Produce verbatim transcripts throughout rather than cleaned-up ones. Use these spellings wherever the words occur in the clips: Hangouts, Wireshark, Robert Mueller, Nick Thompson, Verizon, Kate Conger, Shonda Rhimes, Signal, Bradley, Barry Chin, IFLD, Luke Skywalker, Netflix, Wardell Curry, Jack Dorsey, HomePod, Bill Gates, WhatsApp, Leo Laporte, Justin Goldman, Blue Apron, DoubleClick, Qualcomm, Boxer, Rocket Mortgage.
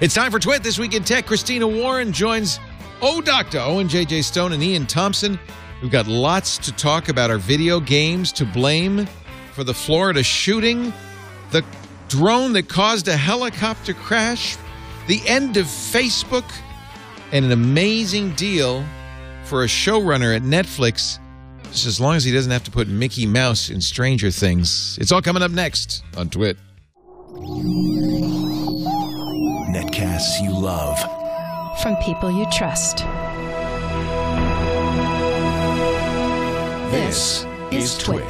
It's time for Twit This Week in Tech. Christina Warren joins Oh Doctor Owen J J. Stone and Iain Thomson. We've got lots to talk about. Our video games to blame for the Florida shooting, the drone that caused a helicopter crash, the end of Facebook, and an amazing deal for a showrunner at Netflix, just as long as he doesn't have to put Mickey Mouse in Stranger Things. It's all coming up next on Twit. Netcasts you love. From people you trust. This is Twit.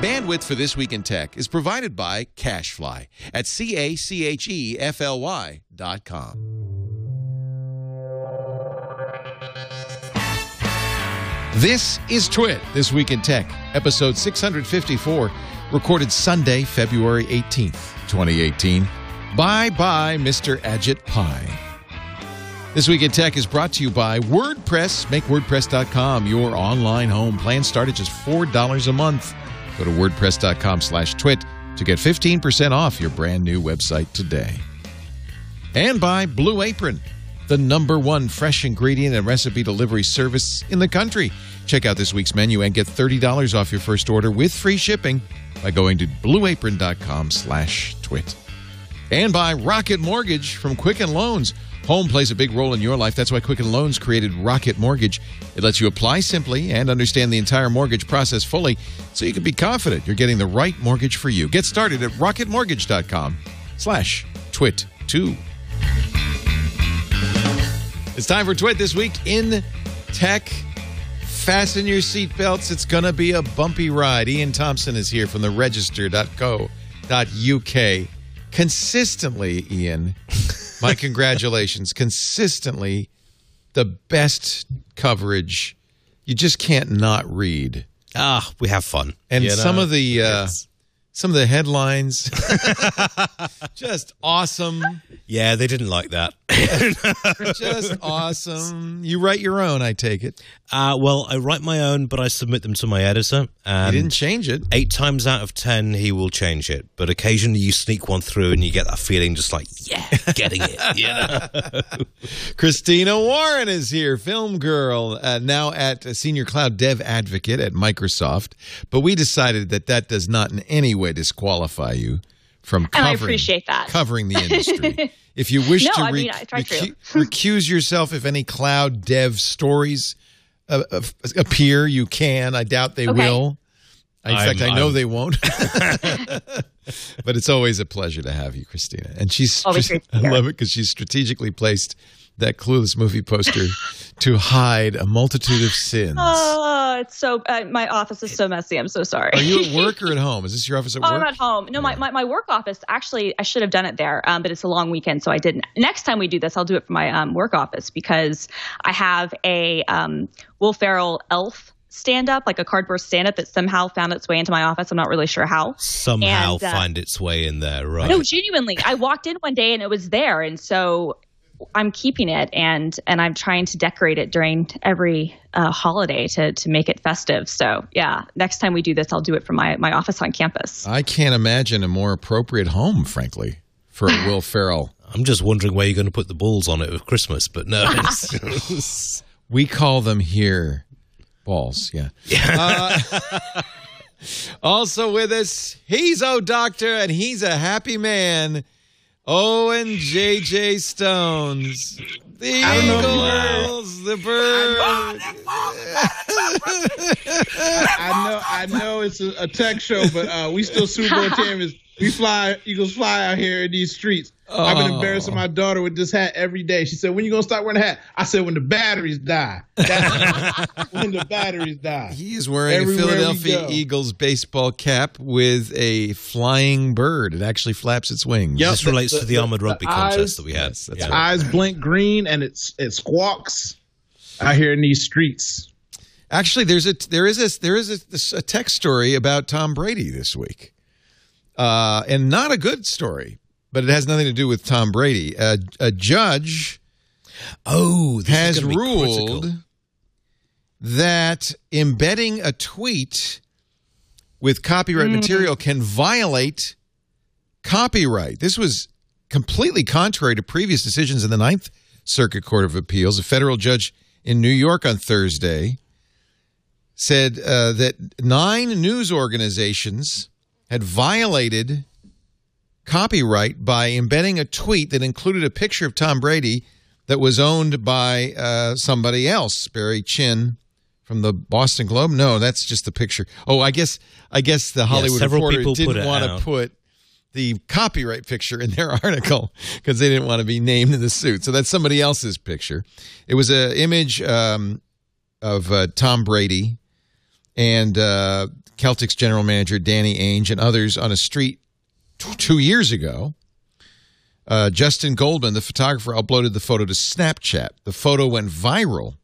Bandwidth for This Week in Tech is provided by Cashfly at C A C H E F L Y dot com. This is Twit, This Week in Tech, episode six fifty-four, recorded Sunday, February eighteenth, twenty eighteen. Bye-bye, Mister Ajit Pai. This Week in Tech is brought to you by WordPress. Make WordPress dot com your online home. Plans start at just four dollars a month. Go to WordPress dot com slash twit to get fifteen percent off your brand new website today. And by Blue Apron, the number one fresh ingredient and recipe delivery service in the country. Check out this week's menu and get thirty dollars off your first order with free shipping by going to blueapron.com slash twit. And by Rocket Mortgage from Quicken Loans. Home plays a big role in your life. That's why Quicken Loans created Rocket Mortgage. It lets you apply simply and understand the entire mortgage process fully so you can be confident you're getting the right mortgage for you. Get started at rocket mortgage dot com slash twit two. It's time for Twit This Week in Tech. Fasten your seatbelts. It's going to be a bumpy ride. Iain Thomson is here from the register dot co dot U K. Consistently, Iain, my congratulations. Consistently, the best coverage. You just can't not read. Ah, we have fun. And you know, some of the uh, yes. some of the headlines, just awesome. Yeah, they didn't like that. Just awesome. You write your own, I take it. Uh, well, I write my own, but I submit them to my editor. And he didn't change it. Eight times out of ten, he will change it. But occasionally you sneak one through and you get that feeling just like, yeah, getting it. You know? Christina Warren is here, film girl, uh, now at Senior Cloud Dev Advocate at Microsoft. But we decided that that does not in any way disqualify you from covering, and I appreciate that. covering the industry. If you wish no, to I mean, rec recu recuse yourself if any cloud dev stories uh, uh, appear, you can. I doubt they okay. will. In I'm, fact, I know I'm... they won't. But it's always a pleasure to have you, Christina. And she's always great to hear. I love it because she's strategically placed that Clueless movie poster to hide a multitude of sins. Oh, it's so uh, my office is so messy. I'm so sorry. Are you at work or at home? Is this your office at oh, work? I'm at home. No, yeah. my, my, my work office, actually, I should have done it there, um, but it's a long weekend, so I didn't. Next time we do this, I'll do it for my um, work office because I have a um, Will Ferrell elf stand-up, like a cardboard stand-up that somehow found its way into my office. I'm not really sure how. Somehow and, uh, find its way in there, right? No, genuinely. I walked in one day and it was there, and so I'm keeping it, and and I'm trying to decorate it during every uh, holiday to to make it festive. So yeah, next time we do this, I'll do it from my my office on campus. I can't imagine a more appropriate home, frankly, for a Will Ferrell. I'm just wondering where you're going to put the balls on it with Christmas, but no. We call them here balls. Yeah. Yeah. Uh, also with us, he's Oh Doctor, and he's a happy man. Owen J J. Stones, the Eagles, the Birds. I know, I know, it's a, a tech show, but uh, we still Super Bowl champions. We fly, Eagles fly out here in these streets. Oh. I've been embarrassing my daughter with this hat every day. She said, "When you gonna start wearing a hat?" I said, "When the batteries die." That's when the batteries die. He is wearing Everywhere a Philadelphia Eagles baseball cap with a flying bird. It actually flaps its wings. Yep. This the, relates the, to the, the armored rugby the contest eyes, that we had. Yes, that's yeah. right. Eyes blink green, and it's it squawks out here in these streets. Actually, there's a there is a there is a, a tech story about Tom Brady this week. Uh, and not a good story, but it has nothing to do with Tom Brady. Uh, a judge oh, has ruled that embedding a tweet with copyright mm. material can violate copyright. This was completely contrary to previous decisions in the Ninth Circuit Court of Appeals. A federal judge in New York on Thursday said uh, that nine news organizations had violated copyright by embedding a tweet that included a picture of Tom Brady that was owned by uh, somebody else. Barry Chin from the Boston Globe. No, that's just the picture. Oh, I guess I guess the Hollywood yeah, Reporter didn't want to put the copyright picture in their article because they didn't want to be named in the suit. So that's somebody else's picture. It was an image um, of uh, Tom Brady and uh, Celtics general manager Danny Ainge and others on a street t two years ago. Uh, Justin Goldman, the photographer, uploaded the photo to Snapchat. The photo went viral.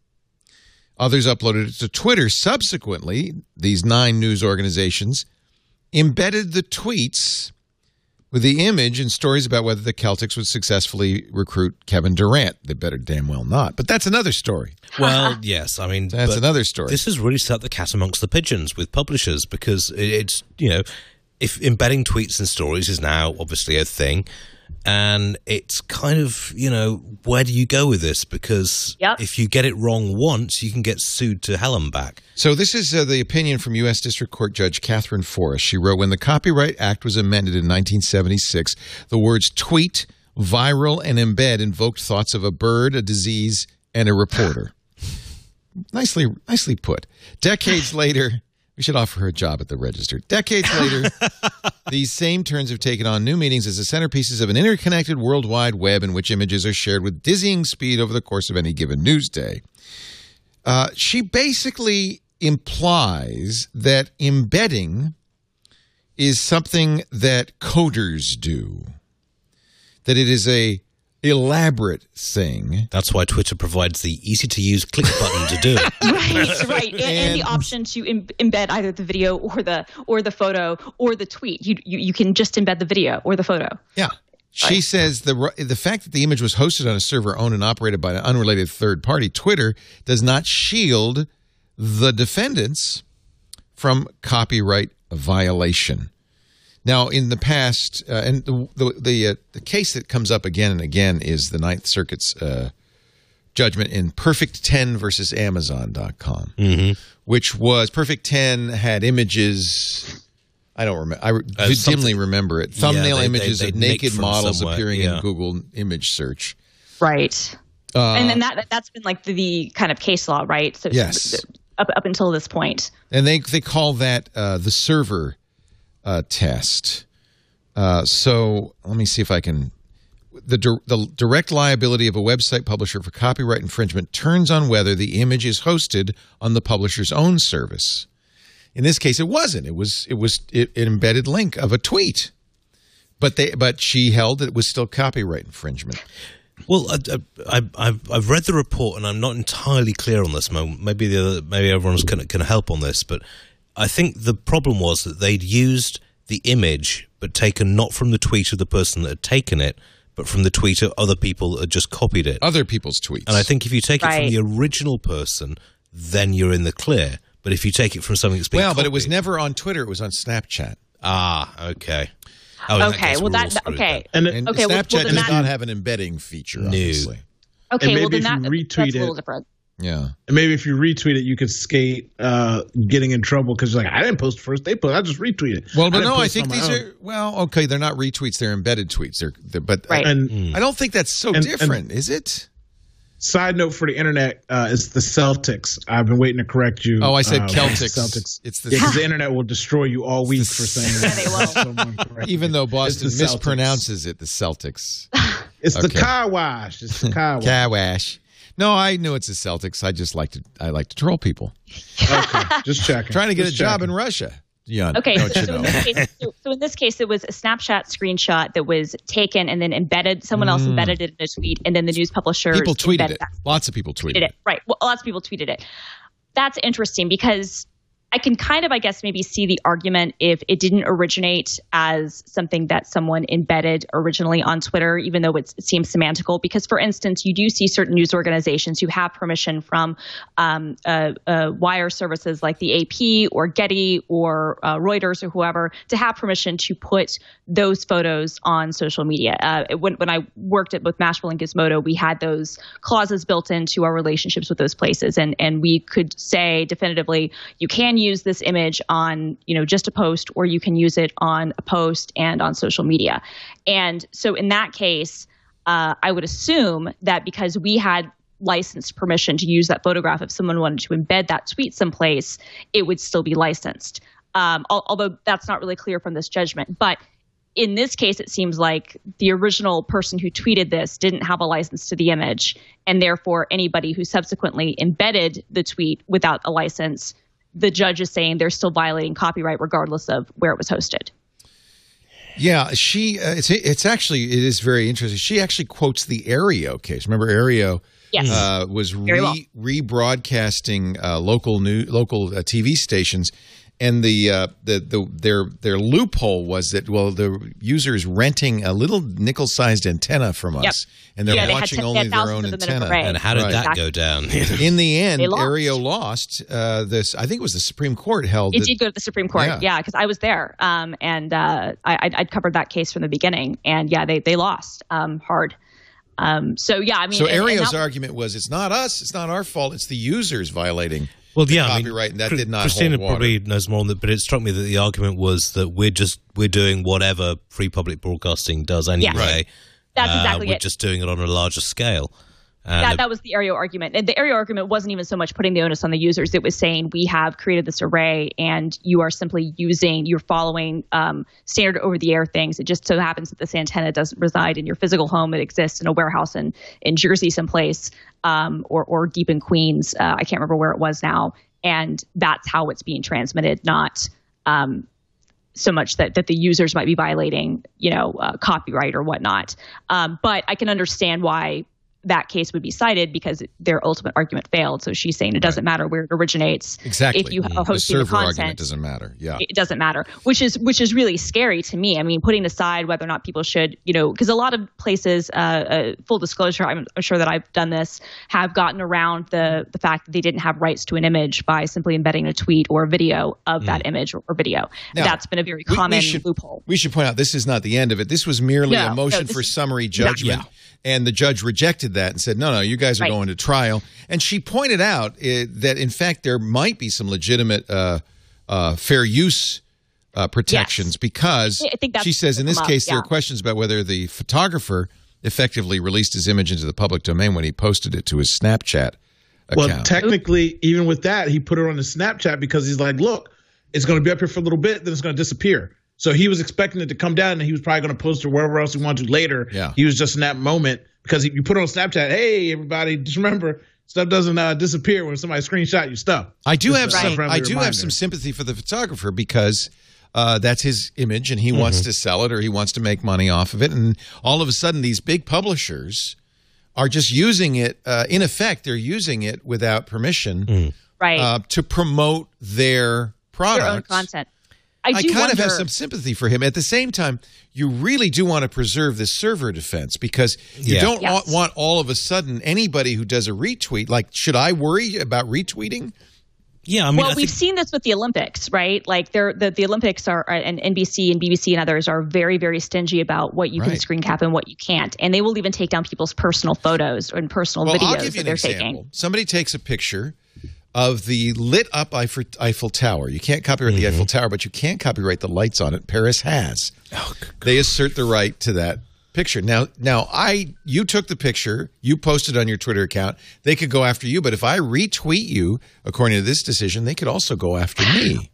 Others uploaded it to Twitter. Subsequently, these nine news organizations embedded the tweets with the image and stories about whether the Celtics would successfully recruit Kevin Durant. They better damn well not. But that's another story. Well, yes. I mean, that's another story. This has really set the cat amongst the pigeons with publishers because it's, you know, if embedding tweets and stories is now obviously a thing. And it's kind of, you know, where do you go with this? Because yep. if you get it wrong once, you can get sued to hell and back. So this is uh, the opinion from U S District Court Judge Catherine Forrest. She wrote, when the Copyright Act was amended in nineteen seventy-six, the words tweet, viral, and embed invoked thoughts of a bird, a disease, and a reporter. nicely, nicely put. Decades later... We should offer her a job at the Register. Decades later, these same terms have taken on new meanings as the centerpieces of an interconnected worldwide web in which images are shared with dizzying speed over the course of any given news day. Uh, she basically implies that embedding is something that coders do, that it is a elaborate thing. That's why Twitter provides the easy-to-use click button to do it. right, right, and, and the option to Im embed either the video or the or the photo or the tweet. You you, you can just embed the video or the photo. Yeah, she right. says the the fact that the image was hosted on a server owned and operated by an unrelated third party, Twitter, does not shield the defendants from copyright violation. Now, in the past, uh, and the the the, uh, the case that comes up again and again is the Ninth Circuit's uh, judgment in Perfect ten versus Amazon dot com, mm-hmm. which was Perfect ten had images. I don't remember. I uh, dimly remember it. Thumbnail yeah, they, images they, they, of naked models somewhere. appearing yeah. in Google image search. Right, uh, and then that that's been like the, the kind of case law, right? So yes, up up until this point, and they they call that uh, the server. Uh, test. Uh, so let me see if I can. The, di the direct liability of a website publisher for copyright infringement turns on whether the image is hosted on the publisher's own service. In this case, it wasn't. It was it was it, an embedded link of a tweet, but they but she held that it was still copyright infringement. Well, I, I, I've I've read the report and I'm not entirely clear on this. Maybe the other, maybe everyone's can can help on this, but. I think the problem was that they'd used the image, but taken not from the tweet of the person that had taken it, but from the tweet of other people that had just copied it. Other people's tweets. And I think if you take right. it from the original person, then you're in the clear. But if you take it from something that's been Well, copied, but it was never on Twitter. It was on Snapchat. Ah, okay. Oh, okay, well, that, okay. And, and okay, Snapchat well, well, does that, not have an embedding feature, no. obviously. Okay, and maybe well, then that, retweet that's it, a little different. Yeah, and maybe if you retweet it, you could skate uh, getting in trouble because like I didn't post first; they put. I just retweet it. Well, but I no, I think these are well, okay. They're not retweets; they're embedded tweets. They're, they're but right. I, and I don't think that's so and, different, and, is it? Side note for the internet uh, is the Celtics. I've been waiting to correct you. Oh, I said uh, Celtics. Celtics. It's the yeah, the internet will destroy you all week for saying that. Even though Boston mispronounces it, the Celtics. It's okay. the car wash. It's the car wash. Car wash. No, I knew it's the Celtics. I just like to I like to troll people. Okay, just checking. Trying to get just a job checking. in Russia. Yeah. Okay. So, so, in this case, so, so in this case, it was a Snapchat screenshot that was taken and then embedded. Someone else mm. embedded it in a tweet, and then the news publisher people tweeted it. That. Lots of people tweeted, tweeted it. it. Right. Well, lots of people tweeted it. That's interesting because I can kind of, I guess, maybe see the argument if it didn't originate as something that someone embedded originally on Twitter, even though it's, it seems semantical. Because, for instance, you do see certain news organizations who have permission from um, uh, uh, wire services like the A P or Getty or uh, Reuters or whoever to have permission to put those photos on social media. Uh, when, when I worked at both Mashable and Gizmodo, we had those clauses built into our relationships with those places. And, and we could say definitively, you can use this image on, you know, just a post, or you can use it on a post and on social media. And so in that case, uh, I would assume that because we had licensed permission to use that photograph, if someone wanted to embed that tweet someplace, it would still be licensed. Um, al- although that's not really clear from this judgment. But in this case, it seems like the original person who tweeted this didn't have a license to the image, and therefore anybody who subsequently embedded the tweet without a license, the judge is saying they're still violating copyright regardless of where it was hosted. Yeah, she uh, it's it's actually it is very interesting. She actually quotes the Aereo case. Remember Aereo yes. uh, was re, well. rebroadcasting uh, local new local uh, T V stations, and the uh, the the their their loophole was that well the user is renting a little nickel sized antenna from us, yep. and they're yeah, watching they had, only they their own antenna. And how did right. that exactly. go down? In the end, Aereo lost. Uh, this I think it was the Supreme Court held. It that, did go to the Supreme Court. Yeah, because yeah, I was there, um, and uh, I, I'd covered that case from the beginning, and yeah, they they lost um, hard. Um, so yeah, I mean, so Aereo's argument was it's not us, it's not our fault, it's the users violating. Well, yeah, I mean, and that did not Christina hold water. Probably knows more on that, but it struck me that the argument was that we're just we're doing whatever free public broadcasting does anyway. Yeah. Right. That's exactly uh, we're it. We're just doing it on a larger scale. And that that was the Aereo argument, and the Aereo argument wasn't even so much putting the onus on the users. It was saying we have created this array, and you are simply using, you're following um, standard over-the-air things. It just so happens that this antenna doesn't reside in your physical home; it exists in a warehouse in in Jersey, someplace, um, or or deep in Queens. Uh, I can't remember where it was now, and that's how it's being transmitted. Not um, so much that that the users might be violating, you know, uh, copyright or whatnot. Um, but I can understand why that case would be cited because their ultimate argument failed. So she's saying it doesn't matter where it originates. Exactly. If you mm-hmm. host the server content, argument doesn't matter. Yeah, it doesn't matter, which is which is really scary to me. I mean, putting aside whether or not people should, you know, because a lot of places, uh, uh, full disclosure, I'm sure that I've done this, have gotten around the the fact that they didn't have rights to an image by simply embedding a tweet or a video of mm. that image or, or video. Now, that's been a very common we, we should, loophole. We should point out this is not the end of it. This was merely no, a motion no, for is, summary judgment. Yeah. And the judge rejected that and said, no, no, you guys are right. going to trial. And she pointed out uh, that, in fact, there might be some legitimate uh, uh, fair use uh, protections yes. because I think she says in this case yeah. there are questions about whether the photographer effectively released his image into the public domain when he posted it to his Snapchat account. Well, technically, even with that, he put it on his Snapchat because he's like, look, it's going to be up here for a little bit, then it's going to disappear. So he was expecting it to come down, and he was probably going to post it wherever else he wanted to later. Yeah. He was just in that moment because you put it on Snapchat, hey, everybody, just remember, stuff doesn't uh, disappear when somebody screenshot your stuff. I do have some, I do have some sympathy for the photographer because uh, that's his image, and he mm-hmm. wants to sell it or he wants to make money off of it. And all of a sudden, these big publishers are just using it. Uh, in effect, they're using it without permission mm. right. uh, to promote their products. Their own content. I, I kind wonder. of have some sympathy for him. At the same time, you really do want to preserve this server defense because you yeah. don't yes. want all of a sudden anybody who does a retweet, like, should I worry about retweeting? Yeah, I mean, well, I we've think- seen this with the Olympics, right? Like, they're, the the Olympics are, and N B C and B B C and others are very, very stingy about what you right. can screen cap and what you can't, and they will even take down people's personal photos and personal well, videos I'll give you that an they're example. taking. Somebody takes a picture of the lit up Eiffel Tower. You can't copyright mm-hmm. the Eiffel Tower, but you can copyright the lights on it. Paris has. Oh, they assert the right to that picture. Now, now I, you took the picture, you posted on your Twitter account. They could go after you, but if I retweet you, according to this decision, they could also go after me.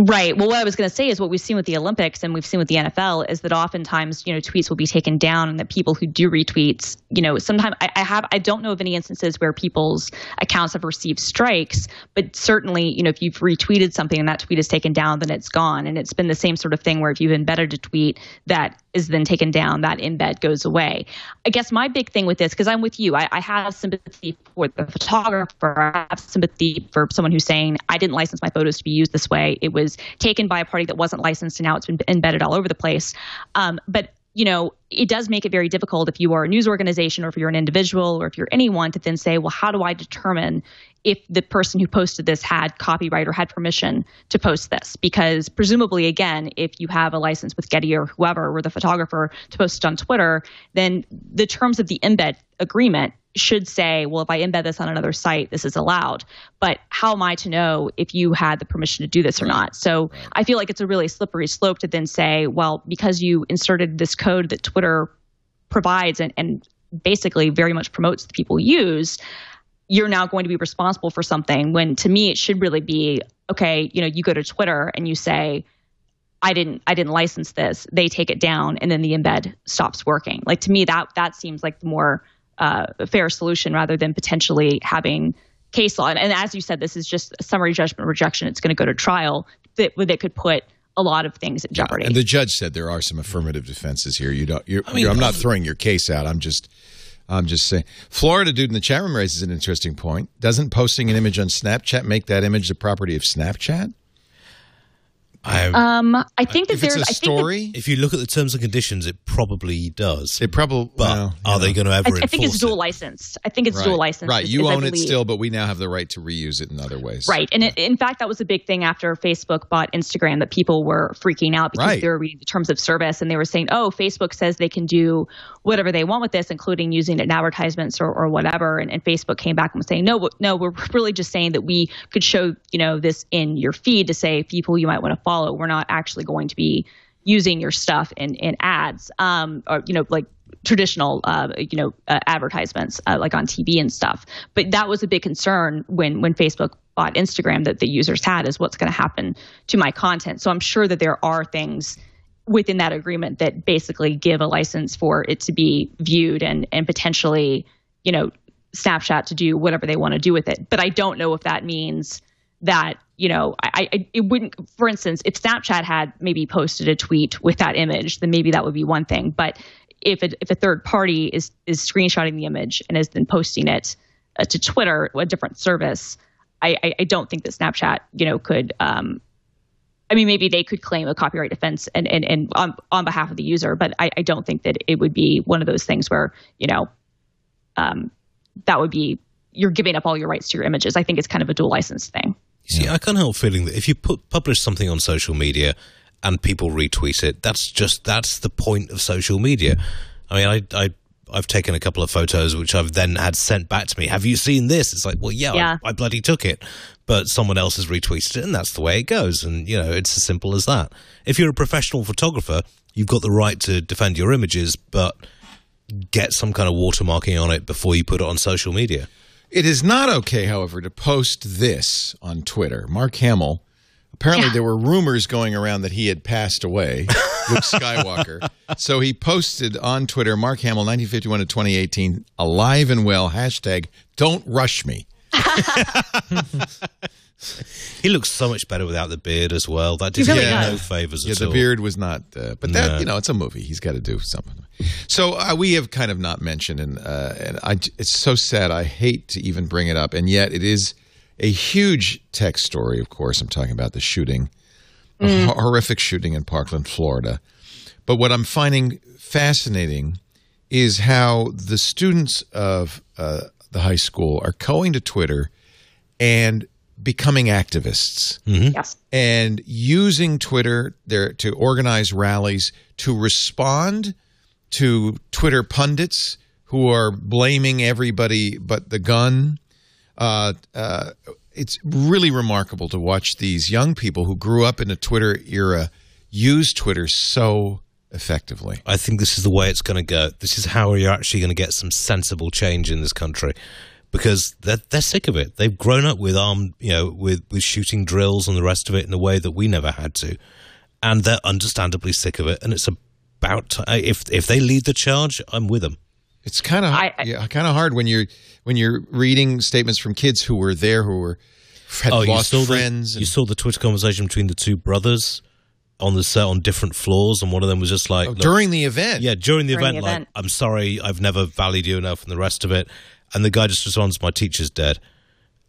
Right. Well, what I was going to say is what we've seen with the Olympics and we've seen with the N F L is that oftentimes, you know, tweets will be taken down and that people who do retweets, you know, sometimes I, I have I don't know of any instances where people's accounts have received strikes. But certainly, you know, if you've retweeted something and that tweet is taken down, then it's gone. And it's been the same sort of thing where if you've embedded a tweet that is then taken down, that embed goes away. I guess my big thing with this, because I'm with you, I, I have sympathy for the photographer. I have sympathy for someone who's saying, I didn't license my photos to be used this way. It was taken by a party that wasn't licensed, and now it's been embedded all over the place. Um, but you know, it does make it very difficult if you are a news organization or if you're an individual or if you're anyone to then say, well, how do I determine if the person who posted this had copyright or had permission to post this? Because presumably, again, if you have a license with Getty or whoever or the photographer to post it on Twitter, then the terms of the embed agreement should say, well, if I embed this on another site, this is allowed. But how am I to know if you had the permission to do this or not? So I feel like it's a really slippery slope to then say, well, because you inserted this code that Twitter provides and, and basically very much promotes the people use, you're now going to be responsible for something, when to me it should really be, okay, you know, you go to Twitter and you say, I didn't I didn't license this, they take it down, and then the embed stops working. Like, to me, that that seems like the more uh, fair solution rather than potentially having case law. And, and as you said, this is just a summary judgment rejection. It's going to go to trial that, that could put a lot of things at jeopardy. Yeah, and the judge said there are some affirmative defenses here. You don't. You're, I mean, you're, I'm not throwing your case out. I'm just. I'm just saying. Florida dude in the chat room raises an interesting point. Doesn't posting an image on Snapchat make that image the property of Snapchat? I, um, I think that if there's it's a story. I think that, if you look at the terms and conditions, it probably does. It probably. But well, are know. they going to ever? I, I think it's dual licensed. I think it's right. dual licensed. Right, you is, own it still, but we now have the right to reuse it in other ways. Right, and yeah. it, in fact, that was a big thing after Facebook bought Instagram, that people were freaking out because right. they were reading the terms of service and they were saying, "Oh, Facebook says they can do whatever they want with this, including using it in advertisements or, or whatever." And, and Facebook came back and was saying, "No, no, we're really just saying that we could show you know this in your feed to say people you might want to follow." We're not actually going to be using your stuff in, in ads, um, or, you know, like traditional, uh, you know, uh, advertisements uh, like on T V and stuff. But that was a big concern when, when Facebook bought Instagram that the users had, is what's going to happen to my content. So I'm sure that there are things within that agreement that basically give a license for it to be viewed and, and potentially, you know, Snapchat to do whatever they want to do with it. But I don't know if that means that, you know, I, I it wouldn't, for instance, if Snapchat had maybe posted a tweet with that image, then maybe that would be one thing. But if it, if a third party is is screenshotting the image and is then posting it uh, to Twitter, a different service, I, I, I don't think that Snapchat, you know, could, um, I mean, maybe they could claim a copyright defense and, and, and on, on behalf of the user, but I, I don't think that it would be one of those things where, you know, um, that would be, you're giving up all your rights to your images. I think it's kind of a dual license thing. See, I can't help feeling that if you put, publish something on social media and people retweet it, that's just that's the point of social media. I mean, I, I, I've taken a couple of photos which I've then had sent back to me. Have you seen this? It's like, well, yeah, yeah. I, I bloody took it. But someone else has retweeted it, and that's the way it goes. And, you know, it's as simple as that. If you're a professional photographer, you've got the right to defend your images, but get some kind of watermarking on it before you put it on social media. It is not okay, however, to post this on Twitter. Mark Hamill, apparently yeah. there were rumors going around that he had passed away, Luke Skywalker. So he posted on Twitter, Mark Hamill, nineteen fifty-one to twenty eighteen, alive and well, hashtag don't rush me. He looks so much better without the beard as well. That did really yeah. no favors yeah, at all. Yeah, the beard was not, uh, but that, no. you know, it's a movie. He's got to do something. So uh, we have kind of not mentioned, and uh, and I, it's so sad. I hate to even bring it up, and yet it is a huge tech story, of course. I'm talking about the shooting, mm. a horrific shooting in Parkland, Florida. But what I'm finding fascinating is how the students of uh, the high school are going to Twitter and becoming activists mm-hmm. yes. and using Twitter there to organize rallies, to respond to Twitter pundits who are blaming everybody but the gun. Uh, uh, it's really remarkable to watch these young people who grew up in a Twitter era use Twitter so effectively. I think this is the way it's going to go. This is how you're actually going to get some sensible change in this country. Because they're, they're sick of it. They've grown up with armed, you know, with, with shooting drills and the rest of it in a way that we never had to, and they're understandably sick of it. And it's about to, if if they lead the charge, I'm with them. It's kind of I, I, yeah, kind of hard when you're when you're reading statements from kids who were there, who were had oh, lost you saw friends. The, and, you saw the Twitter conversation between the two brothers on the on different floors, and one of them was just like... Oh, during the event? Yeah, during the during event, the like, event. I'm sorry, I've never valued you enough and the rest of it. And the guy just responds, my teacher's dead.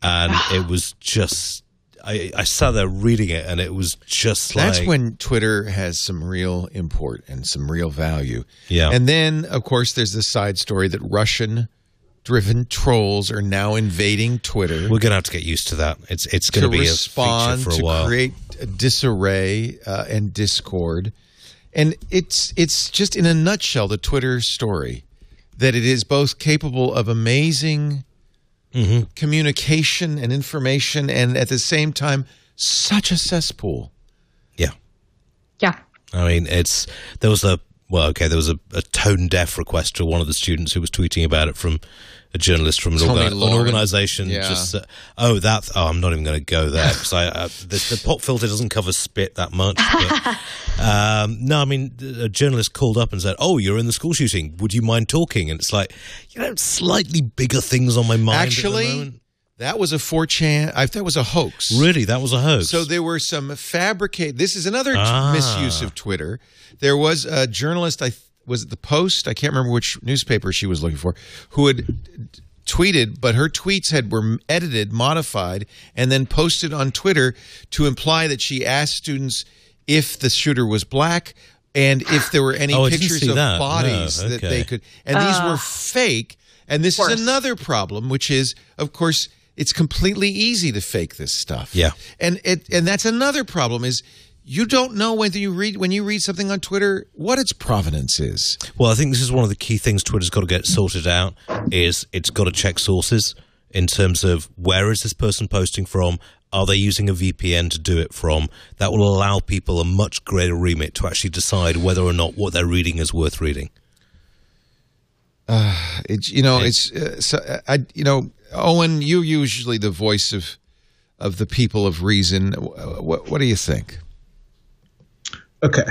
And it was just... I, I sat there reading it, and it was just like... That's when Twitter has some real import and some real value. Yeah. And then, of course, there's this side story that Russian-driven trolls are now invading Twitter. We're going to have to get used to that. It's it's going to be a feature for a while. To create a disarray uh, and discord. And it's it's just, in a nutshell, the Twitter story, that it is both capable of amazing... Mm-hmm. communication and information, and at the same time, such a cesspool. Yeah. Yeah. I mean, it's, there was a, well, okay, there was a, a tone deaf request to one of the students who was tweeting about it from a journalist from an, orga an organization. Yeah. Just, uh, oh, that, oh, I'm not even going to go there, because I, uh, the, the pop filter doesn't cover spit that much. But, um, no, I mean, a journalist called up and said, oh, you're in the school shooting. Would you mind talking? And it's like, you know, slightly bigger things on my mind. Actually, at the moment. That was a four chan, I, that was a hoax. Really? That was a hoax. So there were some fabricate, this is another ah. misuse of Twitter. There was a journalist, I think, was it the Post? I can't remember which newspaper she was looking for, who had tweeted, but her tweets had were edited, modified, and then posted on Twitter to imply that she asked students if the shooter was black and if there were any oh, pictures of that. bodies no, okay. that they could. And uh, these were fake. And this is another problem, which is, of course, it's completely easy to fake this stuff. Yeah. And it and that's another problem is, you don't know whether you read when you read something on Twitter what its provenance is. Well, I think this is one of the key things Twitter's got to get sorted out is it's got to check sources in terms of where is this person posting from? Are they using a V P N to do it from? That will allow people a much greater remit to actually decide whether or not what they're reading is worth reading. Uh, it, you know, it's, it's uh, so, I, you know, Owen, you're usually the voice of of the people of reason. What, what do you think? Okay,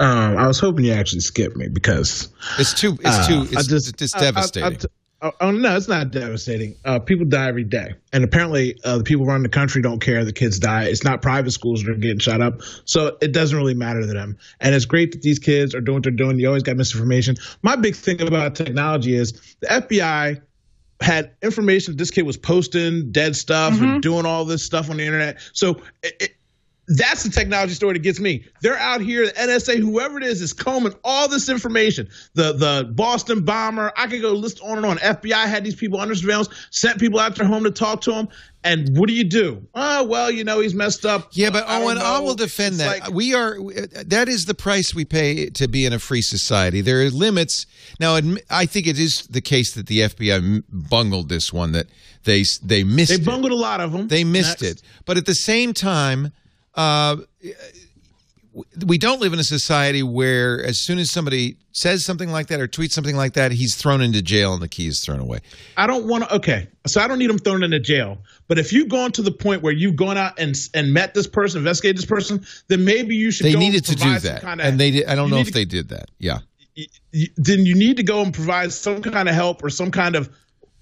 um, I was hoping you actually skipped me because it's too it's too uh, it's, just, it's devastating. I, I, I, oh no, it's not devastating. Uh, people die every day, and apparently uh, the people around the country don't care. The kids die. It's not private schools that are getting shot up, so it doesn't really matter to them. And it's great that these kids are doing what they're doing. You always got misinformation. My big thing about technology is the F B I had information that this kid was posting dead stuff mm-hmm. and doing all this stuff on the internet. So. It, it, That's the technology story that gets me. They're out here, the N S A, whoever it is, is combing all this information. The the Boston bomber, I could go list on and on. F B I had these people under surveillance, sent people out to their home to talk to them. And what do you do? Oh, well, you know, he's messed up. Yeah, but Owen, I, I will defend it's that. Like, we are that is the price we pay to be in a free society. There are limits. Now, I think it is the case that the F B I bungled this one, that they they missed. They bungled it. a lot of them. They missed Next. it. But at the same time, Uh, we don't live in a society where as soon as somebody says something like that or tweets something like that, he's thrown into jail and the key is thrown away. I don't want to – okay, so I don't need him thrown into jail. But if you've gone to the point where you've gone out and and met this person, investigated this person, then maybe you should – They needed to do that, kind of, and they did, I don't know if to, they did that. Yeah. You, you, then you need to go and provide some kind of help or some kind of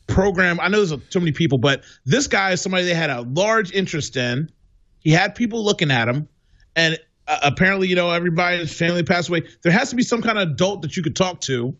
program. I know there's too many people, but this guy is somebody they had a large interest in. He had people looking at him, and uh, apparently, you know, everybody's family passed away. There has to be some kind of adult that you could talk to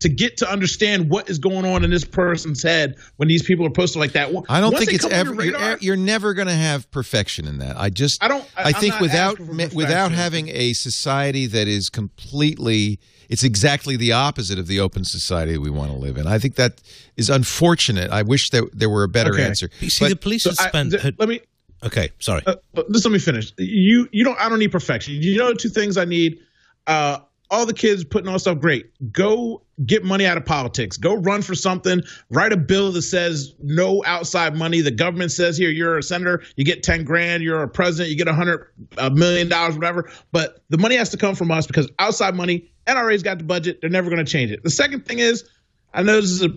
to get to understand what is going on in this person's head when these people are posted like that. I don't Once think it's ever. Your radar, you're, you're never going to have perfection in that. I just. I don't. I, I think without without having a society that is completely, it's exactly the opposite of the open society we want to live in. I think that is unfortunate. I wish that there were a better okay. answer. You see, but, the police so has spent. Th let me. Okay, sorry. Uh, just let me finish. You, you don't. I don't need perfection. You know, two things I need. Uh, all the kids putting on stuff. Great. Go get money out of politics. Go run for something. Write a bill that says no outside money. The government says here you're a senator, you get ten grand. You're a president, you get a hundred million dollars, whatever. But the money has to come from us because outside money. N R A's got the budget. They're never going to change it. The second thing is, I know this is a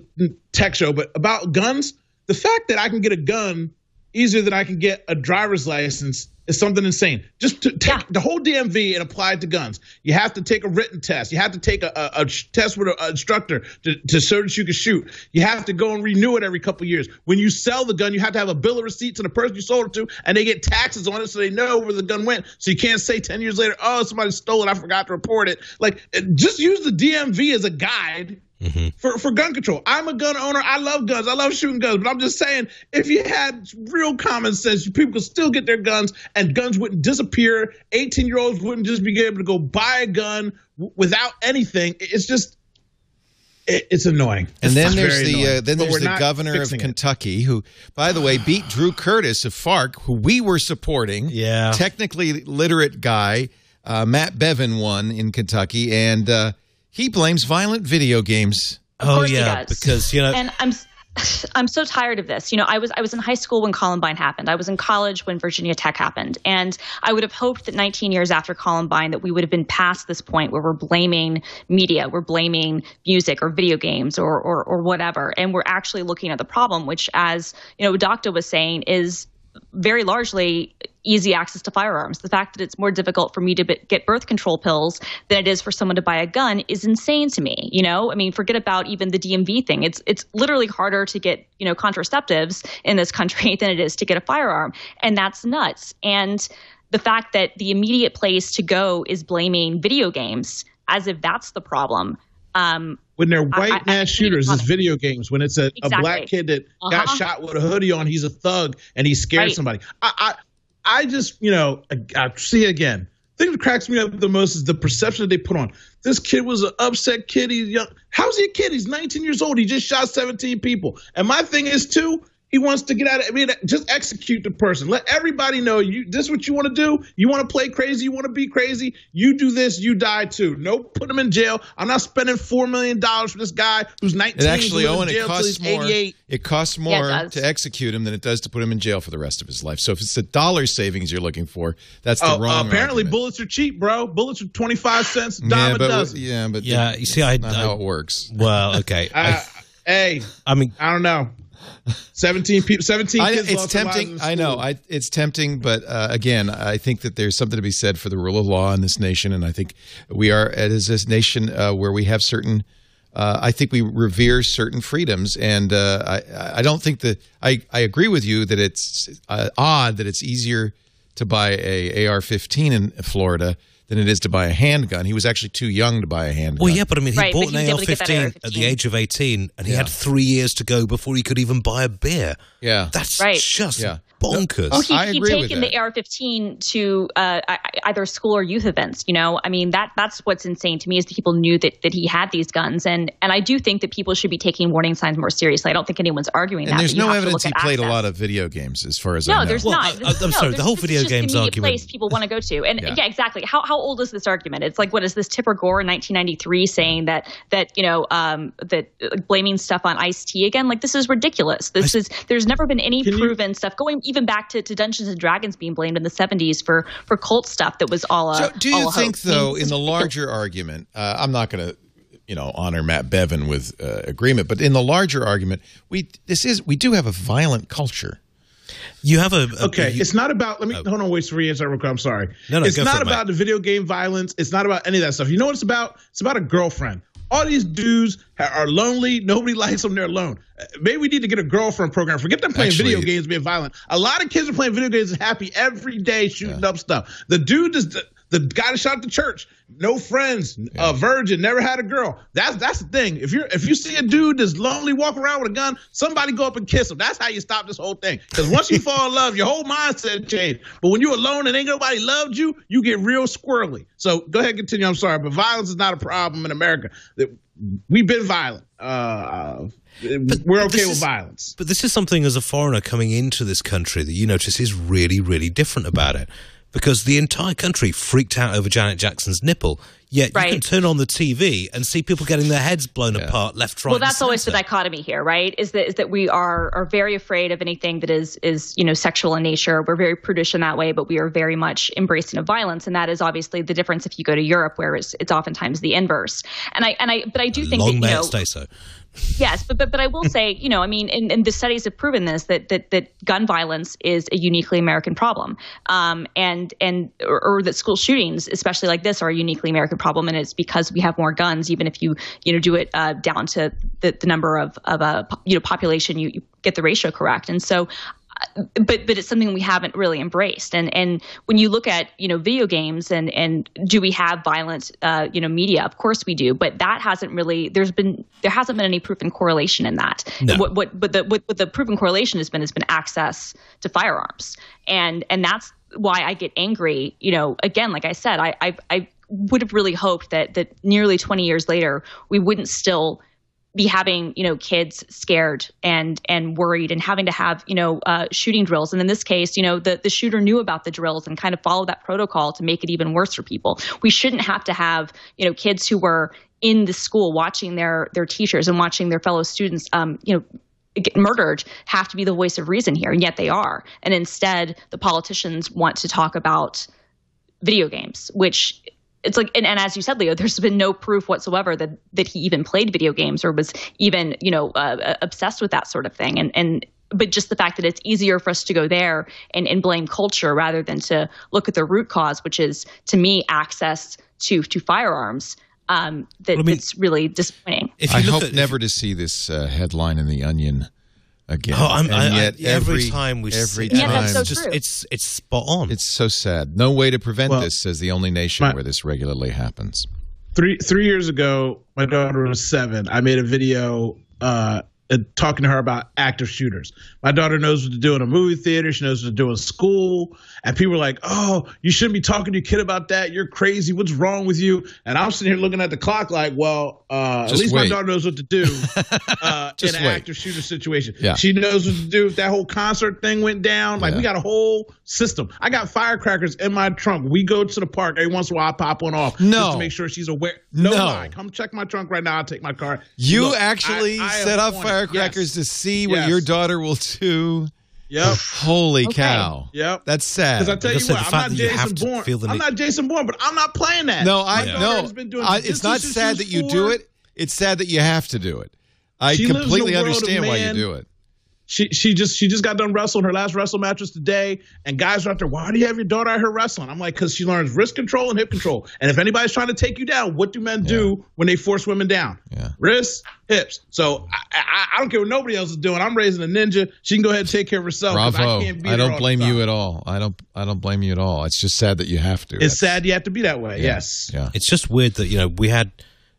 tech show, but about guns. The fact that I can get a gun easier than I can get a driver's license is something insane. Just to take yeah. the whole D M V and apply it to guns. You have to take a written test. You have to take a, a, a test with an instructor to, to show that you can shoot. You have to go and renew it every couple of years. When you sell the gun, you have to have a bill of receipt to the person you sold it to, and they get taxes on it so they know where the gun went. So you can't say ten years later, oh, somebody stole it, I forgot to report it. Like, just use the D M V as a guide. Mm-hmm. For for gun control. I'm a gun owner. I love guns. I love shooting guns. But I'm just saying, if you had real common sense, people could still get their guns and guns wouldn't disappear. eighteen-year-olds wouldn't just be able to go buy a gun w- without anything. It's just it, it's annoying. And then there's the uh, then there's the governor of Kentucky who, by the way, beat Drew Curtis of FARC, who we were supporting. Yeah. Technically literate guy. Uh, Matt Bevin won in Kentucky. And uh he blames violent video games. Oh yeah, because you know. And I'm, I'm so tired of this. You know, I was I was in high school when Columbine happened. I was in college when Virginia Tech happened, and I would have hoped that nineteen years after Columbine that we would have been past this point where we're blaming media, we're blaming music or video games or or, or whatever, and we're actually looking at the problem, which, as you know, Doctor was saying, is very largely easy access to firearms. The fact that it's more difficult for me to b- get birth control pills than it is for someone to buy a gun is insane to me. You know, I mean, forget about even the D M V thing. It's it's literally harder to get, you know, contraceptives in this country than it is to get a firearm. And that's nuts. And the fact that the immediate place to go is blaming video games as if that's the problem. Um, when they're white I, I, mass I shooters, it's video games. When it's a, exactly. a black kid that uh-huh. got shot with a hoodie on, he's a thug and he scared right. somebody. I, I I just, you know, I, I see again. The thing that cracks me up the most is the perception that they put on. This kid was an upset kid. He's young. How's he a kid? He's nineteen years old. He just shot seventeen people. And my thing is, too, he wants to get out of it. I mean, just execute the person. Let everybody know you. This is what you want to do. You want to play crazy. You want to be crazy. You do this, you die too. Nope, put him in jail. I'm not spending four million dollars for this guy who's nineteen. And actually, Owen, it costs more. It costs more yeah, it to execute him than it does to put him in jail for the rest of his life. So if it's the dollar savings you're looking for, that's the oh, wrong. Uh, apparently, argument. Bullets are cheap, bro. Bullets are twenty-five cents. A dime yeah, but, a dozen. Yeah, but yeah, you see, I, not I, how it works. Well, okay. uh, I, hey, I mean, I don't know. Seventeen people. Seventeen. I, kids it's tempting. I know. I, it's tempting, but uh, again, I think that there's something to be said for the rule of law in this nation, and I think we are as this nation uh, where we have certain. Uh, I think we revere certain freedoms, and uh, I, I don't think that I, I agree with you that it's uh, odd that it's easier to buy a A R fifteen in Florida than it is to buy a handgun. He was actually too young to buy a handgun. Well, yeah, but I mean, he right, bought an A R fifteen at the age of eighteen, and he yeah. had three years to go before he could even buy a beer. Yeah. That's right. just yeah. bonkers. Well, he, I agree with that. He'd taken the A R fifteen to uh, either school or youth events, you know? I mean, that that's what's insane to me is that people knew that, that he had these guns, and, and I do think that people should be taking warning signs more seriously. I don't think anyone's arguing and that. And there's no evidence he played access. a lot of video games, as far as no, I know. No, there's well, not. I, I'm no, sorry, the whole video games argument. It's just the place people want to go to. And yeah, yeah exactly. How, how How old is this argument? It's like, what is this, Tipper Gore in nineteen ninety-three saying that that you know um, that uh, blaming stuff on Ice-T again? Like, this is ridiculous. This I, is there's never been any proven you, stuff going even back to, to Dungeons and Dragons being blamed in the seventies for for cult stuff that was all. A, so do you think though, in the larger argument, uh, I'm not going to you know honor Matt Bevin with uh, agreement, but in the larger argument, we this is we do have a violent culture. You have a, a okay. You, it's not about. Let me uh, hold on. Wait for you. I'm sorry. No, no, it's not about it, the video game violence. It's not about any of that stuff. You know what it's about? It's about a girlfriend. All these dudes are lonely. Nobody likes them. They're alone. Maybe we need to get a girlfriend program. Forget them playing Actually, video games, being violent. A lot of kids are playing video games, happy every day, shooting yeah. up stuff. The dude is. The guy that shot the church, no friends, yeah. a virgin, never had a girl. That's that's the thing. If you if you see a dude that's lonely walking around with a gun, somebody go up and kiss him. That's how you stop this whole thing. Because once you fall in love, your whole mindset changes. But when you're alone and ain't nobody loved you, you get real squirrely. So go ahead and continue. I'm sorry, but violence is not a problem in America. We've been violent. Uh, but, we're okay with is, violence. But this is something as a foreigner coming into this country that you notice is really, really different about it. Because the entire country freaked out over Janet Jackson's nipple. Yet right. you can turn on the T V and see people getting their heads blown yeah. apart left, right. Well, that's always the dichotomy here, right? Is that is that we are are very afraid of anything that is is you know sexual in nature. We're very prudish in that way, but we are very much embracing of violence, and that is obviously the difference if you go to Europe, where it's, it's oftentimes the inverse. And I and I but I do think Long that may you know, it stay so. Yes, but, but but I will say, you know, I mean, and, and the studies have proven this, that that that gun violence is a uniquely American problem, um, and and or, or that school shootings, especially like this, are a uniquely American problem, and it's because we have more guns. Even if you you know do it uh, down to the, the number of of a you know population, you, you get the ratio correct, and so. But but it's something we haven't really embraced. And and when you look at, you know, video games and, and do we have violent, uh, you know, media? Of course we do. But that hasn't really – there's been – there hasn't been any proven correlation in that. No. What, what, but the, what, what the proven correlation has been has been access to firearms. And and that's why I get angry. You know, again, like I said, I, I, I would have really hoped that, that nearly twenty years later we wouldn't still – be having, you know, kids scared and and worried and having to have, you know, uh, shooting drills. And in this case, you know, the, the shooter knew about the drills and kind of followed that protocol to make it even worse for people. We shouldn't have to have, you know, kids who were in the school watching their their teachers and watching their fellow students, um, you know, get murdered, have to be the voice of reason here. And yet they are. And instead, the politicians want to talk about video games, which it's like, and, and as you said, Leo, there's been no proof whatsoever that, that he even played video games or was even, you know, uh, obsessed with that sort of thing. And, and, but just the fact that it's easier for us to go there and, and blame culture rather than to look at the root cause, which is to me, access to, to firearms. Um, that, well, I mean, that's really disappointing. If you I hope at, never if, to see this uh, headline in The Onion again. Oh, I'm, and yet I, I, every, every time we every time, yeah, that's so just, true. It's it's spot on. It's so sad. No way to prevent well, this as the only nation my, where this regularly happens. Three three years ago, my daughter was seven. I made a video uh, talking to her about active shooters. My daughter knows what to do in a movie theater. She knows what to do in school. And people are like, "Oh, you shouldn't be talking to your kid about that. You're crazy. What's wrong with you?" And I'm sitting here looking at the clock like, well, uh, at least wait. my daughter knows what to do uh, in an active shooter situation. Yeah. She knows what to do if that whole concert thing went down. Like, yeah. we got a whole system. I got firecrackers in my trunk. We go to the park. Every once in a while, I pop one off no. just to make sure she's aware. No, no. Lie. Come check my trunk right now. I'll take my car. You Look, actually I, I set off firecrackers yes. to see what yes. your daughter will do. Yep. Holy okay. cow. Yep. That's sad. Because I tell you what, I'm not Jason Bourne. I'm need- not Jason Bourne, but I'm not playing that. No, I know. Yeah. It's not sad that you for, do it. It's sad that you have to do it. I completely understand why you do it. She she just she just got done wrestling her last wrestle matches today, and guys are out there, "Why do you have your daughter out here wrestling?" I'm like, because she learns wrist control and hip control. And if anybody's trying to take you down, what do men yeah. do when they force women down? Yeah. Wrists, hips. So I, I, I don't care what nobody else is doing. I'm raising a ninja. She can go ahead and take care of herself. Bravo. I, can't be I don't blame you at all. I don't I don't blame you at all. It's just sad that you have to. It's That's, sad you have to be that way. Yeah. Yes. Yeah. It's just weird that, you know, we had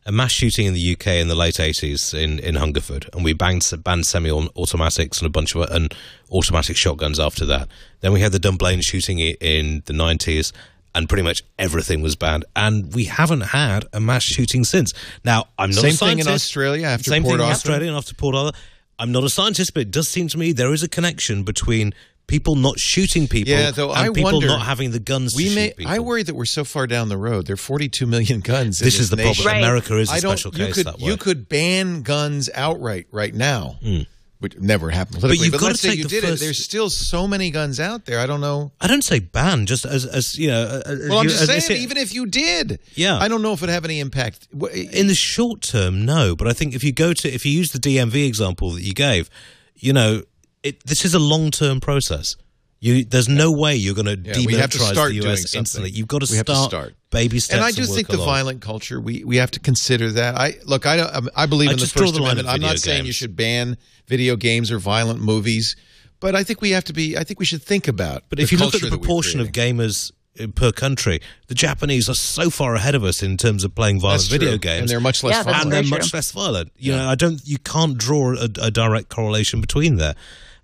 a mass shooting in the U K in the late eighties in, in Hungerford, and we banned, banned semi-automatics and a bunch of and automatic shotguns after that. Then we had the Dunblane shooting in the nineties, and pretty much everything was banned. And we haven't had a mass shooting since. Now, I'm not Same a scientist. Same thing in Australia after Same Port Same thing in Australia and after Port Arthur. I'm not a scientist, but it does seem to me there is a connection between people not shooting people yeah, though, and I people wonder, not having the guns we to may, shoot people. I worry that we're so far down the road. There are forty-two million guns this in this is the nation. Problem. Right. America is a I don't, special you case could, that way. You could ban guns outright right now, mm. which never happened politically. But, but let's say you did first, it. There's still so many guns out there. I don't know. I don't say ban, just as, as you know. As, well, I'm you, just saying, say, even if you did, yeah. I don't know if it would have any impact. In the short term, no. But I think if you go to, if you use the D M V example that you gave, you know, It, this is a long-term process. You, there's yeah. no way you're going to yeah, demilitarize the U S instantly. You've got to start, to start baby steps. And I do and think the along. violent culture. We, we have to consider that. I look. I don't, I believe I in the First Amendment. I'm not games. saying you should ban video games or violent movies, but I think we have to be. I think we should think about. But if you look at the proportion of gamers per country, the Japanese are so far ahead of us in terms of playing violent that's video true. games, and they're much less yeah, violent. and they're true. much less violent. You yeah. know, I don't. You can't draw a, a direct correlation between there.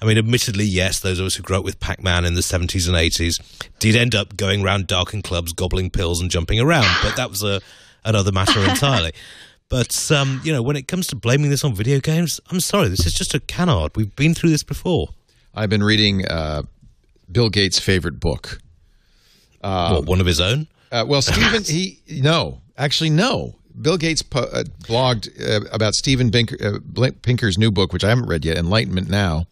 I mean, admittedly, yes, those of us who grew up with Pac-Man in the seventies and eighties did end up going around darkened clubs, gobbling pills and jumping around, but that was a, another matter entirely. But, um, you know, when it comes to blaming this on video games, I'm sorry, this is just a canard. We've been through this before. I've been reading uh, Bill Gates' favorite book. Um, what, one of his own? Uh, well, Stephen, he no, actually no. Bill Gates po uh, blogged uh, about Steven Pinker, uh, Pinker's new book, which I haven't read yet, Enlightenment Now,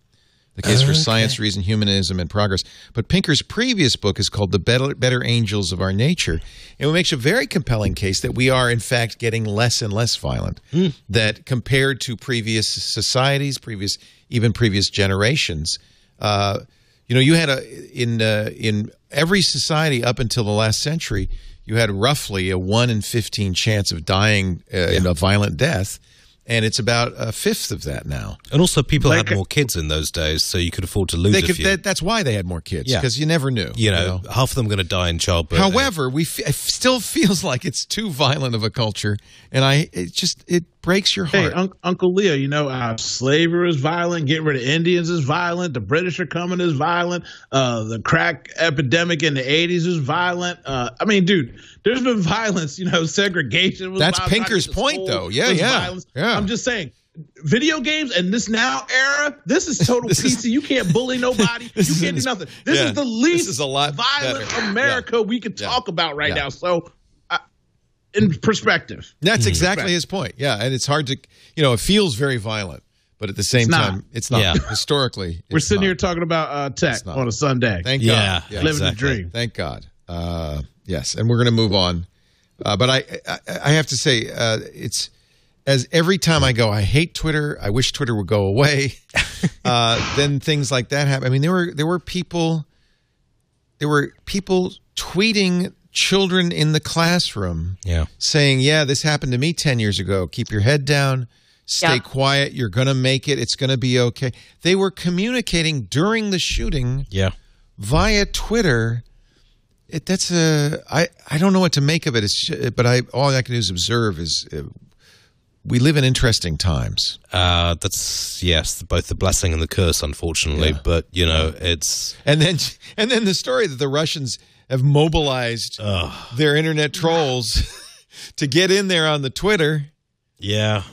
The Case oh, for okay. Science, Reason, Humanism, and Progress. But Pinker's previous book is called The Better, Better Angels of Our Nature, and it makes a very compelling case that we are, in fact, getting less and less violent, mm. that compared to previous societies, previous even previous generations, uh, you know, you had a in uh, in every society up until the last century, you had roughly a one in fifteen chance of dying uh, yeah. in a violent death, and it's about a fifth of that now. And also people like, had more kids in those days, so you could afford to lose they could, a few. That, that's why they had more kids, because yeah. you never knew. You know, you know, half of them going to die in childbirth. However, we f it still feels like it's too violent of a culture, and I it just it breaks your heart. Hey, un Uncle Leo, you know, uh, slavery is violent, getting rid of Indians is violent, the British are coming is violent, uh, the crack epidemic in the eighties is violent. Uh, I mean, dude, there's been violence, you know, segregation was That's violent. Pinker's point, though. Yeah, yeah. Violence. yeah. I'm just saying, video games and this now era, this is total this P C. Is, you can't bully nobody. You can't is, do nothing. This yeah, is the least is a lot violent better. America yeah. we could yeah. talk about right yeah. now. So, in perspective. That's exactly his point. Yeah, and it's hard to, you know, it feels very violent, but at the same it's time, it's not. Yeah. Historically, it's We're sitting not. here talking about uh, tech on a Sunday. Thank yeah, God. Yeah, Living exactly. the dream. Thank God. Uh, yes, and we're going to move on. Uh, but I, I I have to say, uh, it's, as every time I go, I hate Twitter. I wish Twitter would go away. uh, then things like that happen. I mean, there were there were people, there were people tweeting children in the classroom yeah. saying, yeah, this happened to me ten years ago. Keep your head down. Stay yeah. quiet. You're going to make it. It's going to be okay. They were communicating during the shooting yeah. via Twitter. It, that's a, I, I don't know what to make of it, it's, but I all I can do is observe is uh, we live in interesting times. Uh, that's, yes, both the blessing and the curse, unfortunately. Yeah. But, you know, it's... And then, and then the story that the Russians... have mobilized Ugh. their internet trolls to get in there on the Twitter. Yeah.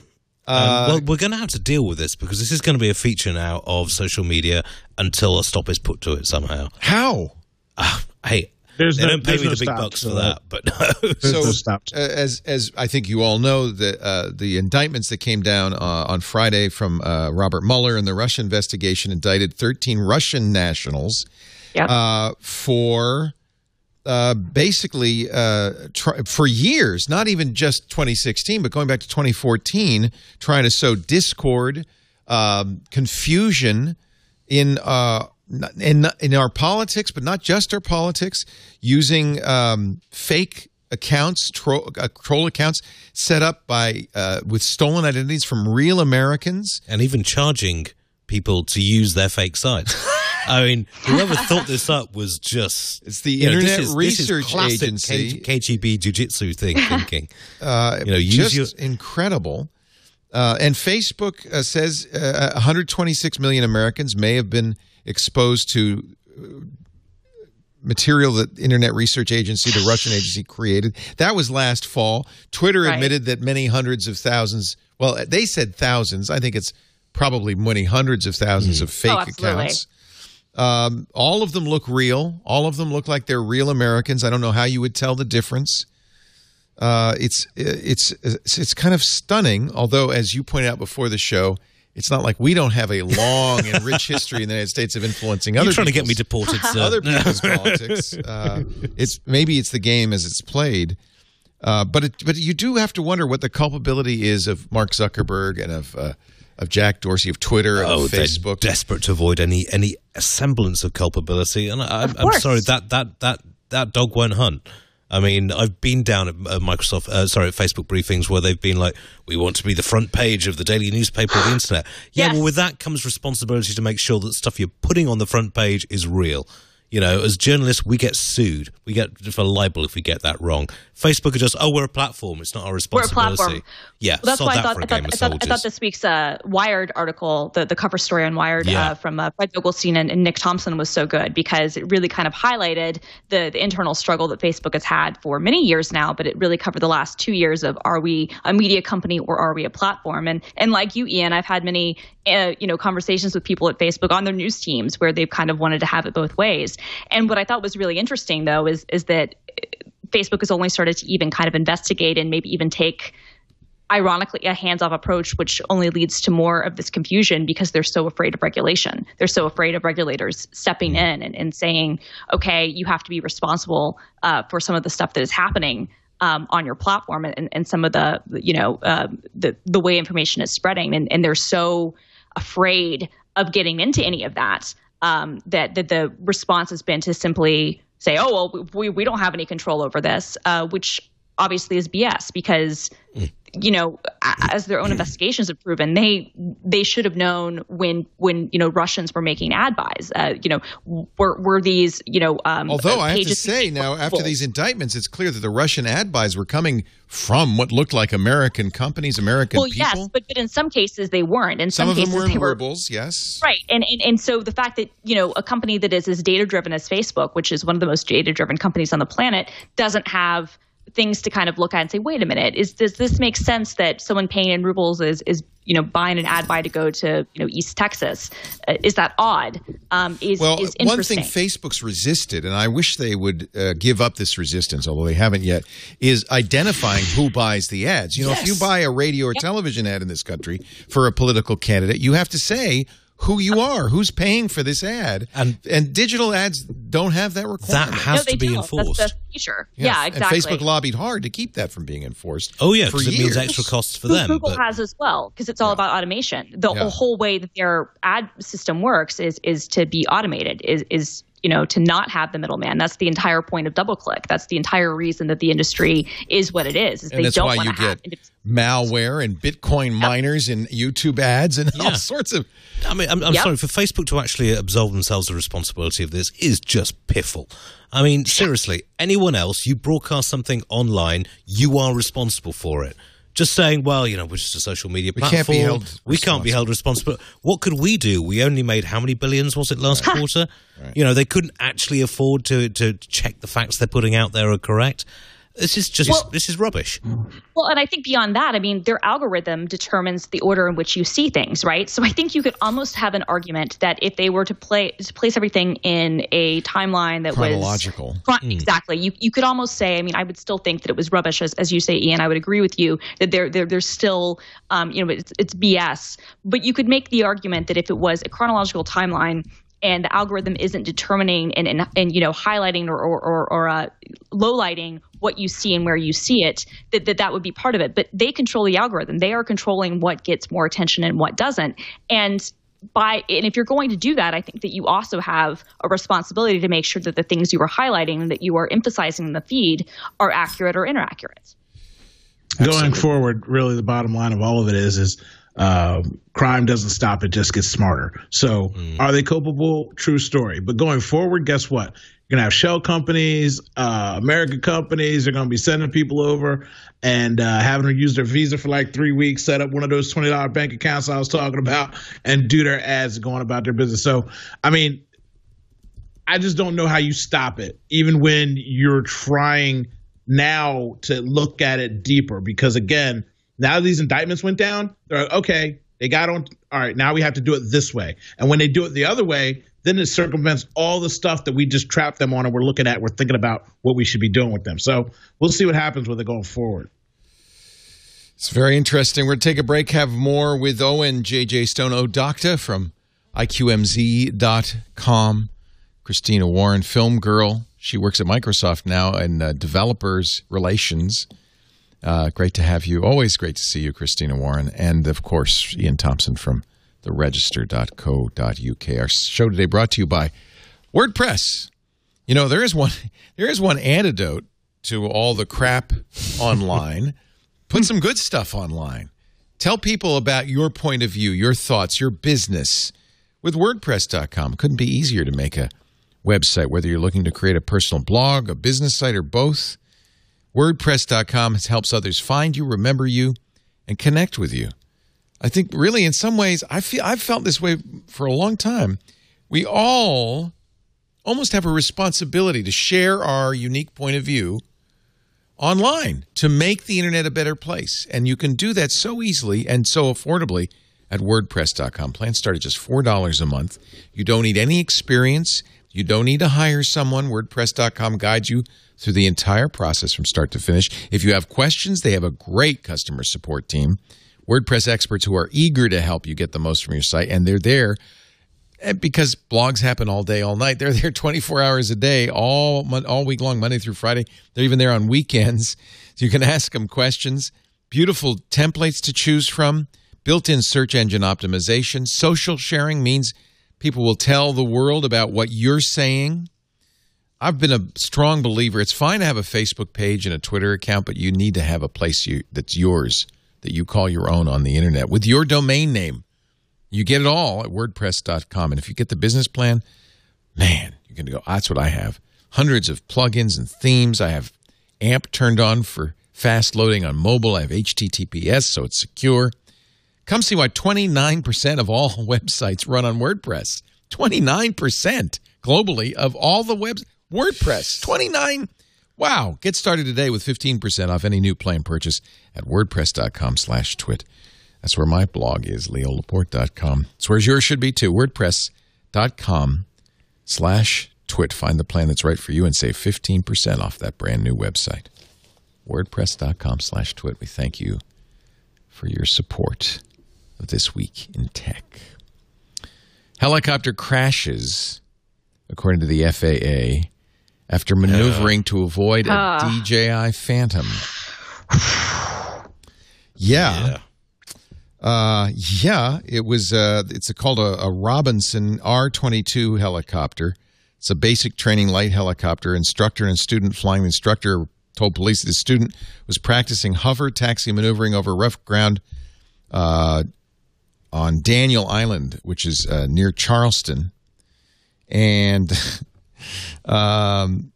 Uh, um, well, we're going to have to deal with this because this is going to be a feature now of social media until a stop is put to it somehow. How? Uh, hey, there's they no, don't pay me no the big bucks for that, but no. So, no uh, as, as I think you all know, the, uh, the indictments that came down uh, on Friday from uh, Robert Mueller and the Russia investigation indicted thirteen Russian nationals yep. uh, for... Uh, basically, uh, try, for years, not even just twenty sixteen, but going back to twenty fourteen, trying to sow discord, um, confusion in uh, in in our politics, but not just our politics, using um, fake accounts, troll, uh, troll accounts set up by uh, with stolen identities from real Americans, and even charging people to use their fake sites. I mean, whoever thought this up was just... It's the Internet know, this is, Research this is Agency. K G B jiu-jitsu thing thinking. Uh, you know, just use your incredible. Uh, and Facebook uh, says uh, one hundred twenty-six million Americans may have been exposed to uh, material that Internet Research Agency, the Russian agency, created. That was last fall. Twitter right. admitted that many hundreds of thousands... Well, they said thousands. I think it's probably many hundreds of thousands mm. of fake oh, accounts. Um, all of them look real. All of them look like they're real Americans. I don't know how you would tell the difference. Uh, it's, it's, it's, it's kind of stunning, although, as you pointed out before the show, it's not like we don't have a long and rich history in the United States of influencing other You're trying to get me deported, sir. Other people's politics. Uh, it's, maybe it's the game as it's played. Uh, but, it, but you do have to wonder what the culpability is of Mark Zuckerberg and of... Uh, Of Jack Dorsey, of Twitter, oh, of Facebook, desperate to avoid any any semblance of culpability, and I, I'm, I'm sorry that that that that dog won't hunt. I mean, I've been down at Microsoft, uh, sorry, at Facebook briefings where they've been like, "We want to be the front page of the daily newspaper of the internet." Yeah, yes. Well, with that comes responsibility to make sure that stuff you're putting on the front page is real. You know, as journalists, we get sued. We get for libel if we get that wrong. Facebook are just, oh, we're a platform. It's not our responsibility. We're a platform. Yeah, well, that's why that I, thought, I, thought, I, thought, I thought this week's uh, Wired article, the, the cover story on Wired yeah. uh, from uh, Fred Vogelstein and, and Nick Thompson was so good because it really kind of highlighted the, the internal struggle that Facebook has had for many years now, but it really covered the last two years of are we a media company or are we a platform? And, and like you, Iain, I've had many uh, you know, conversations with people at Facebook on their news teams where they've kind of wanted to have it both ways. And what I thought was really interesting, though, is is that Facebook has only started to even kind of investigate and maybe even take, ironically, a hands-off approach, which only leads to more of this confusion because they're so afraid of regulation. They're so afraid of regulators stepping in and, and saying, okay, you have to be responsible uh, for some of the stuff that is happening um, on your platform and, and some of the, you know, uh, the, the way information is spreading. And, and they're so afraid of getting into any of that um, that, that the response has been to simply say, oh, well, we, we don't have any control over this, uh, which obviously is B S because, you know, as their own investigations have proven, they they should have known when when you know Russians were making ad buys. Uh, you know, were were these you know? Um, Although I have to say now, after these indictments, it's clear that the Russian ad buys were coming from what looked like American companies, American well, people. Well, yes, but, but in some cases they weren't. In some, some of cases, them were in wearables, yes. Right, and, and and so the fact that you know a company that is as data driven as Facebook, which is one of the most data driven companies on the planet, doesn't have things to kind of look at and say, wait a minute, is does this make sense that someone paying in rubles is, is you know, buying an ad buy to go to, you know, East Texas? Uh, is that odd? Um, is, well, is interesting. One thing Facebook's resisted, and I wish they would uh, give up this resistance, although they haven't yet, is identifying who buys the ads. You know, yes. If you buy a radio or television ad in this country for a political candidate, you have to say who you are, who's paying for this ad. And, and digital ads don't have that requirement. That has no, to be don't. enforced. That's the feature. Yes. Yeah, exactly. And Facebook lobbied hard to keep that from being enforced. Oh, yeah, because it means extra costs for them. Google but... has as well, because it's all yeah. about automation. The yeah. whole way that their ad system works is is to be automated, is is you know, to not have the middleman. That's the entire point of DoubleClick. That's the entire reason that the industry is what it is. is and they that's don't why you get malware and Bitcoin miners yep. and YouTube ads and yeah. all sorts of... I mean, I'm, I'm yep. sorry, for Facebook to actually absolve themselves of the responsibility of this is just piffle. I mean, seriously, anyone else, you broadcast something online, you are responsible for it. Just saying, well, you know, we're just a social media platform. We can't be held, we can't be held responsible. What could we do? We only made how many billions was it last right. quarter? Right. You know, they couldn't actually afford to to check the facts they're putting out there are correct. This is just well, this is rubbish. Well, and I think beyond that, I mean, their algorithm determines the order in which you see things, right? So I think you could almost have an argument that if they were to play to place everything in a timeline that chronological. was chronological, exactly. You you could almost say, I mean, I would still think that it was rubbish, as as you say, Iain. I would agree with you that there there there's still, um, you know, it's, it's B S. But you could make the argument that if it was a chronological timeline, and the algorithm isn't determining and, and, and you know, highlighting or, or, or, or uh, lowlighting what you see and where you see it, that, that that would be part of it. But they control the algorithm. They are controlling what gets more attention and what doesn't. And by and if you're going to do that, I think that you also have a responsibility to make sure that the things you are highlighting and that you are emphasizing in the feed are accurate or inaccurate. Absolutely. Going forward, really the bottom line of all of it is is – Uh, crime doesn't stop, it just gets smarter. So mm. are they culpable? True story. But going forward, guess what? You're going to have shell companies, uh, American companies, they're going to be sending people over and uh, having them use their Visa for like three weeks, set up one of those twenty dollar bank accounts I was talking about, and do their ads going about their business. So, I mean, I just don't know how you stop it, even when you're trying now to look at it deeper, because again, now these indictments went down, they're like, okay, they got on, all right, now we have to do it this way. And when they do it the other way, then it circumvents all the stuff that we just trapped them on and we're looking at, we're thinking about what we should be doing with them. So we'll see what happens with it going forward. It's very interesting. We're going to take a break, have more with Owen J J. Stone, O'Docta from I Q M Z dot com. Christina Warren, film girl. She works at Microsoft now in uh, developers relations. Uh, great to have you. Always great to see you, Christina Warren. And, of course, Iain Thomson from the register dot co dot U K. Our show today brought to you by WordPress. You know, there is one, there is one antidote to all the crap online. Put some good stuff online. Tell people about your point of view, your thoughts, your business with WordPress dot com. Couldn't be easier to make a website, whether you're looking to create a personal blog, a business site, or both. WordPress dot com helps others find you, remember you, and connect with you. I think really in some ways, I feel, I've felt this way for a long time. We all almost have a responsibility to share our unique point of view online to make the internet a better place. And you can do that so easily and so affordably at WordPress dot com. Plans start at just four dollars a month. You don't need any experience. You don't need to hire someone. WordPress dot com guides you through the entire process from start to finish. If you have questions, they have a great customer support team. WordPress experts who are eager to help you get the most from your site, and they're there. And because blogs happen all day, all night, they're there twenty-four hours a day, all all week long, Monday through Friday. They're even there on weekends. So you can ask them questions. Beautiful templates to choose from. Built-in search engine optimization. Social sharing means people will tell the world about what you're saying. I've been a strong believer. It's fine to have a Facebook page and a Twitter account, but you need to have a place you, that's yours, that you call your own on the internet with your domain name. You get it all at WordPress dot com. And if you get the business plan, man, you're going to go, oh, that's what I have. Hundreds of plugins and themes. I have AMP turned on for fast loading on mobile. I have H T T P S, so it's secure. Come see why twenty-nine percent of all websites run on WordPress. twenty-nine percent globally of all the webs. WordPress, twenty-nine. Wow. Get started today with fifteen percent off any new plan purchase at WordPress dot com slash twit. That's where my blog is, leo laporte dot com. It's where yours should be, too. WordPress dot com slash twit. Find the plan that's right for you and save fifteen percent off that brand new website. WordPress dot com slash twit. We thank you for your support of This Week in Tech. Helicopter crashes, according to the F A A, after maneuvering uh, to avoid a uh. D J I Phantom. Yeah. Yeah. Uh, yeah, it was, uh, it's a, called a, a Robinson R twenty-two helicopter. It's a basic training light helicopter. Instructor and student flying. The instructor told police that the student was practicing hover taxi maneuvering over rough ground, uh, on Daniel Island, which is, uh, near Charleston. And, um,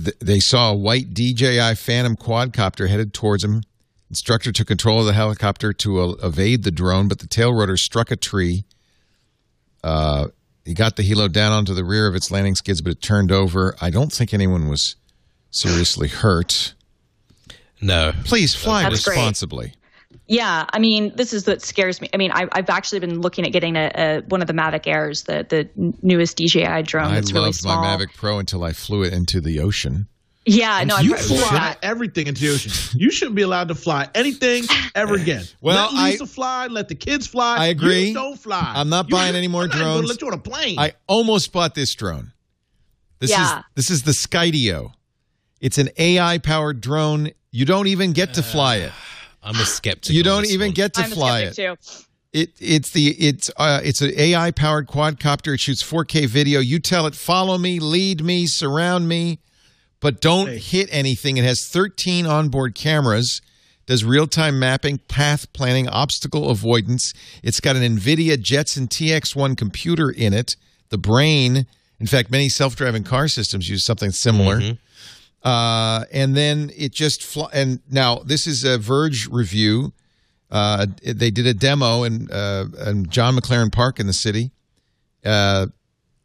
th they saw a white D J I Phantom quadcopter headed towards them. Instructor took control of the helicopter to uh, evade the drone, but the tail rotor struck a tree. Uh, he got the helo down onto the rear of its landing skids, but it turned over. I don't think anyone was seriously hurt. No. Please fly That's responsibly. Great. Yeah, I mean, this is what scares me. I mean, I, I've actually been looking at getting a, a one of the Mavic Airs, the the newest D J I drone. It's really small. I loved my Mavic Pro until I flew it into the ocean. Yeah, no, you fly everything into the ocean. You shouldn't be allowed to fly anything ever again. Well, let Lisa I, fly, let the kids fly. I agree. You don't fly. I'm not you buying should, any more I'm drones. Let you on a plane. I almost bought this drone. This yeah. is this is the Skydio. It's an A I powered drone. You don't even get to fly it. Uh, I'm a skeptic. You don't even one. get to I'm fly a skeptic it. Too. It it's the it's uh it's an A I powered quadcopter. It shoots four K video. You tell it follow me, lead me, surround me. But don't hit anything. It has thirteen onboard cameras, does real-time mapping, path planning, obstacle avoidance. It's got an NVIDIA Jetson T X one computer in it, the brain. In fact, many self-driving car systems use something similar. Mm-hmm. uh, and then it just – and now this is a Verge review. Uh, they did a demo in, uh, in John McLaren Park in the city, uh,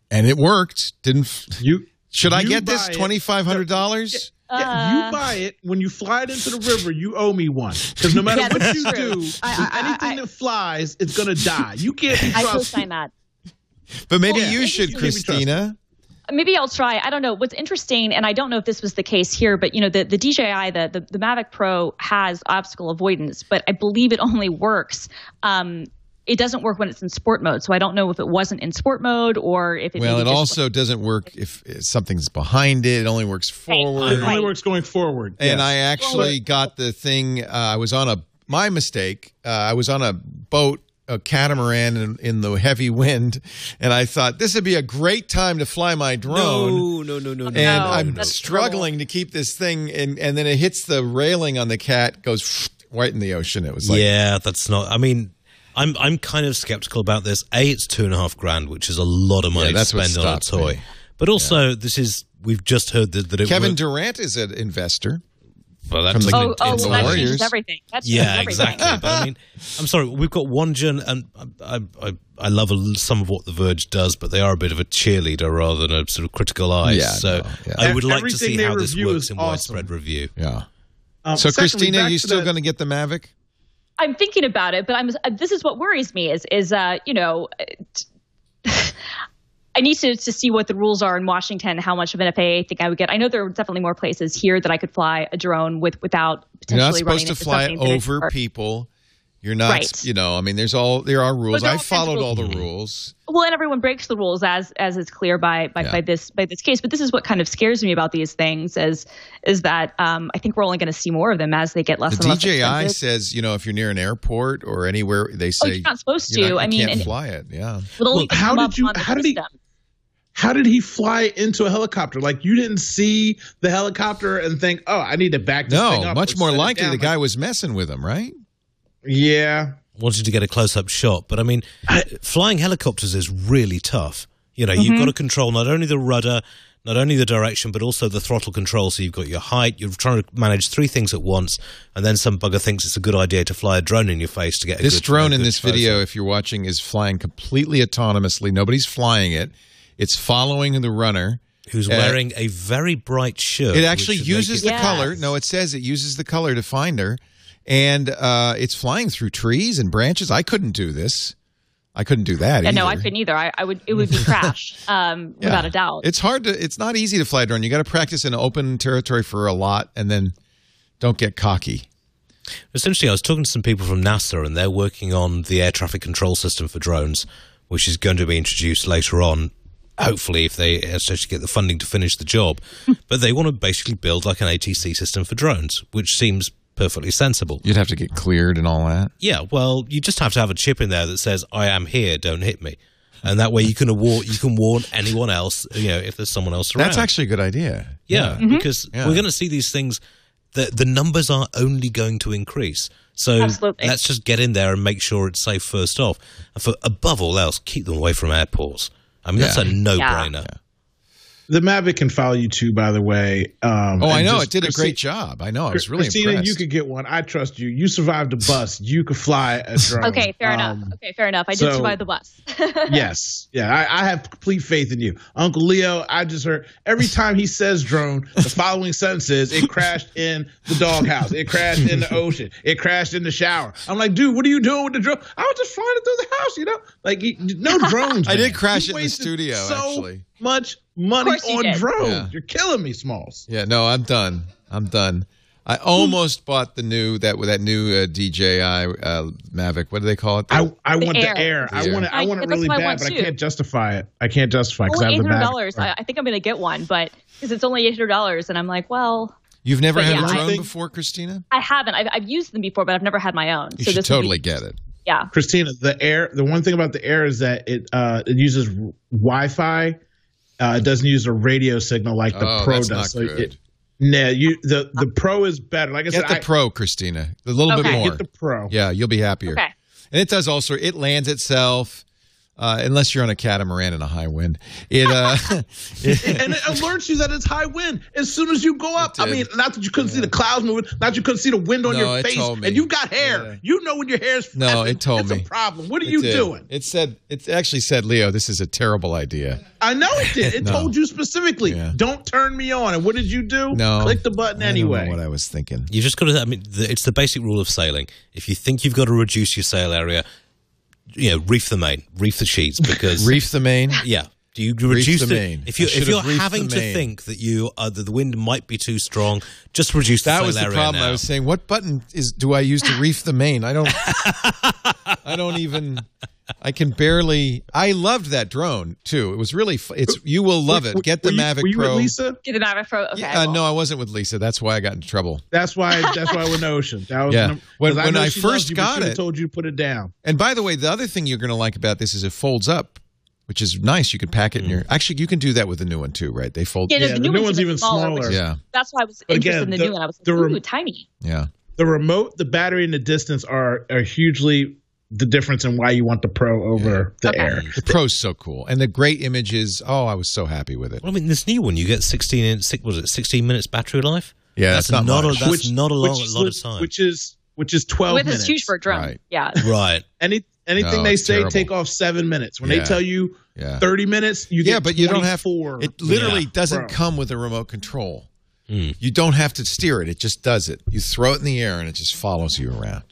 and it worked. Didn't – you. Should you I get this twenty-five hundred dollars? Uh, yeah, you buy it. When you fly it into the river, you owe me one. Because no matter yeah, what you true. do, I, I, anything I, I, that flies, it's going to die. You can't be trusted. I co-sign that. But maybe well, you maybe should, you Christina. Maybe I'll try. I don't know. What's interesting, and I don't know if this was the case here, but you know, the, the D J I, the, the, the Mavic Pro has obstacle avoidance, but I believe it only works um, – it doesn't work when it's in sport mode, so I don't know if it wasn't in sport mode or if it. Well, it also doesn't work if something's behind it. It only works forward. It only works going forward. And I actually got the thing. Uh, I was on a my mistake. Uh, I was on a boat, a catamaran, in, in the heavy wind, and I thought this would be a great time to fly my drone. No, no, no, no, no. And I'm struggling to keep this thing, and and then it hits the railing on the cat, goes right in the ocean. It was like, yeah, that's not. I mean. I'm I'm kind of skeptical about this. A, it's two and a half grand, which is a lot of money yeah, to spend on a toy. Me. But also, yeah. this is we've just heard that, that it Kevin worked. Durant is an investor. Well, that doesn't oh, oh, well, that changes everything. That changes yeah, everything. exactly. But I mean, I'm sorry, we've got one gen, and I I I love a, some of what The Verge does, but they are a bit of a cheerleader rather than a sort of critical eye. Yeah, so no, yeah. I would like everything to see how this works in awesome. widespread review. Yeah. Um, so, secondly, Christina, are you still going to get the Mavic? I'm thinking about it, but I'm. This is what worries me: is is uh, you know, I need to, to see what the rules are in Washington and how much of an F A A thing I would get. I know there are definitely more places here that I could fly a drone with without potentially running into something. You're not supposed to fly over people. You're not, right. you know, I mean, there's all, there are rules. I followed all the rules. Well, and everyone breaks the rules as, as is clear by, by, yeah. by this, by this case. But this is what kind of scares me about these things is, is that um, I think we're only going to see more of them as they get less the and less expensive. The D J I says, you know, if you're near an airport or anywhere, they say, oh, you're not supposed to, not, I mean, can't fly it. Yeah. Well, how did you, how did he, how did he fly into a helicopter? Like, you didn't see the helicopter and think, oh, I need to back this no, thing up. No, much more likely the guy was messing with him, right? Yeah. Wanted to get a close-up shot. But, I mean, I, flying helicopters is really tough. You know, mm-hmm. you've got to control not only the rudder, not only the direction, but also the throttle control. So you've got your height. You're trying to manage three things at once. And then some bugger thinks it's a good idea to fly a drone in your face to get a good photo. This drone in this video, if you're watching, is flying completely autonomously. Nobody's flying it. It's following the runner. Who's wearing uh, a very bright shirt. It actually uses the color. No, it says it uses the color to find her. And uh, it's flying through trees and branches. I couldn't do this. I couldn't do that yeah, either. No, I couldn't either. I, I would. It would be crash, um, yeah. without a doubt. It's hard to. It's not easy to fly a drone. You got to practice in open territory for a lot, and then don't get cocky. It's interesting. I was talking to some people from NASA, and they're working on the air traffic control system for drones, which is going to be introduced later on. Hopefully, if they actually get the funding to finish the job, but they want to basically build like an A T C system for drones, which seems perfectly sensible. You'd have to get cleared and all that. Yeah, well, you just have to have a chip in there that says, I am here, don't hit me. And that way you can award, you can warn anyone else, you know, if there's someone else around. That's actually a good idea. Yeah, yeah. Mm-hmm. because yeah. we're going to see these things, the, the numbers are only going to increase. So Absolutely. Let's just get in there and make sure it's safe first off. And for above all else, keep them away from airports. I mean, yeah. that's a no-brainer. Yeah. Yeah. The Mavic can follow you too, by the way. Um, oh, I know. It did a great job. I know. I was really Christina, impressed. You could get one. I trust you. You survived a bus. You could fly a drone. Okay, fair um, enough. Okay, fair enough. I so, did survive the bus. Yes. Yeah, I, I have complete faith in you. Uncle Leo, I just heard every time he says drone, the following sentence is, it crashed in the doghouse. It crashed in the ocean. It crashed in the shower. I'm like, dude, what are you doing with the drone? I was just flying it through the house, you know? Like, no drones. I did crash it in the studio, so actually. much money on drones. Yeah. You're killing me, Smalls. Yeah, no, I'm done. I'm done. I almost bought the new that that new uh, D J I uh, Mavic. What do they call it? I, I want the Air. I want it. I want it really bad, but I can't justify it. I can't justify because I have the Mavic. I, I think I'm going to get one, but because it's only eight hundred dollars, and I'm like, well. You've never had yeah, a drone before, Christina? I haven't. I've, I've used them before, but I've never had my own. You so should this totally be, get it. Yeah, Christina. The Air. The one thing about the Air is that it uh, it uses Wi-Fi. Uh, it doesn't use a radio signal like the oh, Pro that's does. Not so good. It, nah, you the, the Pro is better. Like I get said, the I, Pro, Christina, a little okay. bit more. Get the Pro. Yeah, you'll be happier. Okay. And it does also. It lands itself, uh, unless you're on a catamaran in a high wind. It uh, it, and it alerts you that it's high wind as soon as you go up. I mean, not that you couldn't yeah. see the clouds moving, not that you couldn't see the wind on no, your face, and you got hair. Yeah. You know when your hair's no, effing, it told it's me. It's a problem. What are it you did. doing? It said. It actually said, Leo, this is a terrible idea. I know it did. It no. told you specifically, yeah. don't turn me on. And what did you do? No. Click the button I anyway. I don't know what I was thinking. You just got to, I mean, the, it's the basic rule of sailing. If you think you've got to reduce your sail area, you know, reef the main, reef the sheets because. Reef the main? Yeah. Do you reduce the, the main? If, you, if you're having to think that you uh, the, the wind might be too strong, just reduce the sail area. That was the problem. Now. I was saying, what button is do I use to reef the main? I don't, I don't even. I can barely. I loved that drone too. It was really. It's you will love it. Get the were you, Mavic were you Pro. With Lisa? Get the Mavic Pro. Okay. Yeah, uh, no, I wasn't with Lisa. That's why I got in trouble. That's why. That's why I went to Ocean. That was yeah. Number, when when I, I first you, got it, told you to put it down. And by the way, the other thing you're going to like about this is it folds up, which is nice. You can pack it in your. Actually, you can do that with the new one too, right? They fold. Yeah, yeah the, the new one's, one's even smaller. smaller. Yeah. That's why I was but interested again, in the, the new one. I was like, ooh, tiny. Yeah. The remote, the battery, and the distance are are hugely. The difference in why you want the Pro over yeah. the okay. Air. The Pro's so cool. And the great images. Oh, I was so happy with it. Well, I mean, this new one, you get sixteen, was it sixteen minutes battery life? Yeah, that's, that's not, not a, that's which, not a long, lot of time. Which is which is twelve with minutes. Which is huge for a drone. Right. Yeah. Right. Any, anything no, they say, terrible. Take off seven minutes. When yeah. they tell you yeah. thirty minutes, you get yeah, but you don't have four. It literally yeah. doesn't Pro. Come with a remote control. Mm. You don't have to steer it. It just does it. You throw it in the air and it just follows you around.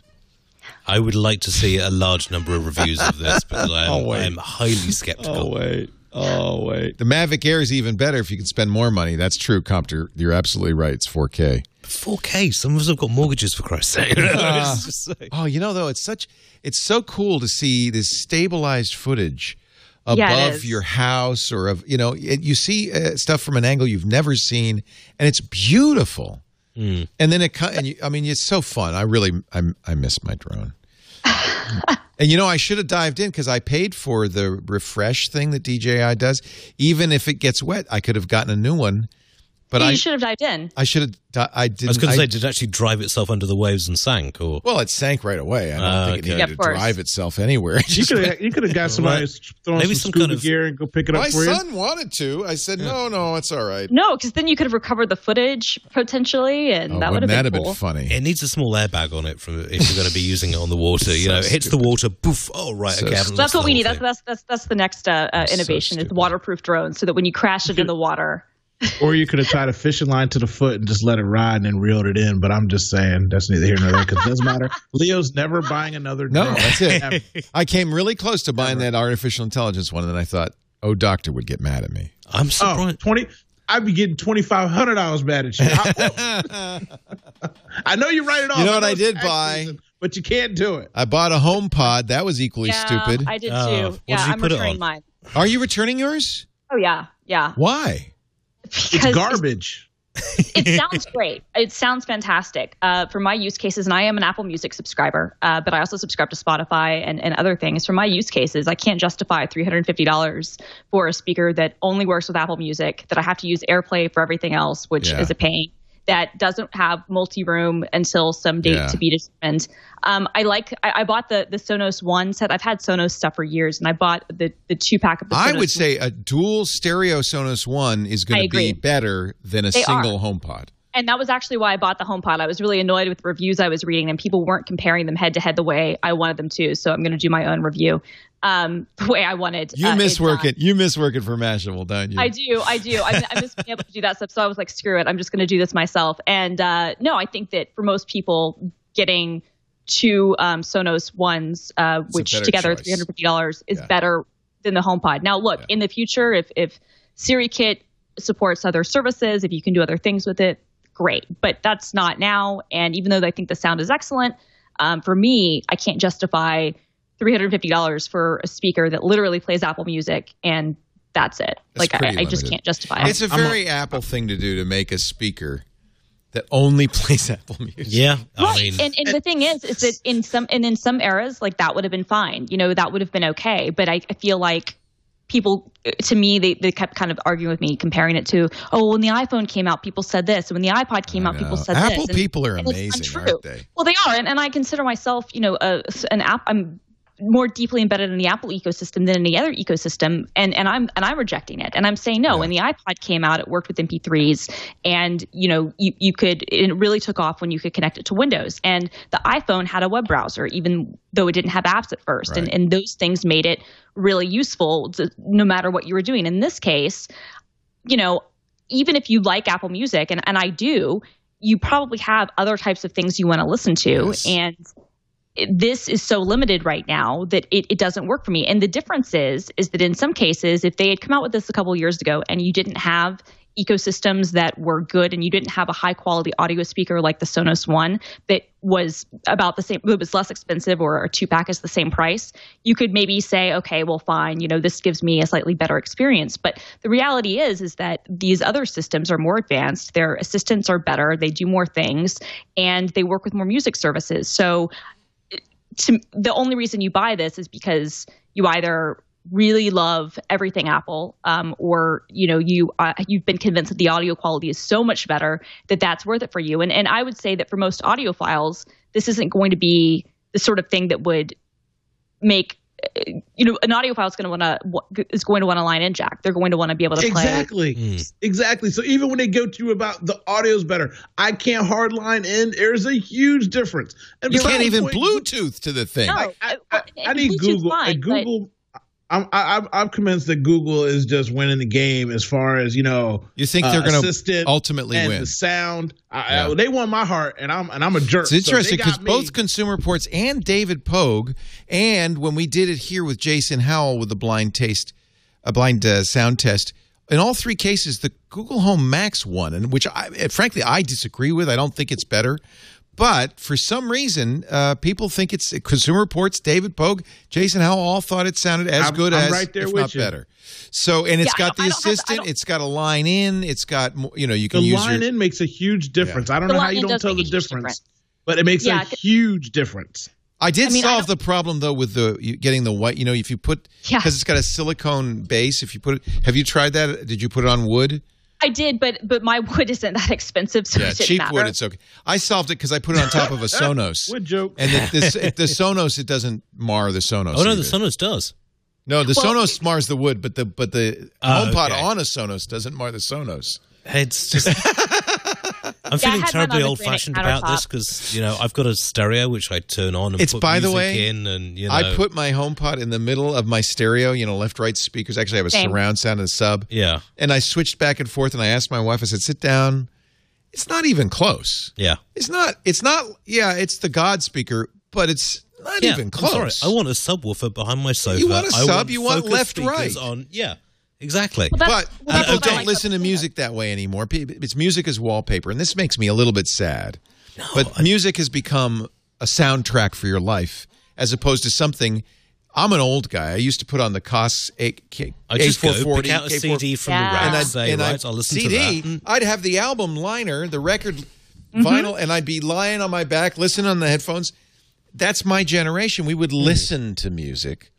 I would like to see a large number of reviews of this because I am, oh, I am highly skeptical. Oh, wait. Oh, wait. The Mavic Air is even better if you can spend more money. That's true, Compter. You're absolutely right. It's four K. four K? Some of us have got mortgages, for Christ's sake. Uh, oh, you know, though, it's such, it's so cool to see this stabilized footage above yeah, your house or of, you know, it, you see uh, stuff from an angle you've never seen, and it's beautiful. Mm. And then it, and you, I mean, it's so fun. I really, I, I miss my drone. And, you know, I should have dived in because I paid for the refresh thing that D J I does. Even if it gets wet, I could have gotten a new one. But you I, should have dived in. I should have. I didn't. I was going to say, did it actually drive itself under the waves and sank? Or well, it sank right away. I don't uh, think it okay. needed yeah, to course. drive itself anywhere. You could have, you could have got somebody right. throwing Maybe some, some scuba kind of, gear and go pick it up for you. My son wanted to. I said, yeah. no, no, it's all right. No, because then you could have recovered the footage potentially, and oh, that would have been, been cool. funny. It needs a small airbag on it from if you're going to be using it on the water. so you know, it hits the water, poof. Oh, right. So okay, so that's what we need. That's that's that's that's the next innovation is waterproof drones, so that when you crash it in the water. Or you could have tied a fishing line to the foot and just let it ride and then reeled it in. But I'm just saying that's neither here nor there because it doesn't matter. Leo's never buying another drone. No, that's it. I came really close to buying never. that artificial intelligence one, and then I thought, oh, doctor would get mad at me. I'm surprised. Oh, twenty I'd be getting twenty-five hundred dollars mad at you. I, I know you write it off. You know what I did buy? Reason, but you can't do it. I bought a HomePod. That was equally yeah, stupid. I did too. Uh, what yeah, did you I'm put returning it on? mine. Are you returning yours? Oh, yeah. Yeah. Why? Because it's garbage. It, it sounds great. It sounds fantastic uh, for my use cases. And I am an Apple Music subscriber, uh, but I also subscribe to Spotify and, and other things. For my use cases, I can't justify three hundred fifty dollars for a speaker that only works with Apple Music, that I have to use AirPlay for everything else, which yeah. is a pain, that doesn't have multi-room until some date yeah. to be determined. Um, I like. I, I bought the the Sonos One set. I've had Sonos stuff for years, and I bought the the two pack of the Sonos. I would say a dual stereo Sonos One is going to be better than a they single are. HomePod. And that was actually why I bought the HomePod. I was really annoyed with the reviews I was reading, and people weren't comparing them head to head the way I wanted them to. So I'm going to do my own review um, the way I wanted. You uh, miss working. Uh, you miss working for Mashable, don't you? I do. I do. I, I miss being able to do that stuff. So I was like, screw it. I'm just going to do this myself. And uh, no, I think that for most people, getting two um, Sonos Ones, uh, which together choice. three hundred fifty dollars is yeah. better than the HomePod. Now, look, yeah. in the future, if if SiriKit supports other services, if you can do other things with it, great, but that's not now. And even though I think the sound is excellent, um, for me, I can't justify three hundred fifty dollars for a speaker that literally plays Apple Music, and that's it. That's like, I, I just can't justify it. It's a very I'm, Apple thing to do to make a speaker that only plays Apple Music. Yeah, I right. mean, and, and the thing is, is that in some and in some eras, like that would have been fine. You know, that would have been okay. But I, I feel like. People, to me, they, they kept kind of arguing with me, comparing it to, oh, when the iPhone came out, people said this. When the iPod came out, people said Apple this. Apple people are amazing, aren't they? Well, they are. And, and I consider myself, you know, a, an app. I'm more deeply embedded in the Apple ecosystem than any other ecosystem. And, and I'm and I'm rejecting it. And I'm saying, no, yeah. when the iPod came out, it worked with M P threes. And, you know, you, you could, it really took off when you could connect it to Windows. And the iPhone had a web browser, even though it didn't have apps at first. Right. And, and those things made it really useful to, no matter what you were doing. In this case, you know, even if you like Apple Music, and, and I do, you probably have other types of things you want to listen to. Yes. And this is so limited right now that it, it doesn't work for me. And the difference is, is that in some cases, if they had come out with this a couple of years ago and you didn't have ecosystems that were good and you didn't have a high quality audio speaker like the Sonos One that was about the same, it was less expensive, or a two pack is the same price, you could maybe say, okay, well, fine, you know, this gives me a slightly better experience. But the reality is, is that these other systems are more advanced, their assistants are better, they do more things, and they work with more music services. So to, the only reason you buy this is because you either really love everything Apple, um, or you know you uh, you've been convinced that the audio quality is so much better that that's worth it for you. And and I would say that for most audiophiles, this isn't going to be the sort of thing that would make you know an audiophile is going to want to is going to want to line in jack. They're going to want to be able to exactly. play exactly exactly. So even when they go to you about the audio's better, I can't hard line in. There's a huge difference. And you can't even point, Bluetooth to the thing. No, like, I, I, I, I need Bluetooth's Google. Fine, Google. But, I'm, I'm I'm convinced that Google is just winning the game as far as, you know, you think they're uh, going to ultimately and win the sound. I, yeah. I, they won my heart, and I'm and I'm a jerk. It's interesting because so both Consumer Reports and David Pogue, and when we did it here with Jason Howell with the Blind Taste a blind uh, sound test. In all three cases, the Google Home Max won, and which, I, frankly, I disagree with. I don't think it's better. But for some reason, uh, people think it's Consumer Reports, David Pogue, Jason Howell all thought it sounded as I'm, good I'm as, right there if with not you. Better. So, and it's yeah, got the assistant. To, it's got a line in. It's got, you know, you can the use The line your, in makes a huge difference. Yeah. I don't the know how you don't tell the difference, difference, but it makes yeah, a huge difference. I did I mean, solve I the problem, though, with the getting the white, you know, if you put, because yeah. it's got a silicone base, if you put it, have you tried that? Did you put it on wood? I did, but but my wood isn't that expensive, so yeah, it cheap matter. Wood, it's okay. I solved it because I put it on top of a Sonos. Wood joke. And the, the, the Sonos, it doesn't mar the Sonos. Oh, no, either. The Sonos does. No, the well, Sonos mars the wood, but the but the uh, HomePod okay. on a Sonos doesn't mar the Sonos. It's just... I'm yeah, feeling terribly old-fashioned about this because, you know, I've got a stereo which I turn on and it's, put by music the way, in. And, you know, I put my HomePod in the middle of my stereo, you know, left-right speakers. Actually, I have a Same. surround sound and a sub. Yeah. And I switched back and forth, and I asked my wife, I said, sit down. It's not even close. Yeah. It's not, it's not, yeah, it's the God speaker, but it's not yeah, even close. I'm sorry. I want a subwoofer behind my sofa. You want a sub, want you want left-right. Yeah. Exactly. Well, but well, people don't like listen to music that way anymore. It's music as wallpaper, and this makes me a little bit sad. No, but I... music has become a soundtrack for your life as opposed to something. I'm an old guy. I used to put on the K O S A four forty. Pick out a C D from yeah. the rack and I'd, say, and right, I'll listen C D, to that. I'd have the album liner, the record mm-hmm. vinyl, and I'd be lying on my back, listening on the headphones. That's my generation. We would listen mm. to music.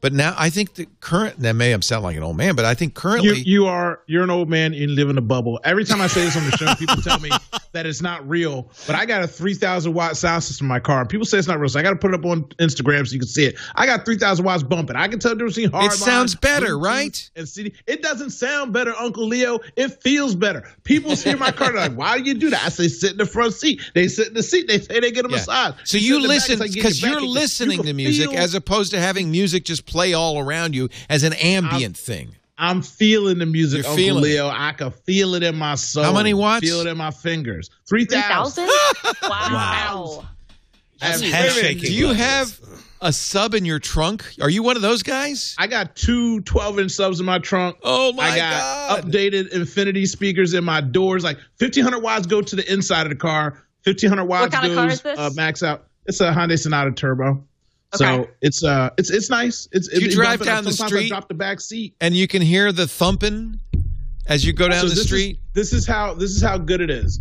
But now I think the current – that may sound like an old man, but I think currently – You are – you're an old man and you live in a bubble. Every time I say this on the show, people tell me that it's not real. But I got a three thousand watt sound system in my car. People say it's not real, so I got to put it up on Instagram so you can see it. I got three thousand watts bumping. I can tell the difference between hard It lines, sounds better, Bluetooth, right? And C D. It doesn't sound better, Uncle Leo. It feels better. People see my car, they're like, why do you do that? I say sit in the front seat. They sit in the seat. They say they get a yeah. massage. So you, you listen because like, you're listening you to music as opposed to having music just play all around you as an ambient I'm, thing. I'm feeling the music, You're Uncle Leo. It. I can feel it in my soul. How many watts? Feel it in my fingers. three thousand? Wow. That's head shaking. Do you have a sub in your trunk? Are you one of those guys? I got two twelve-inch subs in my trunk. Oh, my God. I got God. updated Infinity speakers in my doors. Like, fifteen hundred watts go to the inside of the car. fifteen hundred watts goes car is this? Uh, max out. It's a Hyundai Sonata Turbo. Okay. So it's uh it's it's nice. It's you it, drive down the street, I drop the back seat, and you can hear the thumping as you go down so the this street. Is, this is how this is how good it is.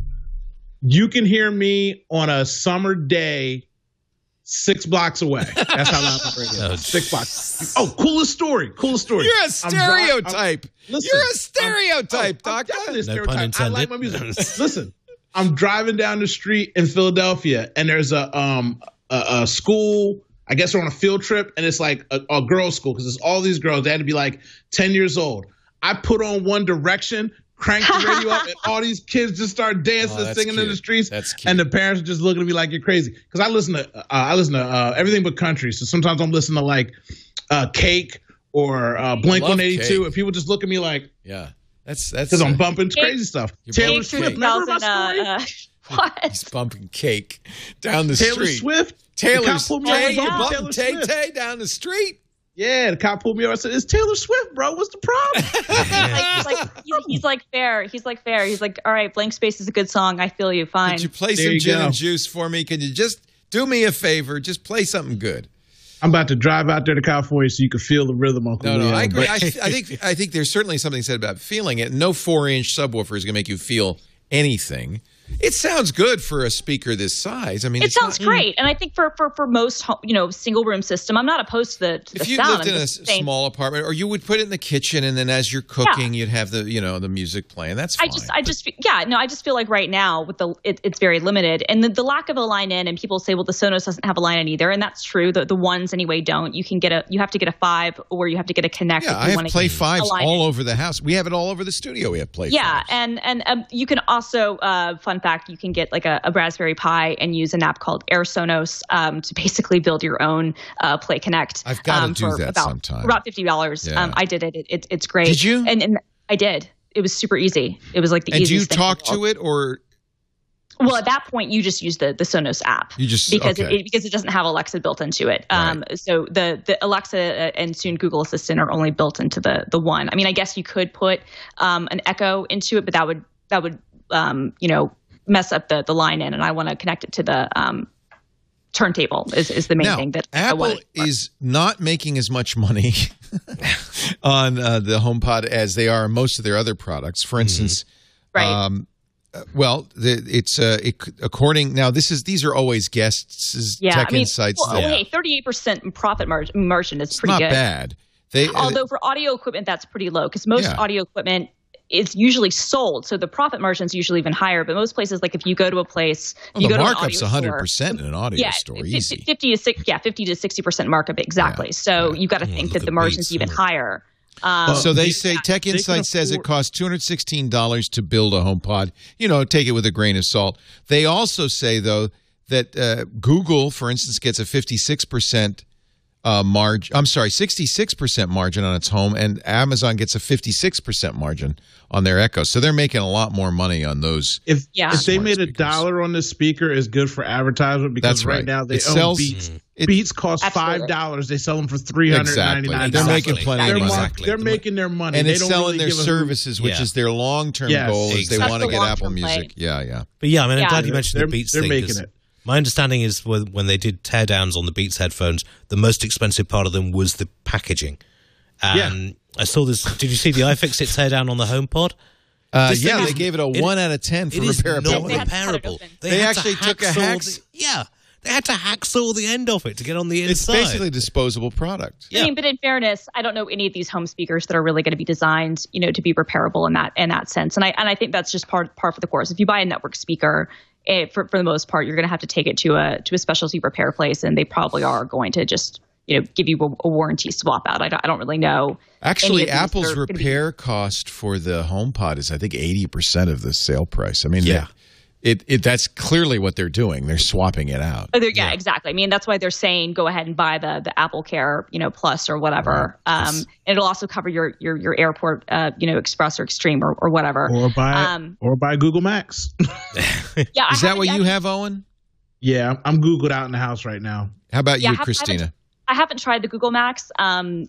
You can hear me on a summer day, six blocks away. That's how loud my radio is. Six blocks. Oh, coolest story. Coolest story. You're a stereotype. I'm, I'm, listen, You're a stereotype, I'm, Doctor. I'm no stereotype. Pun intended. I like my music. Listen, I'm driving down the street in Philadelphia, and there's a um a, a school. I guess we're on a field trip, and it's like a, a girls' school because it's all these girls. They had to be like ten years old. I put on One Direction, cranked the radio up, and all these kids just start dancing, oh, and singing cute. in the streets. That's cute. And the parents are just looking at me like you're crazy because I listen to uh, I listen to uh, everything but country. So sometimes I'm listening to like uh, Cake or uh, Blink one eighty-two, and people just look at me like, yeah, that's that's because uh, I'm bumping Cake. crazy stuff. You're Taylor Swift, remember my story? Uh, uh, what? He's bumping Cake down the Taylor street. Taylor Swift. Taylor's Tay, you bumping Tay Tay down the street. Yeah, the cop pulled me over. I said, "It's Taylor Swift, bro. What's the problem?" he's, like, he's, like, he's like fair. He's like fair. He's like, all right, Blank Space is a good song. I feel you. Fine. Could you play there some you gin go. and juice for me? Could you just do me a favor? Just play something good. I'm about to drive out there to California so you can feel the rhythm. Uncle no, no, Leo, I agree. I, I think I think there's certainly something said about feeling it. No four-inch subwoofer is going to make you feel anything. It sounds good for a speaker this size. I mean, it sounds not, great, and I think for for for most you know single room system, I'm not opposed to the, to the sound. If you lived I'm in a saying, small apartment, or you would put it in the kitchen, and then as you're cooking, yeah. you'd have the you know the music playing. That's fine. I just I just yeah no I just feel like right now with the it, it's very limited, and the, the lack of a line in, and people say well the Sonos doesn't have a line in either, and that's true. The the ones anyway don't. You can get a you have to get a five, or you have to get a Connect. Yeah, if you I have play fives all in. over the house. We have it all over the studio. We have play. Yeah, fives. and and um, you can also uh, fun. In fact, you can get like a, a Raspberry Pi and use an app called Air Sonos um, to basically build your own uh, Play Connect. I've got to um, do that about, sometime. About fifty dollars. Yeah. Um, I did it. It, it. It's great. Did you? And, and I did. It was super easy. It was like the and easiest thing. And do you talk to it or? Well, at that point, you just use the the Sonos app you just, because okay. it, because it doesn't have Alexa built into it. Right. Um, so the the Alexa and soon Google Assistant are only built into the the One. I mean, I guess you could put um, an Echo into it, but that would that would um, you know mess up the the line in, and I want to connect it to the um, turntable is, is the main now, thing that Apple is not making as much money on uh, the HomePod as they are on most of their other products. For instance, mm-hmm. right. Um, Well, it's uh, it, according now. This is these are always guests. Yeah, Tech I mean, Insights. Well, hey, thirty-eight percent profit margin, margin is pretty it's not good. Bad. They, Although uh, for audio equipment, that's pretty low because most yeah. audio equipment is usually sold, so the profit margin is usually even higher. But most places, like if you go to a place, well, you the go markup's to an audio one hundred percent in an audio yeah, store. Easy. fifty to six, yeah, fifty to sixty percent markup exactly. Yeah, so yeah. you got to think that the, the margin's even higher. Um, so they say yeah, Tech Insights says it costs two hundred sixteen dollars to build a HomePod. You know, take it with a grain of salt. They also say, though, that uh, Google, for instance, gets a fifty-six percent uh, margin. I'm sorry, sixty-six percent margin on its home, and Amazon gets a fifty-six percent margin on their Echo. So they're making a lot more money on those. If, yeah. if they made speakers. a dollar on this speaker, it's good for advertisement because That's right. right now they it own sells, Beats. It, Beats cost Absolutely. five dollars. They sell them for three hundred ninety-nine dollars. Exactly. They're exactly. making plenty of money. Exactly. They're making their money. And they it's don't selling really their services, them. which yeah. is their long-term yes. goal is exactly. they want to get Apple Music. Play. Yeah, yeah. But yeah, I mean, yeah. I'm glad you mentioned they're, the Beats they're thing. They're making it. My understanding is when they did teardowns on the Beats headphones, the most expensive part of them was the packaging. Um, yeah. I saw this. Did you see the iFixit teardown on the HomePod? Uh, yeah, they is, gave it a it, one out of ten for repairability. It's not repairable. They, they actually to took a hacksaw. Yeah. They had to hacksaw the end of it to get on the inside. It's basically a disposable product. Yeah. I mean, but in fairness, I don't know any of these home speakers that are really going to be designed, you know, to be repairable in that in that sense. And I and I think that's just part part of the course. If you buy a network speaker, it, for for the most part, you're going to have to take it to a to a specialty repair place, and they probably are going to just you know give you a, a warranty swap out. I don't, I don't really know. Actually, Apple's repair be- cost for the HomePod is I think eighty percent of the sale price. I mean, yeah. They, It, it that's clearly what they're doing. They're swapping it out. Oh, yeah, yeah, exactly. I mean, that's why they're saying go ahead and buy the the Apple Care, you know, Plus or whatever. Right. Um, yes. And it'll also cover your your your Airport, uh, you know, Express or Extreme or, or whatever. Or buy um, or buy Google Max. yeah, is that what you have, Owen? Yeah, I'm Googled out in the house right now. How about yeah, you, I have, Christina? I have, I haven't tried the Google Max. Um,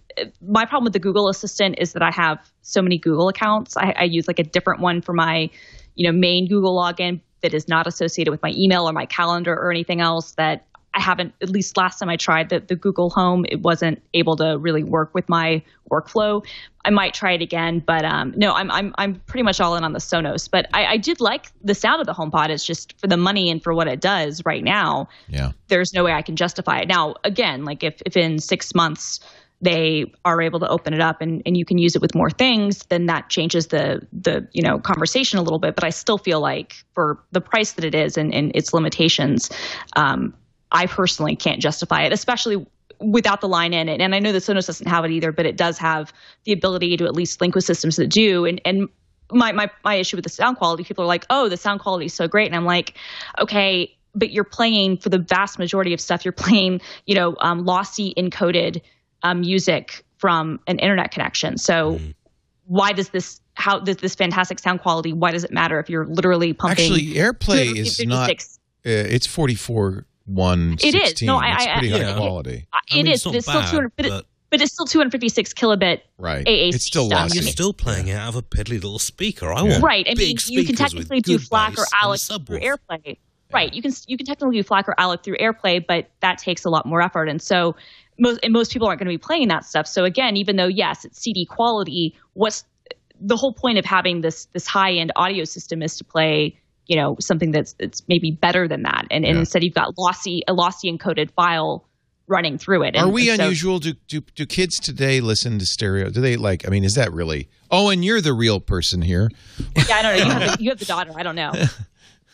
my problem with the Google Assistant is that I have so many Google accounts. I, I use like a different one for my, you know, main Google login that is not associated with my email or my calendar or anything else that I haven't, at least last time I tried the, the Google Home, it wasn't able to really work with my workflow. I might try it again, but um, no, I'm I'm I'm pretty much all in on the Sonos. But I, I did like the sound of the HomePod. It's just for the money and for what it does right now, yeah. there's no way I can justify it. Now, again, like if, if in six months they are able to open it up and, and you can use it with more things, then that changes the the you know conversation a little bit. But I still feel like for the price that it is and, and its limitations, um, I personally can't justify it, especially without the line in it. And I know the Sonos doesn't have it either, but it does have the ability to at least link with systems that do. And and my my, my issue with the sound quality, people are like, oh, the sound quality is so great. And I'm like, okay, but you're playing, for the vast majority of stuff, you're playing, you know, um, lossy encoded Um, music from an internet connection. So mm. why does this, how does this fantastic sound quality, why does it matter if you're literally pumping? Actually, AirPlay is not, uh, it's forty-four one sixteen. It is. No, I, it's pretty I, high yeah. quality. It, it I mean, is. It's, it's bad, still two hundred, but, but, but it's still two fifty-six kilobit right. A A C it's still stuff. Lossy. You're still playing it out of a piddly little speaker. I yeah. want right. I mean, big you can technically do FLAC or Alex through AirPlay. Yeah. Right. You can, you can technically do FLAC or Alex through AirPlay, but that takes a lot more effort. And so Most, and most people aren't going to be playing that stuff. So again, even though, yes, it's C D quality, what's the whole point of having this this high-end audio system is to play, you know, something that's it's maybe better than that. And, and yeah. instead you've got lossy, a lossy encoded file running through it. And, Are we and so, unusual? Do, do, do kids today listen to stereo? Do they like, I mean, is that really? Oh, and you're the real person here. Yeah, I don't know. You have the, you have the daughter. I don't know.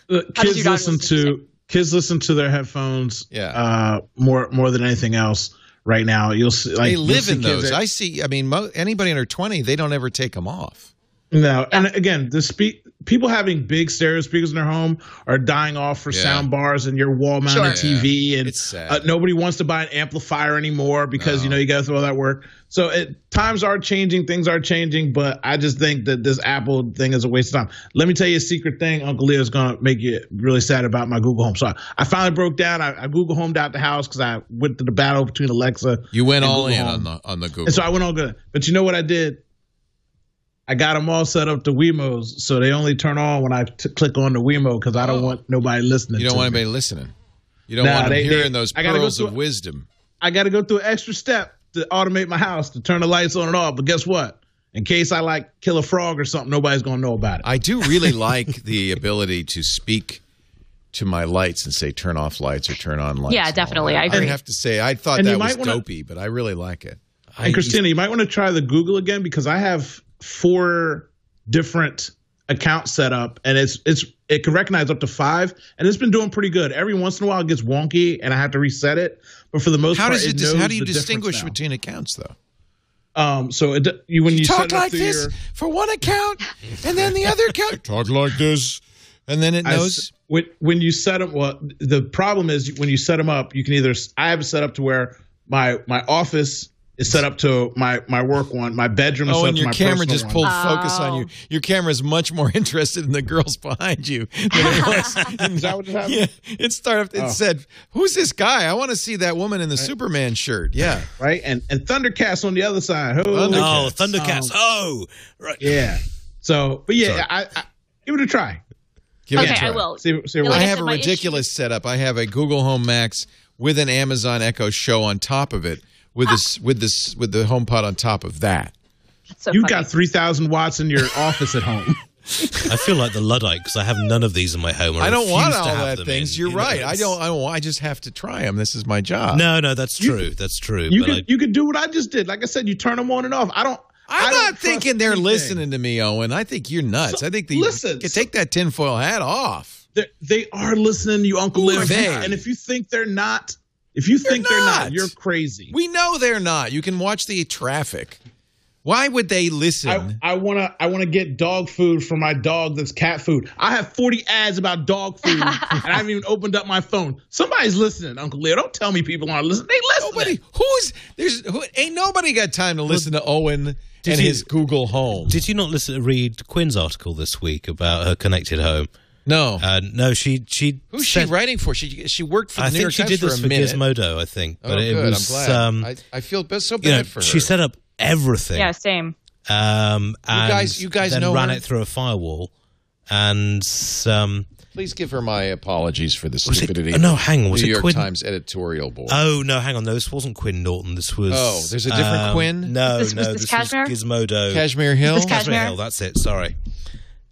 Look, kids listen, listen to, to kids listen to their headphones yeah. uh, more more than anything else. Right now, you'll see. Like, they live see in those. That, I see. I mean, mo- anybody under twenty, they don't ever take them off. No, and again, the spe- people having big stereo speakers in their home are dying off for yeah. sound bars and your wall-mounted sure. T V, yeah. and uh, nobody wants to buy an amplifier anymore because no. you know you got to throw all that work. So it, times are changing, things are changing, but I just think that this Apple thing is a waste of time. Let me tell you a secret thing, Uncle Leo is gonna make you really sad about my Google Home. So I, I finally broke down. I, I Google Homed out the house because I went to the battle between Alexa. You went and all Google in Home. on the on the Google. And so I went all good, but you know what I did? I got them all set up to Wemos, so they only turn on when I t- click on the Wemo because I don't oh. want nobody listening. You don't to want me. anybody listening. You don't nah, want them they, hearing they, those pearls go of a, wisdom. I got to go through an extra step to automate my house, to turn the lights on and off. But guess what? In case I, like, kill a frog or something, nobody's going to know about it. I do really like the ability to speak to my lights and say turn off lights or turn on lights. Yeah, definitely. I agree. I would have to say I thought and that was wanna, dopey, but I really like it. And, I, Christina, you might want to try the Google again because I have – four different accounts set up, and it's it's it can recognize up to five, and it's been doing pretty good. Every once in a while, it gets wonky, and I have to reset it. But for the most how part, does it, it knows how do you distinguish between accounts, though? Um, so it, you when you, you talk set like this your, for one account, and then the other account talk like this, and then it knows I, when when you set them. Well, the problem is when you set them up, you can either I have it set up to where my my office. It's set up to my, my work one. My bedroom is oh, set up to my personal one. Oh, and your camera just pulled oh. focus on you. Your camera is much more interested in the girls behind you than it was. Is that what it happened? Yeah. It, started, it oh. said, who's this guy? I want to see that woman in the right. Superman shirt. Yeah. Right? And and Thundercats on the other side. Oh, Thundercats. Oh, Thundercats. Um, oh. Right. Yeah. So, but yeah, I, I, give it a try. Give okay, it a try. I will. See, see I have a ridiculous issue. setup. I have a Google Home Max with an Amazon Echo Show on top of it. With this, with this, with the HomePod on top of that, so you've funny. got three thousand watts in your office at home. I feel like the Luddite because I have none of these in my home. I, I don't want all that things. In, You're you know, right. It's... I don't. I don't. I just have to try them. This is my job. No, no, that's true. You, that's true. You but could, I, you could do what I just did. Like I said, you turn them on and off. I don't. I'm I don't not thinking they're anything. listening to me, Owen. I think you're nuts. So, I think the, listen, you so, take that tinfoil hat off. They are listening to you, Uncle Liv. And if you think they're not. If you think they're not, you're crazy. We know they're not. You can watch the traffic. Why would they listen? I want to I want to get dog food for my dog that's cat food. I have forty ads about dog food, and I haven't even opened up my phone. Somebody's listening, Uncle Leo. Don't tell me people aren't listening. They listen. Nobody. Who's – there's who, ain't nobody got time to listen to Owen and his Google Home. Did you not listen to read Quinn's article this week about her connected home? No, uh, no. She she. Who's sent, she writing for? She she worked for. The I New think York she Times did this for, for Gizmodo. I think, but oh, it good. was. I'm glad. Um, I, I feel so bad you know, for her. She set up everything. Yeah, same. Um, and you guys, you guys then know ran her? it through a firewall, and um. Please give her my apologies for the stupidity. It, oh, no, hang on. Was New it York Quinn? Times editorial board. Oh, no, hang on. No, this wasn't Quinn Norton. This was... Oh, there's a different um, Quinn? No, this, no. Was this this Kashmir? was Gizmodo. Kashmir Hill? This Kashmir? Kashmir Hill, that's it. Sorry.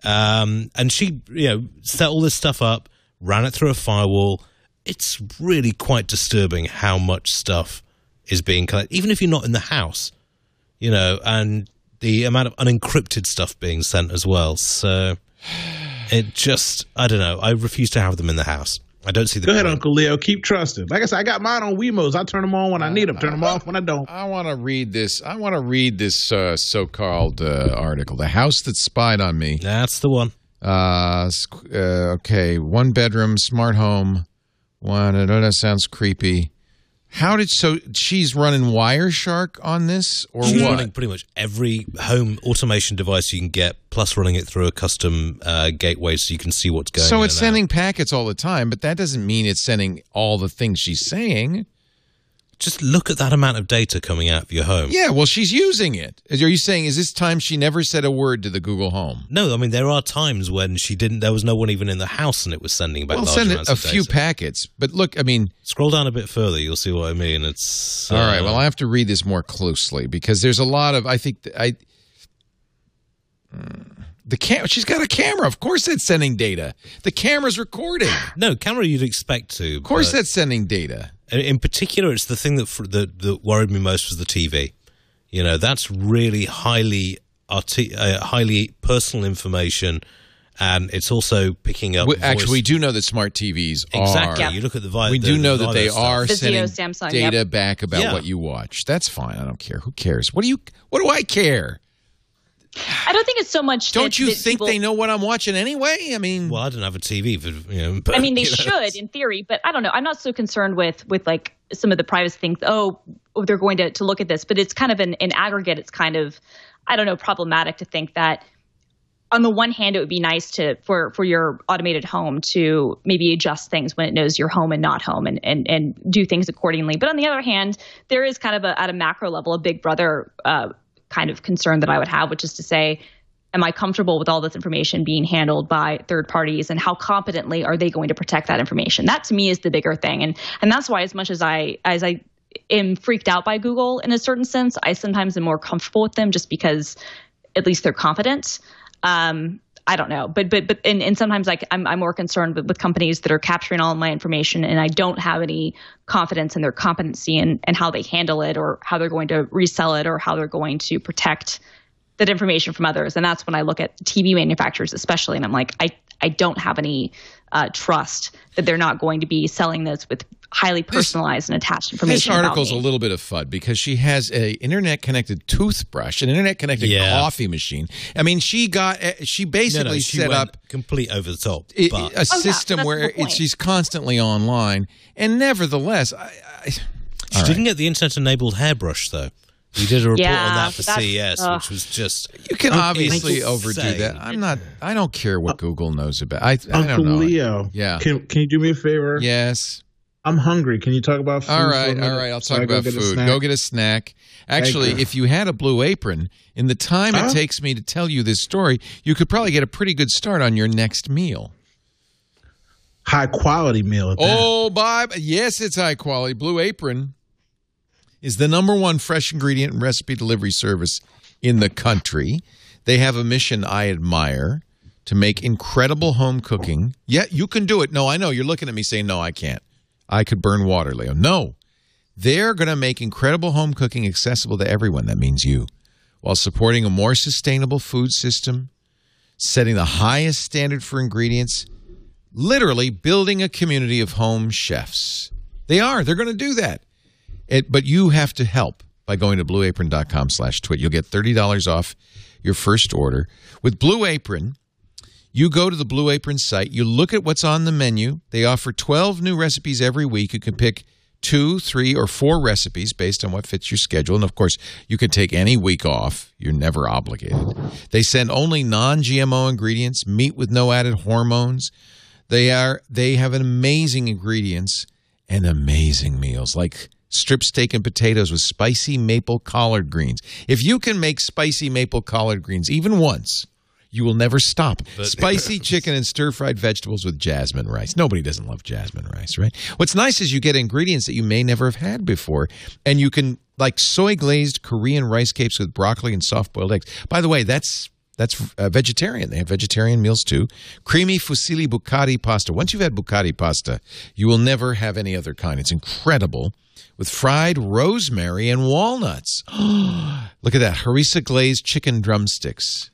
Um, and she, you know, set all this stuff up, ran it through a firewall. It's really quite disturbing how much stuff is being collected, even if you're not in the house, you know, and the amount of unencrypted stuff being sent as well. So it just, I don't know. I refuse to have them in the house. I don't see the Go ahead, point. Uncle Leo. Keep trusting. Like I said, I got mine on Wemos. I turn them on when I need them. Turn them off when I don't. I want to read this. I want to read this uh, so-called uh, article. The House That Spied on Me. That's the one. Uh, uh, okay. One bedroom, smart home. One. I know that sounds creepy. How did so she's running Wireshark on this or she's what? She's running pretty much every home automation device you can get, plus running it through a custom uh, gateway so you can see what's going on. So it's sending out. packets all the time, but that doesn't mean it's sending all the things she's saying. Just look at that amount of data coming out of your home. Yeah, well, she's using it. Are you saying is this time she never said a word to the Google Home? No, I mean there are times when she didn't. There was no one even in the house, and it was sending back. Well, large send amounts it a of few data. packets, but look, I mean, scroll down a bit further, you'll see what I mean. It's uh, all right. Well, I have to read this more closely because there's a lot of. I think th- I mm, the cam. She's got a camera. Of course, that's sending data. The camera's recording. No camera, you'd expect to. Of course, but- that's sending data. In particular, it's the thing that, that that worried me most was the T V. You know, that's really highly arti- uh, highly personal information, and it's also picking up. We, actually, we do know that smart T Vs exactly. are. Exactly. Yeah. You look at the vi- We the, do know the that they stuff. are Physio, sending Samsung, data yep. back about yeah. what you watch. That's fine. I don't care. Who cares? What do you? What do I care? I don't think it's so much. Don't that, you that think people, they know what I'm watching anyway? I mean, well, I don't have a T V, but, you know, but I mean, they should know. In theory, but I don't know. I'm not so concerned with with like some of the privacy things. Oh, they're going to to look at this, but it's kind of an, an aggregate. It's kind of, I don't know, problematic to think that. On the one hand, it would be nice to for, for your automated home to maybe adjust things when it knows you're home and not home and, and, and do things accordingly. But on the other hand, there is kind of a, at a macro level, a big brother uh, kind of concern that I would have, which is to say, am I comfortable with all this information being handled by third parties, and how competently are they going to protect that information? That to me is the bigger thing. And and that's why, as much as I as I am freaked out by Google in a certain sense, I sometimes am more comfortable with them just because at least they're competent. Um, I don't know, but, but, but, and, and sometimes like I'm, I'm more concerned with, with companies that are capturing all of my information, and I don't have any confidence in their competency and, and how they handle it, or how they're going to resell it, or how they're going to protect that information from others. And that's when I look at T V manufacturers, especially, and I'm like, I, I don't have any uh, trust that they're not going to be selling this with highly personalized this, and attached information. This article's a little bit of F U D because she has a internet-connected toothbrush, an internet-connected yeah. coffee machine. I mean, she got she basically no, no, she set up complete over the top a, but. a oh, system yeah, where it, she's constantly online. And nevertheless, I, I, she right. didn't get the internet-enabled hairbrush though. We did a report yeah, on that for C E S, uh, which was just you can obviously overdo that. I'm not. I don't care what uh, Google knows about. I, I don't know. Uncle Leo, yeah. Can Can you do me a favor? Yes. I'm hungry. Can you talk about food? All right, all right. I'll talk so about go food. Go get a snack. Actually, if you had a Blue Apron, in the time huh? it takes me to tell you this story, you could probably get a pretty good start on your next meal. High quality meal. At that. Oh, Bob. Yes, it's high quality. Blue Apron is the number one fresh ingredient and recipe delivery service in the country. They have a mission I admire, to make incredible home cooking. Yeah, you can do it. No, I know. You're looking at me saying, no, I can't. I could burn water, Leo. No, they're going to make incredible home cooking accessible to everyone. That means you, while supporting a more sustainable food system, setting the highest standard for ingredients, literally building a community of home chefs. They are. They're going to do that. It, but you have to help by going to blue apron dot com slash twit. You'll get thirty dollars off your first order. With Blue Apron, you go to the Blue Apron site. You look at what's on the menu. They offer twelve new recipes every week. You can pick two, three, or four recipes based on what fits your schedule. And, of course, you can take any week off. You're never obligated. They send only non-G M O ingredients, meat with no added hormones. They are they have amazing ingredients and amazing meals, like strip steak and potatoes with spicy maple collard greens. If you can make spicy maple collard greens even once, you will never stop. But spicy chicken and stir-fried vegetables with jasmine rice. Nobody doesn't love jasmine rice, right? What's nice is you get ingredients that you may never have had before. And you can, like soy-glazed Korean rice cakes with broccoli and soft-boiled eggs. By the way, that's that's uh, vegetarian. They have vegetarian meals too. Creamy fusilli bucati pasta. Once you've had bucati pasta, you will never have any other kind. It's incredible. With fried rosemary and walnuts. Look at that. Harissa-glazed chicken drumsticks.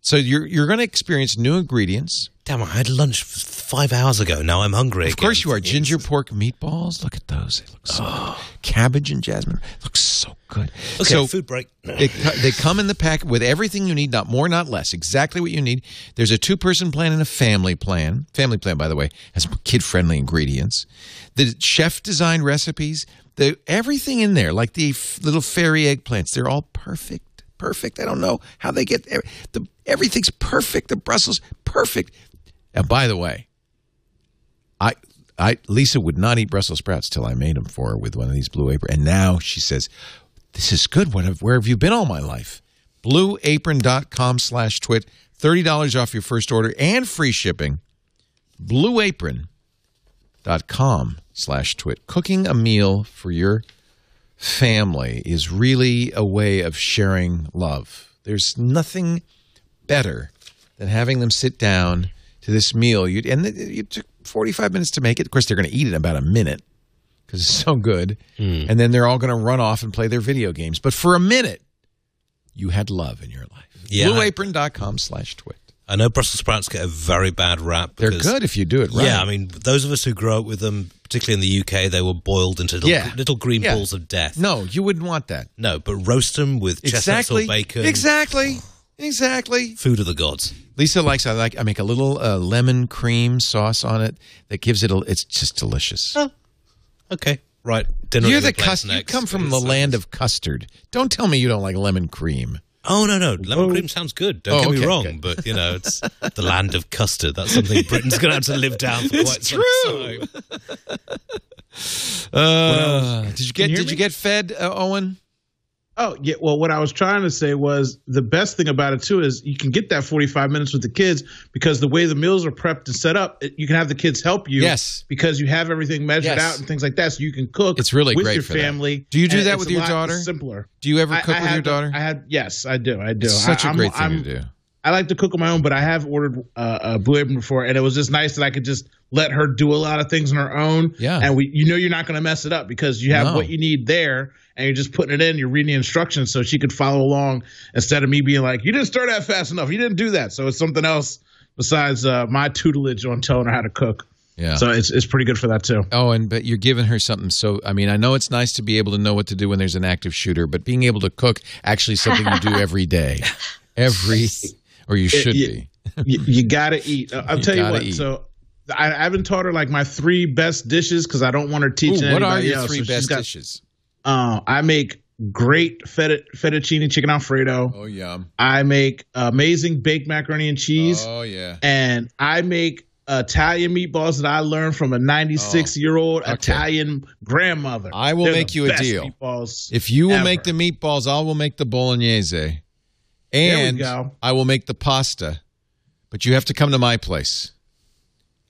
So you're you're going to experience new ingredients. Damn, I had lunch five hours ago. Now I'm hungry again. Of course you are. Ginger pork meatballs. Look at those. They look so oh. good. Cabbage and jasmine. Looks so good. Okay, so food break. they, they come in the pack with everything you need, not more, not less. Exactly what you need. There's a two-person plan and a family plan. Family plan, by the way, has kid-friendly ingredients. The chef-designed recipes. The everything in there, like the f- little fairy eggplants, they're all perfect. Perfect. I don't know how they get there. The, everything's perfect. The Brussels, perfect. And by the way, I, I, Lisa would not eat Brussels sprouts till I made them for her with one of these Blue Apron. And now she says, this is good. What have, where have you been all my life? blue apron dot com slash twit. thirty dollars off your first order and free shipping. blue apron dot com slash twit. Cooking a meal for your family is really a way of sharing love. There's nothing better than having them sit down to this meal. You and you took forty-five minutes to make it. Of course, they're going to eat it in about a minute because it's so good. Mm. And then they're all going to run off and play their video games. But for a minute, you had love in your life. Yeah. blue apron dot com slash twit. I know Brussels sprouts get a very bad rap. They're good if you do it right. Yeah, I mean, those of us who grew up with them, particularly in the U K, they were boiled into little, yeah. little green yeah. balls of death. No, you wouldn't want that. No, but roast them with exactly. chestnuts or bacon. Exactly. Exactly. Food of the gods. Lisa likes, I like, I make a little uh, lemon cream sauce on it that gives it, a, it's just delicious. Oh, okay. Right. Dinner You're the custard. You come from the land of custard. Don't tell me you don't like lemon cream. Oh, no, no. Lemon cream sounds good. Don't oh, get me okay, wrong. Okay. But, you know, it's the land of custard. That's something Britain's going to have to live down for quite it's some true. time. uh, did you get, you did you get fed, uh, Owen? Oh, yeah. Well, what I was trying to say was the best thing about it, too, is you can get that forty-five minutes with the kids because the way the meals are prepped and set up, it, you can have the kids help you. Yes. Because you have everything measured yes. out and things like that. So you can cook it's really with great your for family. That. Do you do that with your daughter? Simpler. Do you ever cook I, I with your daughter? I had, yes, I do. I do. It's such I, a great I'm, thing I'm, to do. I like to cook on my own, but I have ordered uh, a Blue Apron before, and it was just nice that I could just let her do a lot of things on her own. Yeah. And we, you know you're not going to mess it up because you have no. what you need there, and you're just putting it in. You're reading the instructions so she could follow along instead of me being like, you didn't stir that fast enough. You didn't do that. So it's something else besides uh, my tutelage on telling her how to cook. Yeah. So it's it's pretty good for that too. Oh, and but you're giving her something. So, I mean, I know it's nice to be able to know what to do when there's an active shooter, but being able to cook actually is something you do every day. Every Or you should it, you, be. you you got to eat. Uh, I'll you tell you what. Eat. So I, I haven't taught her like my three best dishes because I don't want her teaching Ooh, what anybody else. What are your else. three so best got, dishes? Uh, I make great fett- fettuccine chicken Alfredo. Oh, yum. I make amazing baked macaroni and cheese. Oh, yeah. And I make Italian meatballs that I learned from a ninety-six-year-old oh, okay. Italian grandmother. I will They're make you a deal. If you will ever. make the meatballs, I will make the bolognese. And I will make the pasta, but you have to come to my place.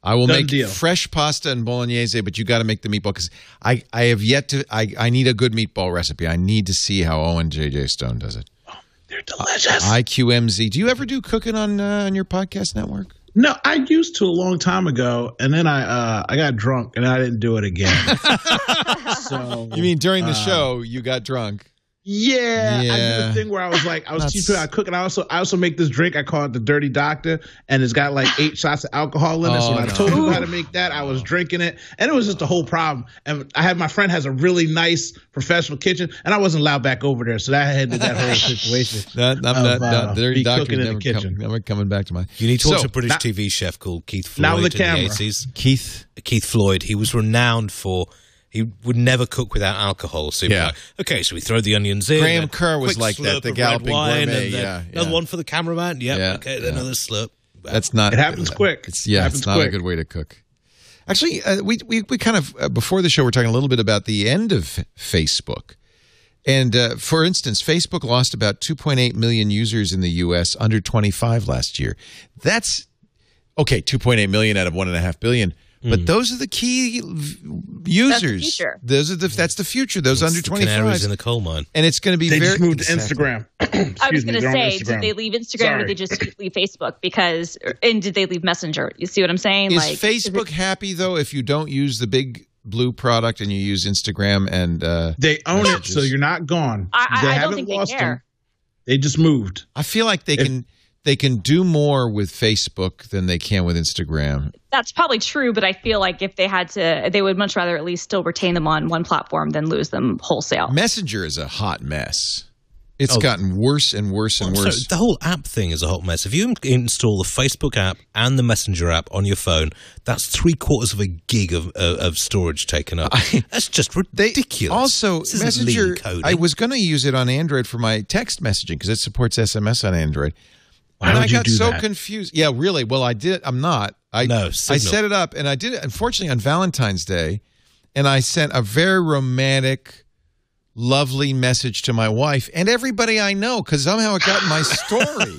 I will Done make deal. fresh pasta and bolognese, but you got to make the meatball because I, I have yet to. I, I need a good meatball recipe. I need to see how Owen J J. Stone does it. Oh, they're delicious. I Q M Z. Do you ever do cooking on uh, on your podcast network? No, I used to a long time ago, and then I uh, I got drunk, and I didn't do it again. so you mean during the uh, show you got drunk? Yeah, yeah, I did the thing where I was like, I was cheap, I cook, and I also I also make this drink. I call it the Dirty Doctor, and it's got like eight shots of alcohol in it. So oh, when no. I told you how to make that, I was drinking it, and it was just a whole problem. And I had my friend has a really nice professional kitchen, and I wasn't allowed back over there, so that ended that whole situation. Not, not, of, not, not, uh, dirty Doctor never, come, never coming back to mine. You need to watch so, a British not, T V chef called Keith Floyd. Now with the camera, in the eighties. Keith Keith Floyd. He was renowned for. He would never cook without alcohol. So yeah. Like, okay, so we throw the onions in. Graham Kerr was like that, the galloping wine. Gourmet, and then yeah, another yeah. one for the cameraman. Yep, yeah, okay, yeah. another slurp. Wow. That's not. It happens uh, quick. It's, yeah, it happens it's not quick. a good way to cook. Actually, uh, we, we we kind of, uh, before the show, we're talking a little bit about the end of Facebook. And uh, for instance, Facebook lost about two point eight million users in the U S under twenty-five last year. That's, okay, two point eight million out of one point five billion. But mm. those are the key users. The those are the that's the future. Those it's under twenty-five in the coal mine, and it's going to be. They very, just moved to Instagram. I was going to say, did they leave Instagram Sorry. or did they just leave Facebook? Because and did they leave Messenger? You see what I'm saying? Is like, Facebook is it, happy though if you don't use the big blue product and you use Instagram and uh, they own messages. it, so you're not gone. I, I, they I haven't don't think lost they care. Them. They just moved. I feel like they if, can. They can do more with Facebook than they can with Instagram. That's probably true, but I feel like if they had to, they would much rather at least still retain them on one platform than lose them wholesale. Messenger is a hot mess. It's oh. gotten worse and worse and oh, worse. So the whole app thing is a hot mess. If you install the Facebook app and the Messenger app on your phone, that's three quarters of a gig of uh, of storage taken up. I, that's just ridiculous. They, also, this Messenger, I was going to use it on Android for my text messaging because it supports S M S on Android. Why and I got so that? confused. Yeah, really. Well, I did. I'm not. I no, Signal. I set it up, and I did it, unfortunately, on Valentine's Day, and I sent a very romantic, lovely message to my wife and everybody I know because somehow it got in my story.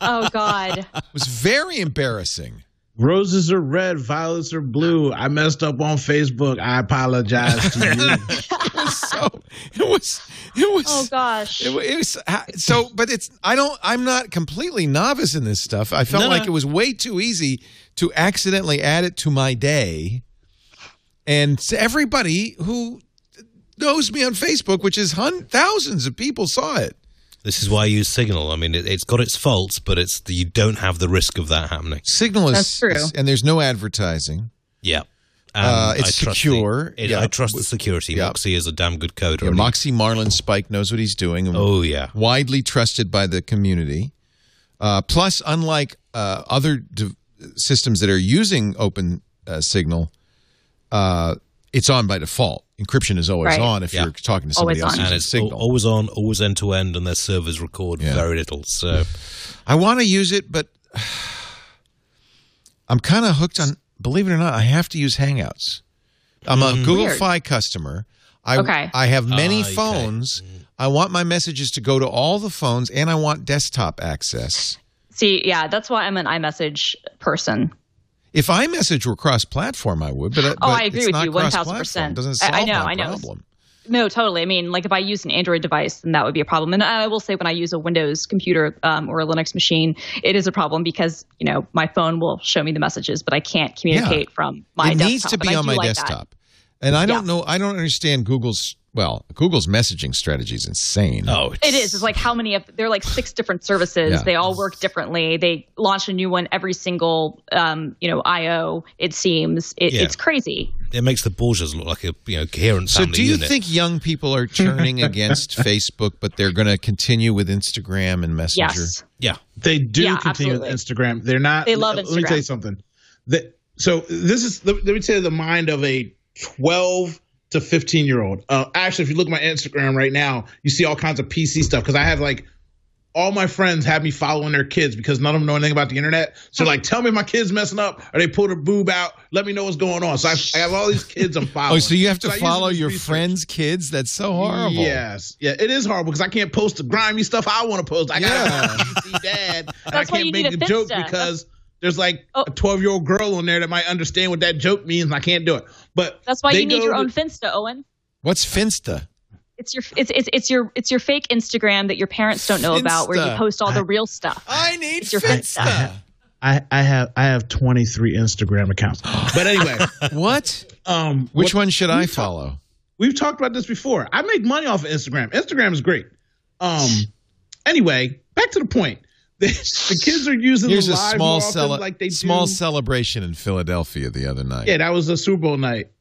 Oh, God. It was very embarrassing. Roses are red, violets are blue. I messed up on Facebook. I apologize to you. It was so. It was. It was. Oh gosh. It, it was so. But it's. I don't. I'm not completely novice in this stuff. I felt no, like no. it was way too easy to accidentally add it to my day. And to everybody who knows me on Facebook, which is hun- thousands of people, saw it. This is why I use Signal. I mean, it, it's got its faults, but it's the, you don't have the risk of that happening. Signal is, That's true. is and there's no advertising. Yeah. Um, uh, it's secure. The, it, yeah. I trust the security. Yeah. Moxie is a damn good coder. Yeah, Moxie Marlin Spike knows what he's doing. And oh, yeah. Widely trusted by the community. Uh, plus, unlike uh, other d systems that are using Open uh, Signal, uh, it's on by default. Encryption is always right. on if yeah. you're talking to somebody else. And it's Signal. Always on, always end to end, and their servers record yeah. very little. So, I want to use it, but I'm kind of hooked on. Believe it or not, I have to use Hangouts. I'm mm. a Google Weird. Fi customer. I okay. I have many uh, phones. Okay. I want my messages to go to all the phones, and I want desktop access. See, yeah, that's why I'm an iMessage person. If iMessage were cross-platform, I would. But, oh, but I agree with you, one thousand percent. Doesn't solve I, I know, my I know. problem. No, totally. I mean, like if I use an Android device, then that would be a problem. And I will say, when I use a Windows computer um, or a Linux machine, it is a problem because you know my phone will show me the messages, but I can't communicate yeah. from my. It desktop. It needs to be on my like desktop. That. And I don't yeah. know. I don't understand Google's. Well, Google's messaging strategy is insane. Oh, it's, it is. It's like how many of there are like six different services. Yeah. They all work differently. They launch a new one every single, um, you know, I O. It seems it, yeah. it's crazy. It makes the Borgias look like a you know coherent family. So, do you unit. think young people are turning against Facebook, but they're going to continue with Instagram and Messenger? Yes. Yeah, they do yeah, continue absolutely. with Instagram. They're not. They love let, Instagram. Let me tell you something. The, so this is let me tell you the mind of a twelve to fifteen year old. Uh, actually, if you look at my Instagram right now, you see all kinds of P C stuff because I have like all my friends have me following their kids because none of them know anything about the internet. So like, tell me my kid's messing up or they pulled a boob out. Let me know what's going on. So I, I have all these kids I'm following. Oh, so you have to so follow your research. friends' kids? That's so horrible. Yes. Yeah, it is horrible because I can't post the grimy stuff I want to post. I yeah. got to P C dad. And I can't make a joke stuff. because – there's like oh. a twelve-year-old girl on there that might understand what that joke means, and I can't do it. But that's why you need your own Finsta, Owen. What's Finsta? It's your it's it's it's your it's your fake Instagram that your parents don't know Finsta. about, where you post all the real stuff. I need it's your Finsta. Finsta. I I have I have twenty-three Instagram accounts. But anyway, what? Um, which what, one should I follow? Talk, we've talked about this before. I make money off of Instagram. Instagram is great. Um, anyway, back to the point. The kids are using Here's the live a small often, like they small do. celebration in Philadelphia the other night. Yeah, that was the Super Bowl night.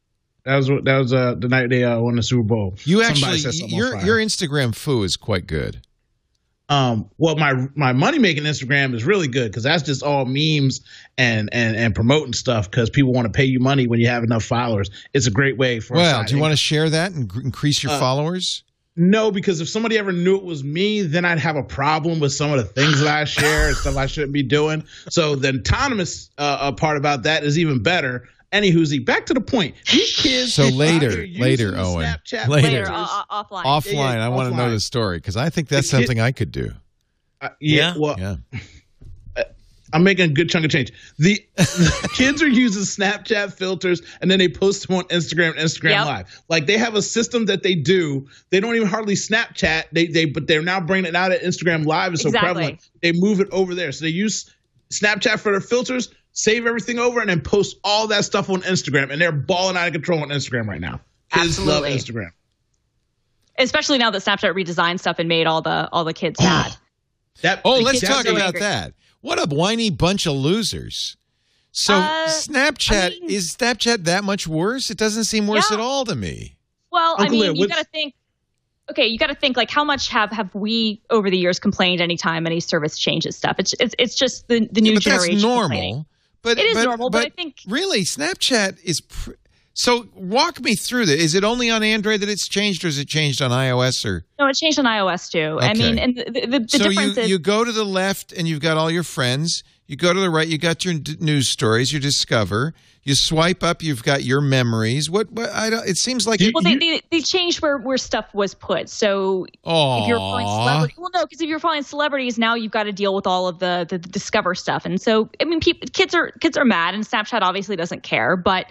That was that was uh, the night they uh, won the Super Bowl. You Somebody actually your your Instagram foo is quite good. Um, well, my my money making Instagram is really good because that's just all memes and and and promoting stuff because people want to pay you money when you have enough followers. It's a great way for. Well, do you want to share that and increase your uh, followers? No, because if somebody ever knew it was me, then I'd have a problem with some of the things that I share and stuff I shouldn't be doing. So the autonomous uh, part about that is even better. Anywho's back to the point. These kids. So later, later, Owen. Snapchat later, later uh, offline. Offline. Yeah, yeah, I want to know the story because I think that's something I could do. Uh, yeah, yeah. Well, yeah. I'm making a good chunk of change. The, the kids are using Snapchat filters, and then they post them on Instagram and Instagram yep. Live. Like, they have a system that they do. They don't even hardly Snapchat, They they but they're now bringing it out at Instagram Live. It's so exactly. prevalent. They move it over there. So they use Snapchat for their filters, save everything over, and then post all that stuff on Instagram. And they're balling out of control on Instagram right now. Kids Absolutely. love Instagram. Especially now that Snapchat redesigned stuff and made all the, all the kids mad. Oh, that, oh let's talk so about angry. that. What a whiny bunch of losers. So uh, Snapchat, I mean, is Snapchat that much worse? It doesn't seem worse yeah. at all to me. Well, Uncle I mean, Lear, you got to think, okay, you got to think like how much have, have we over the years complained anytime any service changes stuff? It's it's, it's just the, the new yeah, but generation. That's normal. But, it is but, normal, but, but I think. Really, Snapchat is. Pr so walk me through this. Is it only on Android that it's changed or is it changed on iOS? Or No, it changed on iOS too. Okay. I mean, and the, the, the so difference you, is... you go to the left and you've got all your friends. You go to the right, you got your d news stories, you discover. You swipe up, you've got your memories. What, what I don't, it seems like... You, well, they, they, they changed where, where stuff was put. So Aww. if you're following celebrities... Well, no, because if you're following celebrities, now you've got to deal with all of the, the, the Discover stuff. And so, I mean, people, kids are kids are mad and Snapchat obviously doesn't care, but...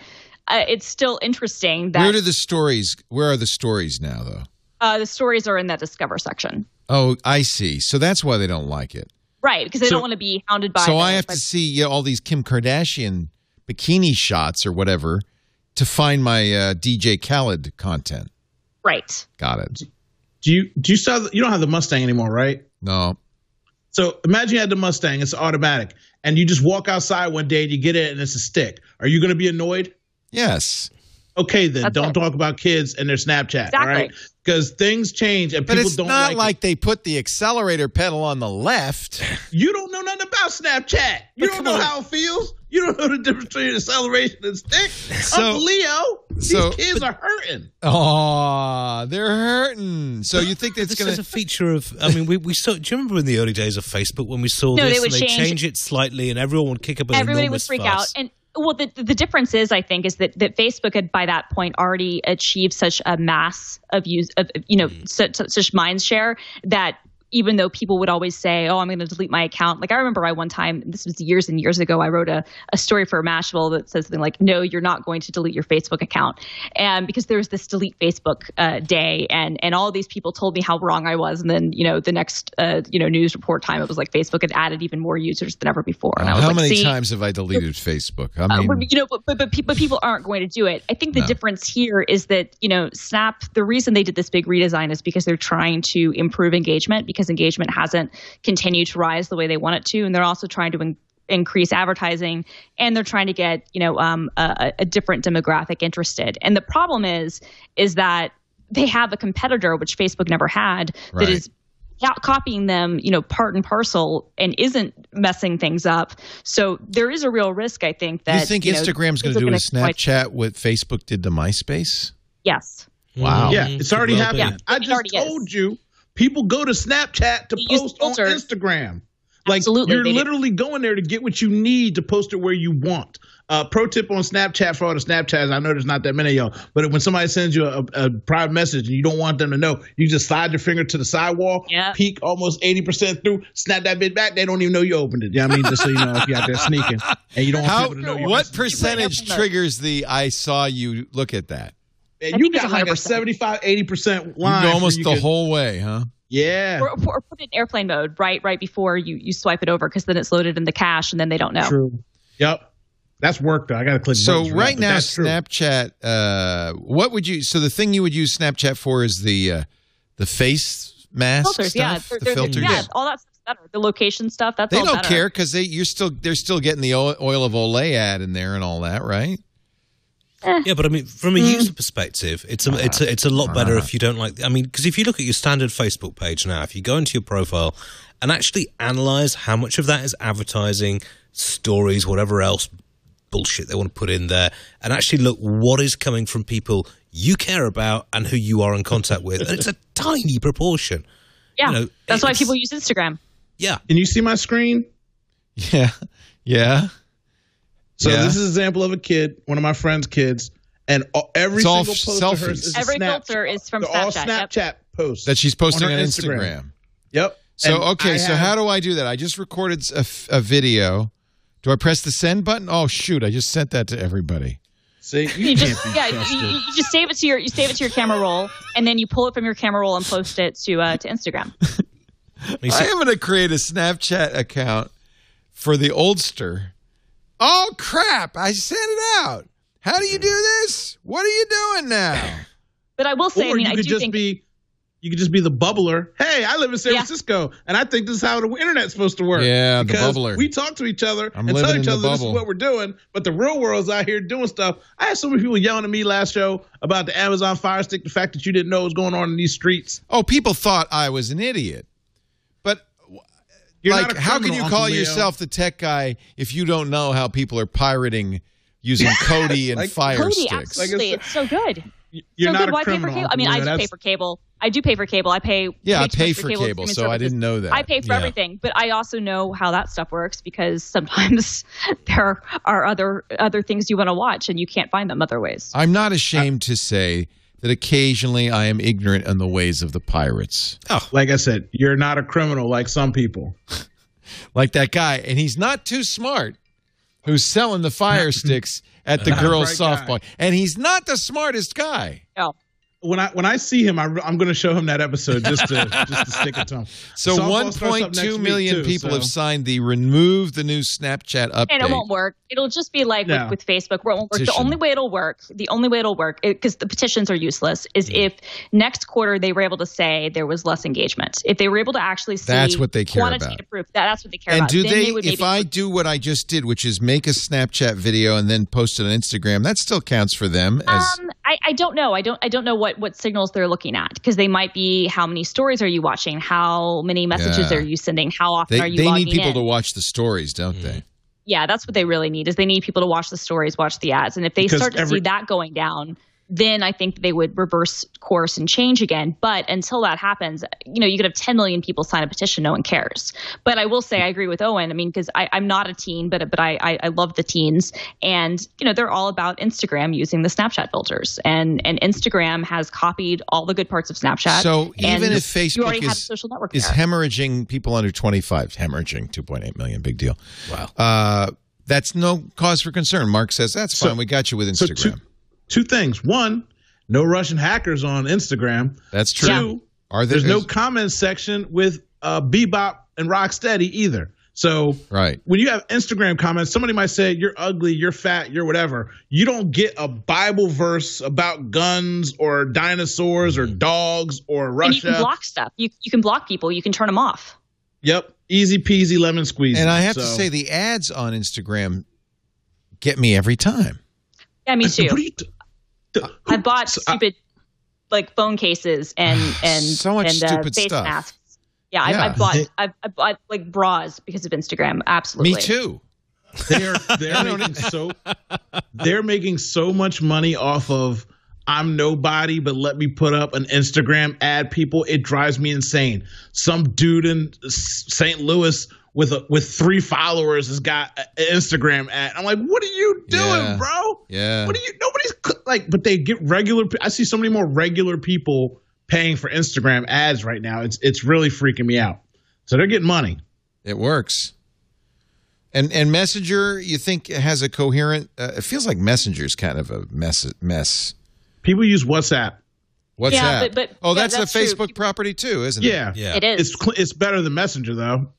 Uh, it's still interesting that where do the stories where are the stories now though? Uh, the stories are in that Discover section. Oh, I see. So that's why they don't like it. Right, because they so, don't want to be hounded by So them, I have to see you know, all these Kim Kardashian bikini shots or whatever to find my uh, D J Khaled content. Right. Got it. Do you do you saw you don't have the Mustang anymore, right? No. So imagine you had the Mustang, it's automatic, and you just walk outside one day and you get it and it's a stick. Are you going to be annoyed? Yes. Okay, then. That's Don't it. talk about kids and their Snapchat, exactly. all right? because things change and people don't like it. But it's not like they put the accelerator pedal on the left. You don't know nothing about Snapchat. You don't know how it feels. You don't know the difference between acceleration and stick. So, I'm Leo. These so, kids but, are hurting. Oh, they're hurting. So you think it's going to... This gonna... is a feature of... I mean, we, we saw... Do you remember in the early days of Facebook when we saw no, this they would and they change it slightly and everyone would kick up an Everybody enormous would freak fuss. out. And well, the, the difference is, I think, is that, that Facebook had by that point already achieved such a mass of use, of, you know, mm. such, such mind share that... Even though people would always say, oh, I'm going to delete my account. Like I remember I one time, this was years and years ago, I wrote a, a story for Mashable that says something like, no, you're not going to delete your Facebook account. And because there was this delete Facebook uh, day and, and all these people told me how wrong I was. And then, you know, the next, uh, you know, news report time, it was like Facebook had added even more users than ever before. And I was how like, many times have I deleted Facebook? I mean, uh, you know, but, but, but, people, but people aren't going to do it. I think the no. difference here is that, you know, Snap, the reason they did this big redesign is because they're trying to improve engagement because engagement hasn't continued to rise the way they want it to. And they're also trying to in- increase advertising and they're trying to get, you know, um, a, a different demographic interested. And the problem is, is that they have a competitor, which Facebook never had, right. that is copying them, you know, part and parcel and isn't messing things up. So there is a real risk, I think, that... You think you Instagram's going to do to Snapchat what Facebook did to MySpace? Yes. Wow. Yeah, it's already well, happening. Yeah, I just told is. you. People go to Snapchat to they post on Instagram. Like Absolutely, you're literally do. going there to get what you need to post it where you want. Uh, pro tip on Snapchat for all the Snapchats. I know there's not that many of y'all, but when somebody sends you a, a private message and you don't want them to know, you just slide your finger to the sidewall, yep. peek almost eighty percent through, snap that bit back. They don't even know you opened it. Yeah, you know what I mean, just so you know if you're out there sneaking and you don't want people to know. You what percentage triggers the I saw you look at that? And you got like a seventy-five, eighty percent line. You go almost the whole way, huh? Yeah. Or, or put it in airplane mode right right before you, you swipe it over because then it's loaded in the cache and then they don't know. True. Yep. That's work, though. I got to click. So right now, Snapchat, uh, what would you – so the thing you would use Snapchat for is the uh, the face mask filters, stuff? Yeah. The filters, yeah. All that stuff's better. The location stuff, that's all better. They don't care because they, you're still, they're still getting the Oil of Olay ad in there and all that, right? Yeah, but I mean, from a mm. user perspective, it's a, uh, it's a, it's a lot better uh, if you don't like... I mean, because if you look at your standard Facebook page now, if you go into your profile and actually analyze how much of that is advertising, stories, whatever else bullshit they want to put in there, and actually look what is coming from people you care about and who you are in contact with, and it's a tiny proportion. Yeah, you know, that's why people use Instagram. Yeah. Can you see my screen? Yeah, yeah. So yeah. This is an example of a kid, one of my friend's kids, and every single post selfies. of hers is Every Snapchat. filter is from They're Snapchat. all Snapchat yep. posts. That she's posting on, on Instagram. Instagram. Yep. So, and okay, I so have, how do I do that? I just recorded a, a video. Do I press the send button? Oh, shoot, I just sent that to everybody. See, you, you just yeah, you, you just save it to your you save it to your camera roll, and then you pull it from your camera roll and post it to uh, to Instagram. I am going to create a Snapchat account for the oldster. Oh, crap. I sent it out. How do you do this? What are you doing now? But I will say, or I mean, you I could do just think... be, you could just be the bubbler. Hey, I live in San yeah. Francisco, and I think this is how the internet's supposed to work. Yeah, because the bubbler. We talk to each other I'm and tell each other this is what we're doing, but the real world's out here doing stuff. I had so many people yelling at me last show about the Amazon Fire Stick, the fact that you didn't know what was going on in these streets. Oh, people thought I was an idiot. You're like, how can you call yourself the tech guy if you don't know how people are pirating using Kodi and like, Fire Kodi, sticks? Absolutely. Like it's, it's so good. You're so not good. A Why criminal. Pay for cable? I mean, I do That's... pay for cable. I do pay for cable. I pay. Yeah, I pay for cable, cable so services. I didn't know that. I pay for yeah. everything, but I also know how that stuff works because sometimes there are other other things you want to watch and you can't find them other ways. I'm not ashamed I- to say. that occasionally I am ignorant on the ways of the pirates. Oh, like I said, you're not a criminal like some people. Like that guy, and he's not too smart, who's selling the fire sticks at the girls' softball. Guy. And he's not the smartest guy. No. When I when I see him, I, I'm going to show him that episode just to, just to stick it to him. So one point two million too, people so. have signed the remove the new Snapchat update. And it won't work. It'll just be like no. with, with Facebook where it won't work. Petition. The only way it'll work, the only way it'll work, because the petitions are useless, is if next quarter they were able to say there was less engagement. If they were able to actually see that's what they care quantitative about. proof, that, that's what they care and about. And do then they, they if I do what I just did, which is make a Snapchat video and then post it on Instagram, that still counts for them as... Um, I, I don't know. I don't I don't know what, what signals they're looking at, because they might be how many stories are you watching, how many messages yeah. are you sending, how often they, are you logging in. They need people in. to watch the stories, don't mm. they? Yeah, that's what they really need, is they need people to watch the stories, watch the ads. And if they because start to every- see that going down, then I think they would reverse course and change again. But until that happens, you know, you could have ten million people sign a petition. No one cares. But I will say, I agree with Owen. I mean, because I'm not a teen, but but I, I, I love the teens. And, you know, they're all about Instagram using the Snapchat filters. And and Instagram has copied all the good parts of Snapchat. So even if Facebook is, social network is hemorrhaging people under twenty-five, hemorrhaging two point eight million, big deal. Wow. Uh, that's no cause for concern. Mark says, that's fine. So, we got you with Instagram. So two- Two things. One, no Russian hackers on Instagram. That's true. Two, Are there, there's is, no comment section with uh, Bebop and Rocksteady either. So right. when you have Instagram comments, somebody might say, you're ugly, you're fat, you're whatever. You don't get a Bible verse about guns or dinosaurs or dogs or Russia. And you can block stuff. You, you can block people. You can turn them off. Yep. Easy peasy lemon squeezy. And I have so. to say, the ads on Instagram get me every time. Yeah, me too. I bought stupid I, like phone cases and and so much and, stupid uh, face stuff. masks. Yeah, yeah. I, I bought I, I bought like bras because of Instagram. Absolutely, me too. They're they're making so they're making so much money off of I'm nobody, but let me put up an Instagram ad. People, it drives me insane. Some dude in Saint Louis with a, with three followers has got an Instagram ad. I'm like, what are you doing, yeah. bro? Yeah. What are you? Nobody's like, but they get regular. I see so many more regular people paying for Instagram ads right now. It's it's really freaking me out. So they're getting money. It works. And and Messenger, you think has a coherent? Uh, it feels like Messenger's kind of a mess. mess. People use WhatsApp. WhatsApp. Yeah, but, but, oh, yeah, that's, that's a Facebook true. property too, isn't yeah. it? Yeah, it is. It's it's better than Messenger though.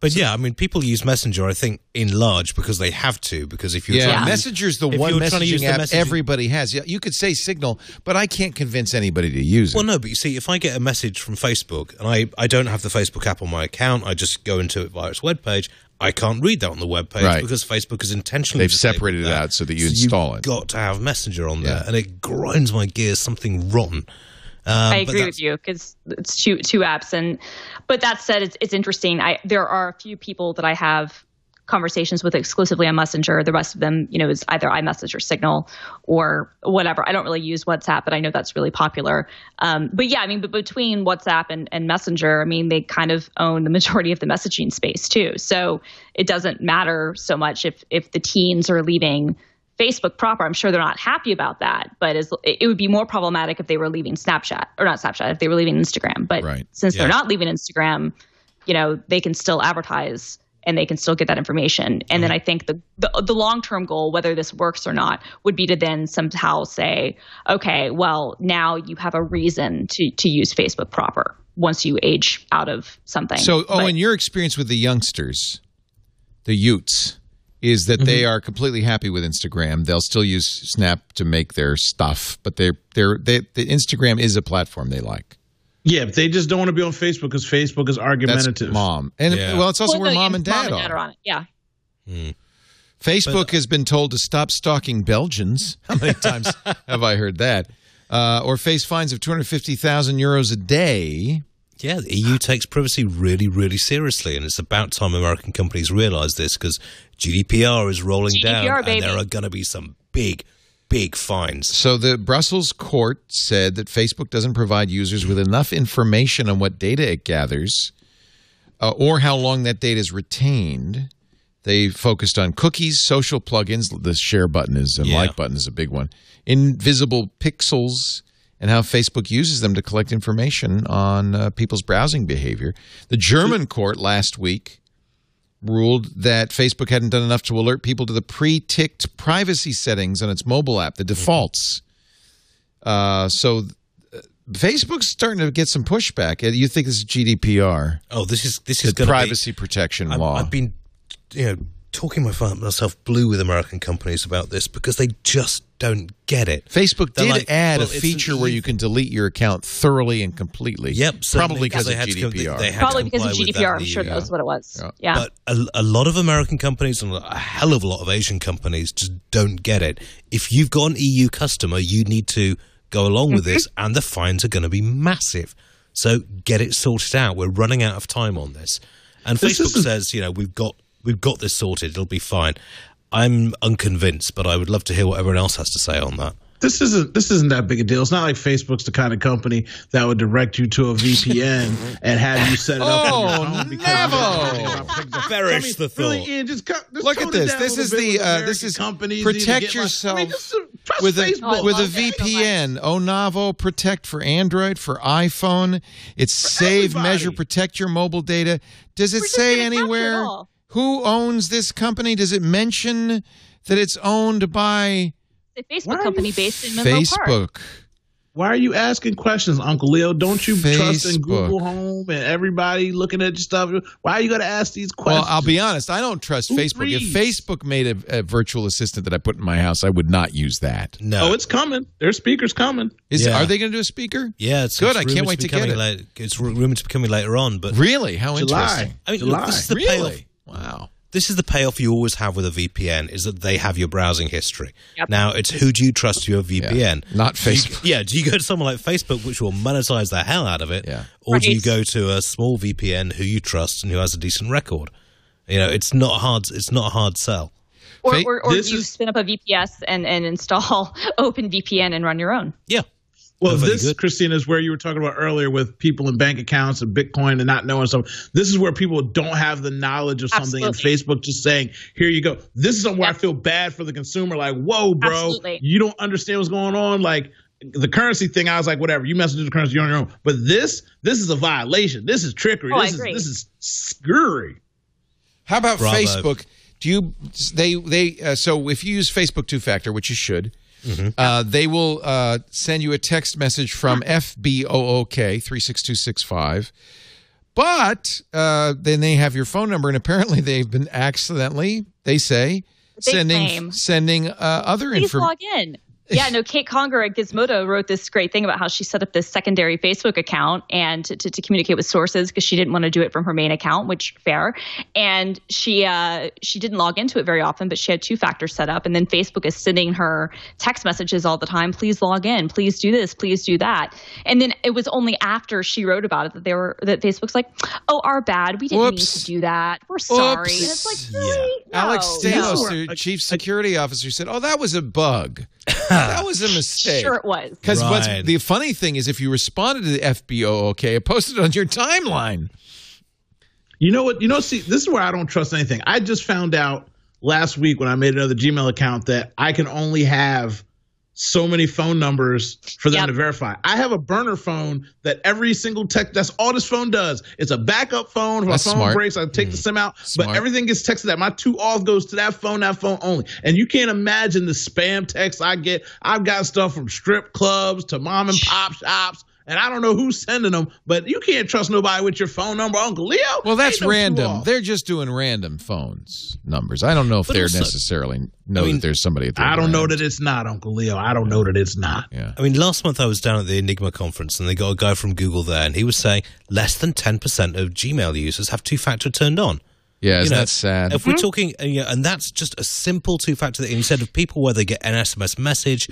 But yeah, I mean, people use Messenger, I think, in large because they have to. Because if you're yeah, trying, Messenger's the one messaging app messaging, everybody has. Yeah, you could say Signal, but I can't convince anybody to use it. Well, no, but you see, if I get a message from Facebook and I, I don't have the Facebook app on my account, I just go into it via its webpage. I can't read that on the webpage right. because Facebook has intentionally they've separated that. it out so that you so install you've it. You've got to have Messenger on yeah. there, and it grinds my gears something rotten. Um, I agree with you because it's two two apps, and but that said, it's it's interesting. I there are a few people that I have conversations with exclusively on Messenger. The rest of them, you know, is either iMessage or Signal or whatever. I don't really use WhatsApp, but I know that's really popular. Um, but yeah, I mean, but between WhatsApp and, and Messenger, I mean, they kind of own the majority of the messaging space too. So it doesn't matter so much if if the teens are leaving Facebook proper. I'm sure they're not happy about that, but as, it would be more problematic if they were leaving Snapchat or not Snapchat, if they were leaving Instagram. But right. since yeah. they're not leaving Instagram, you know, they can still advertise and they can still get that information. And then I think the the, the long-term goal, whether this works or not, would be to then somehow say, okay, well, now you have a reason to, to use Facebook proper once you age out of something. So, oh, but, and your experience with the youngsters, the youths, is that mm-hmm. they are completely happy with Instagram. They'll still use Snap to make their stuff, but they're, they're, they the Instagram is a platform they like. Yeah, but they just don't want to be on Facebook because Facebook is argumentative. That's mom. And yeah. well, it's also well, where no, mom, and mom and dad are. are on it. Yeah. Hmm. Facebook but, uh, has been told to stop stalking Belgians. How many times have I heard that? Uh, or face fines of two hundred fifty thousand euros a day. Yeah, the E U takes privacy really, really seriously, and it's about time American companies realize this because G D P R is rolling G D P R, down, baby. And there are going to be some big, big fines. So the Brussels court said that Facebook doesn't provide users with enough information on what data it gathers uh, or how long that data is retained. They focused on cookies, social plugins, the share button is and yeah. like button is a big one, invisible pixels, and how Facebook uses them to collect information on uh, people's browsing behavior. The German court last week ruled that Facebook hadn't done enough to alert people to the pre-ticked privacy settings on its mobile app, the defaults. Uh, so th- Facebook's starting to get some pushback. You think this is G D P R? Oh, this is this is the privacy be, protection I'm, law. I've been, you know, talking myself blue with American companies about this because they just don't get it. Facebook They're did like, add well, a feature where you can delete your account thoroughly and completely. Yep. Probably because of G D P R. Probably because of G D P R. I'm sure yeah. that's what it was. Yeah. yeah. But a, a lot of American companies and a hell of a lot of Asian companies just don't get it. If you've got an E U customer, you need to go along with this, and the fines are going to be massive. So get it sorted out. We're running out of time on this. And this Facebook isn't... says, you know, we've got we've got this sorted. It'll be fine. I'm unconvinced, but I would love to hear what everyone else has to say on that. This isn't this isn't that big a deal. It's not like Facebook's the kind of company that would direct you to a V P N and have you set it up oh, on your phone. Because never! Perish the thought. Really, Ian, just cut, just Look at this. This is the uh, this is companies protect yourself like, I mean, this is, with a oh, with okay. a V P N. Onavo Protect for Android, for iPhone. It's for save, everybody. measure, protect your mobile data. Does it We're say anywhere who owns this company? Does it mention that it's owned by? A Facebook company based in Menlo Park. Facebook. Why are you asking questions, Uncle Leo? Don't you Facebook. trust in Google Home and everybody looking at your stuff? Why are you going to ask these questions? Well, I'll be honest. I don't trust Who Facebook. Reads? If Facebook made a, a virtual assistant that I put in my house, I would not use that. No. Oh, it's coming. Their speaker's coming. Is yeah. Are they going to do a speaker? Yeah, it's good. It's I can't wait to get it. Late, it's rumored to be coming later on. But really? How July. interesting. I mean, July. Look, this is the really? payoff. Wow. This is the payoff you always have with a V P N, is that they have your browsing history. Yep. Now, it's who do you trust your V P N? Yeah, not Facebook. Do you, yeah, do you go to someone like Facebook, which will monetize the hell out of it, yeah. or right. do you go to a small V P N who you trust and who has a decent record? You know, it's not hard. It's not a hard sell. Or, or, or you is, spin up a V P S and, and install Open V P N and run your own. Yeah. Well, this, good. Christina, is where you were talking about earlier with people in bank accounts and Bitcoin and not knowing something. This is where people don't have the knowledge of something, Absolutely. and Facebook just saying, here you go. This is where yeah. I feel bad for the consumer. Like, whoa, bro, Absolutely. you don't understand what's going on. Like, the currency thing, I was like, whatever, you mess with the currency, you're on your own. But this, this is a violation. This is trickery. Oh, this, is, this is scurry. How about Bravo. Facebook? Do you – they they uh, so if you use Facebook two-factor, which you should – Mm-hmm. Uh, they will uh, send you a text message from F B O O K three six two six five, but uh, then they have your phone number, and apparently they've been accidentally, they say, they sending claim. sending uh, other information. Please log in. Yeah, no, Kate Conger at Gizmodo wrote this great thing about how she set up this secondary Facebook account and to, to, to communicate with sources because she didn't want to do it from her main account, which fair. And she uh, she didn't log into it very often, but she had two-factor set up. And then Facebook is sending her text messages all the time, please log in, please do this, please do that. And then it was only after she wrote about it that they were that Facebook's like, oh, our bad, we didn't Oops. mean to do that, we're sorry. Oops. And it's like, really? Yeah. No, Alex Stamos, no. the chief security officer, said, oh, that was a bug. That was a mistake. Sure it was. Because right. what's the funny thing is if you responded to the F B O O K, it posted on your timeline. You know what? You know, see, this is where I don't trust anything. I just found out last week when I made another Gmail account that I can only have so many phone numbers for them yep. to verify. I have a burner phone that every single text, that's all this phone does. It's a backup phone. If my phone smart. breaks, I take mm. the SIM out, smart. but everything gets texted that. My two auth goes to that phone, that phone only. And you can't imagine the spam texts I get. I've got stuff from strip clubs to mom and pop shops. And I don't know who's sending them, but you can't trust nobody with your phone number, Uncle Leo. Well, that's no random. They're just doing random phones numbers. I don't know if but they're necessarily like, know I mean, that there's somebody at the I don't brand. know that it's not, Uncle Leo. I don't know that it's not. Yeah. I mean, last month I was down at the Enigma conference, and they got a guy from Google there, and he was saying less than ten percent of Gmail users have two-factor turned on. Yeah, isn't you know, that sad? If mm-hmm. we're talking, and that's just a simple two-factor thing. Instead of people where they get an S M S message,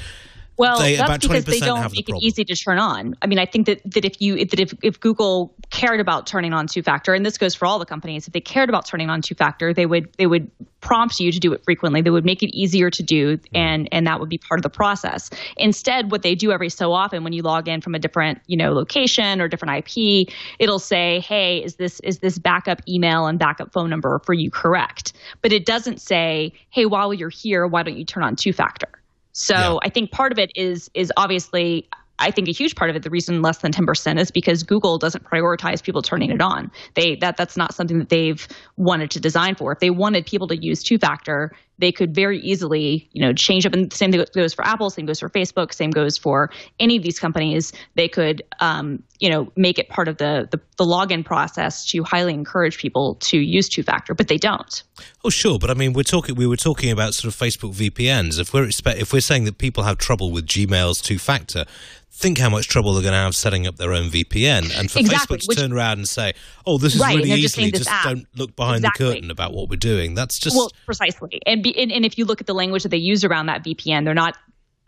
Well, they, that's about because they don't make the it easy to turn on. I mean, I think that, that if you that if, if Google cared about turning on two-factor, and this goes for all the companies, if they cared about turning on two-factor, they would they would prompt you to do it frequently. They would make it easier to do, and and that would be part of the process. Instead, what they do every so often when you log in from a different you know location or different I P, it'll say, hey, is this is this backup email and backup phone number for you correct? But it doesn't say, hey, while you're here, why don't you turn on two-factor? So yeah. I think part of it is is obviously, I think a huge part of it, the reason less than ten percent is because Google doesn't prioritize people turning it on. They that That's not something that they've wanted to design for. If they wanted people to use two-factor, they could very easily, you know, change up. And the same thing goes for Apple, same goes for Facebook, same goes for any of these companies. They could, um, you know, make it part of the, the, the login process to highly encourage people to use two-factor, but they don't. Oh, sure. But I mean, we're talking, we were talking about sort of Facebook V P Ns. If we're expect, if we're saying that people have trouble with Gmail's two-factor, think how much trouble they're going to have setting up their own V P N. And for exactly, Facebook to which, turn around and say, oh, this is right, really easily, just, just don't look behind exactly. the curtain about what we're doing. That's just... Well, precisely. And, be, and, and if you look at the language that they use around that V P N, they're not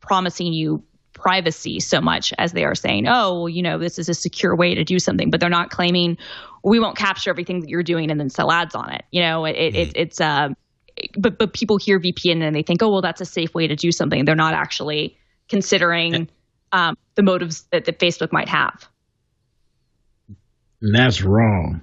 promising you privacy so much as they are saying, oh, well, you know, this is a secure way to do something. But they're not claiming, we won't capture everything that you're doing and then sell ads on it. You know, it, mm. it, it's... Um, but, but people hear V P N and they think, oh, well, that's a safe way to do something. They're not actually considering... Yeah. Um, the motives that, that Facebook might have. And that's wrong.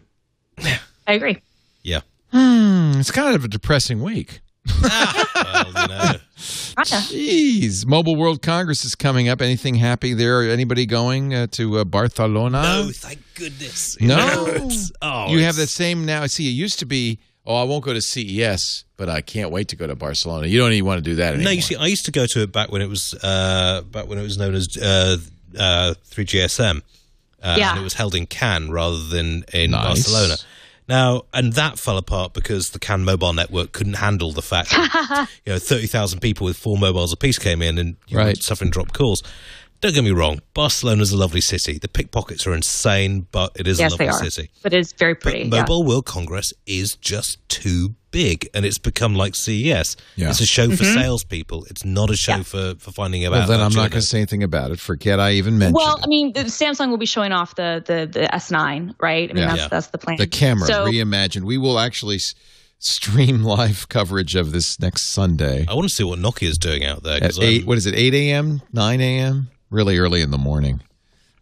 I agree. Yeah. Hmm, it's kind of a depressing week. Ah, well, you know. Jeez. Mobile World Congress is coming up. Anything happy there? Anybody going uh, to uh, Barcelona? No, thank goodness. You no. Know, oh, you have that same now. See, it used to be, oh, I won't go to C E S, but I can't wait to go to Barcelona. You don't even want to do that anymore. No, you see, I used to go to it back when it was uh, back when it was known as uh, uh, three G S M, uh, yeah. and it was held in Cannes rather than in nice. Barcelona. Now, and that fell apart because the Cannes mobile network couldn't handle the fact that you know thirty thousand people with four mobiles apiece came in and you right. suffering drop calls. Don't get me wrong, Barcelona's a lovely city. The pickpockets are insane, but it is yes, a lovely they are. city. But it's very pretty. But Mobile yeah. World Congress is just too big, and it's become like C E S. Yeah. It's a show mm-hmm. for salespeople. It's not a show yeah. for, for finding out. Well, then I'm not going to say anything about it. Forget I even mentioned well, it. I mean, the, Samsung will be showing off the, the, the S nine, right? I mean, yeah. That's, yeah. that's the plan. The camera, so, reimagined. We will actually s- stream live coverage of this next Sunday. I want to see what Nokia's doing out there. At eight, what is it, eight a.m., nine a.m.? Really early in the morning.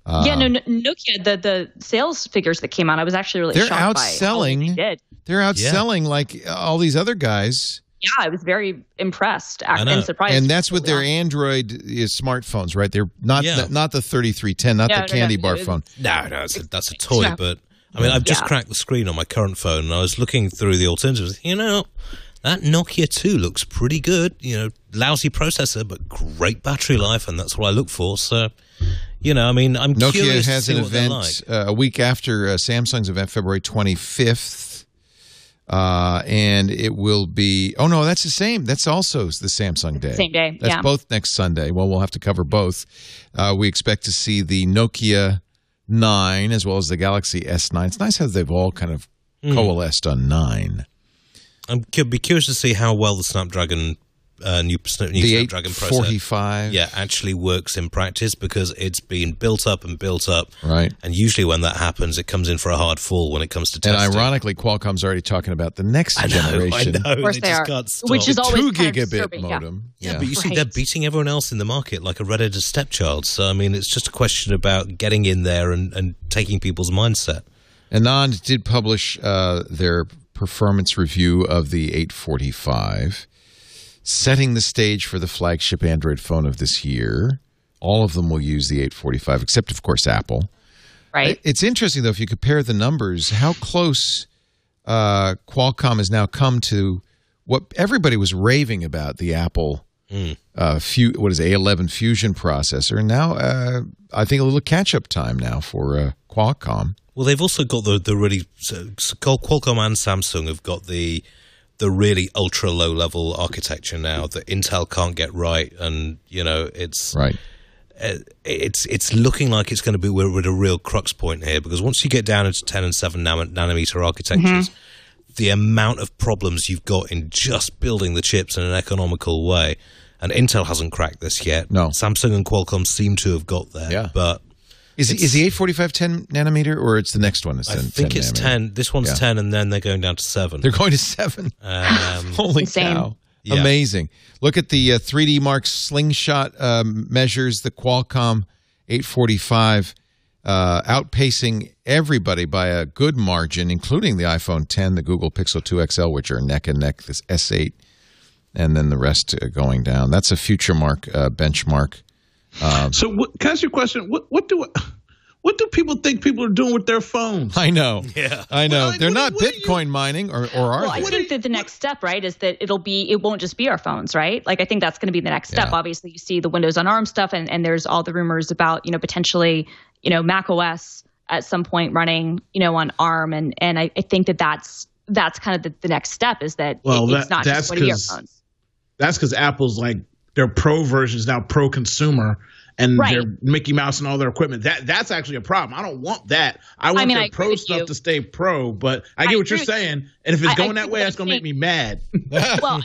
Uh, yeah, no, no, Nokia, the, the sales figures that came out, I was actually really shocked by. Outselling, they did. They're outselling yeah. like uh, all these other guys. Yeah, I was very impressed and surprised. And that's with their Android uh, smartphones, right? They're not yeah. the, not the thirty-three ten, not no, the candy no, bar no, phone. No, no, it's a, that's a toy. Yeah. But I mean, I've just yeah. cracked the screen on my current phone, and I was looking through the alternatives. You know, that Nokia two looks pretty good, you know, lousy processor, but great battery life, and that's what I look for. So, you know, I mean, I'm Nokia curious to see what they're like. Nokia has an event uh, a week after uh, Samsung's event, February twenty-fifth, uh, and it will be, oh, no, that's the same. That's also the Samsung day. Same day, that's yeah. both next Sunday. Well, we'll have to cover both. Uh, we expect to see the Nokia nine as well as the Galaxy S nine. It's nice how they've all kind of mm. coalesced on nine. I'd be curious to see how well the Snapdragon uh, new, new the Snapdragon processor yeah, actually works in practice, because it's been built up and built up. Right. And usually when that happens, it comes in for a hard fall when it comes to testing. And ironically, Qualcomm's already talking about the next I know, generation. I know, of course they, they are. Which is always two gigabit modem. Yeah, yeah but you right. see, they're beating everyone else in the market like a redheaded stepchild. So, I mean, it's just a question about getting in there and, and taking people's mindset. Anand did publish uh, their... performance review of the eight forty-five, setting the stage for the flagship Android phone of this year. All of them will use the eight forty-five, except, of course, Apple. Right. It's interesting, though, if you compare the numbers, how close uh, Qualcomm has now come to what everybody was raving about, the Apple, mm. uh, fu- what is it, A eleven Fusion processor. And now uh, I think a little catch-up time now for uh, Qualcomm. Well, they've also got the the really so Qualcomm and Samsung have got the the really ultra low level architecture now that Intel can't get right, and you know it's right. Uh, it's it's looking like it's going to be we're at a real crux point here, because once you get down into ten and seven nan- nanometer architectures, mm-hmm. the amount of problems you've got in just building the chips in an economical way, and Intel hasn't cracked this yet. No, Samsung and Qualcomm seem to have got there, yeah. but. Is it's, is the eight forty-five ten nanometer, or it's the next one? That's I ten, think ten it's nanometer. ten. This one's yeah. ten, and then they're going down to seven. They're going to seven. Um, Holy insane. Cow. Yeah. Amazing. Look at the uh, three D Mark Slingshot um, measures, the Qualcomm eight forty-five uh, outpacing everybody by a good margin, including the iPhone ten, the Google Pixel two X L, which are neck and neck, this S eight, and then the rest uh, going down. That's a future mark uh, benchmark. Um, so, what, can I ask you a question? What, what do What do people think people are doing with their phones? I know. Yeah, I know. Well, I, They're what, not what Bitcoin you, mining, or, or are well, they? I think that the next step, right, is that it'll be, it won't just be our phones, right? Like, I think that's going to be the next step. Yeah. Obviously, you see the Windows on A R M stuff, and, and there's all the rumors about, you know, potentially, you know, macOS at some point running, you know, on A R M. And, and I, I think that that's, that's kind of the, the next step, is that well, it, it's that, not just what are your phones. That's because Apple's like, their pro version is now pro-consumer. And right. their Mickey Mouse and all their equipment. That That's actually a problem. I don't want that. I want I mean, their I pro stuff you. to stay pro, but I get I what you're saying. And if it's I, going I that way, that's going to make me mad. Well,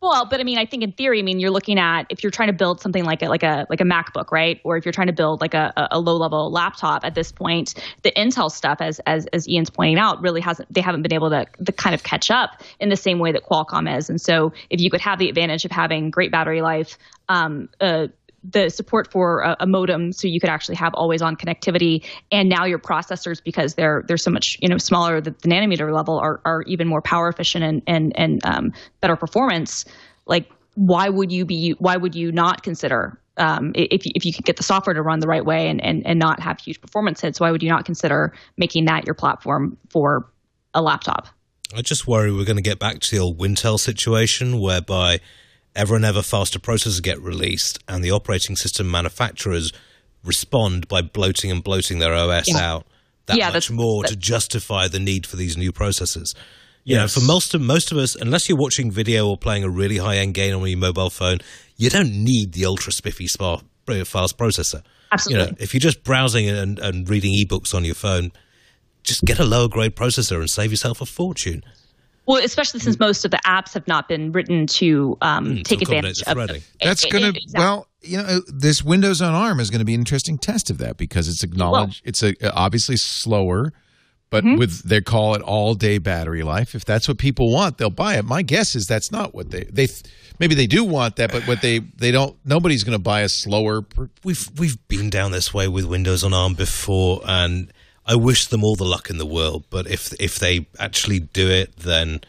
well, but I mean, I think in theory, I mean, you're looking at, if you're trying to build something like a, like a, like a MacBook, right? Or if you're trying to build like a, a low-level laptop at this point, the Intel stuff, as, as, as Ian's pointing out, really hasn't, they haven't been able to, to kind of catch up in the same way that Qualcomm is. And so if you could have the advantage of having great battery life, um, uh, the support for a, a modem, so you could actually have always-on connectivity, and now your processors, because they're they're so much you know smaller at the, the nanometer level, are are even more power efficient and and and um, better performance. Like, why would you be why would you not consider um, if if you could get the software to run the right way and and and not have huge performance hits? Why would you not consider making that your platform for a laptop? I just worry we're going to get back to the old Wintel situation, whereby ever and ever faster processors get released, and the operating system manufacturers respond by bloating and bloating their O S yeah. out that yeah, much that's, more that's, to justify the need for these new processors. You yes. know, for most of, most of us, unless you're watching video or playing a really high-end game on your mobile phone, you don't need the ultra-spiffy spa, fast processor. Absolutely. You know, if you're just browsing and, and reading e-books on your phone, just get a lower-grade processor and save yourself a fortune. Well, especially since most of the apps have not been written to um, mm, take to advantage of threading. That's going to exactly. well, you know, this Windows on A R M is going to be an interesting test of that, because it's acknowledged well, it's a, obviously slower, but mm-hmm. with they call it all day battery life. If that's what people want, they'll buy it. My guess is that's not what they they maybe they do want that, but what they they don't. Nobody's going to buy a slower. We've we've been down this way with Windows on A R M before, and I wish them all the luck in the world, but if if they actually do it, then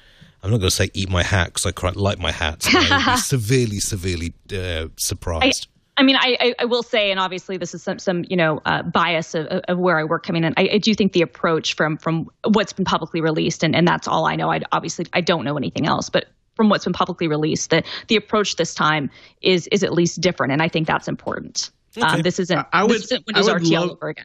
I'm not going to say eat my hat, because I quite like my hats. So I would be severely, severely uh, surprised. I, I mean, I, I will say, and obviously this is some, some you know, uh, bias of, of where I work coming in, I, I do think the approach from, from what's been publicly released, and, and that's all I know. I obviously, I don't know anything else, but from what's been publicly released, the, the approach this time is is at least different, and I think that's important. Okay. Um, this isn't, I would, this isn't Windows R T love- all over again.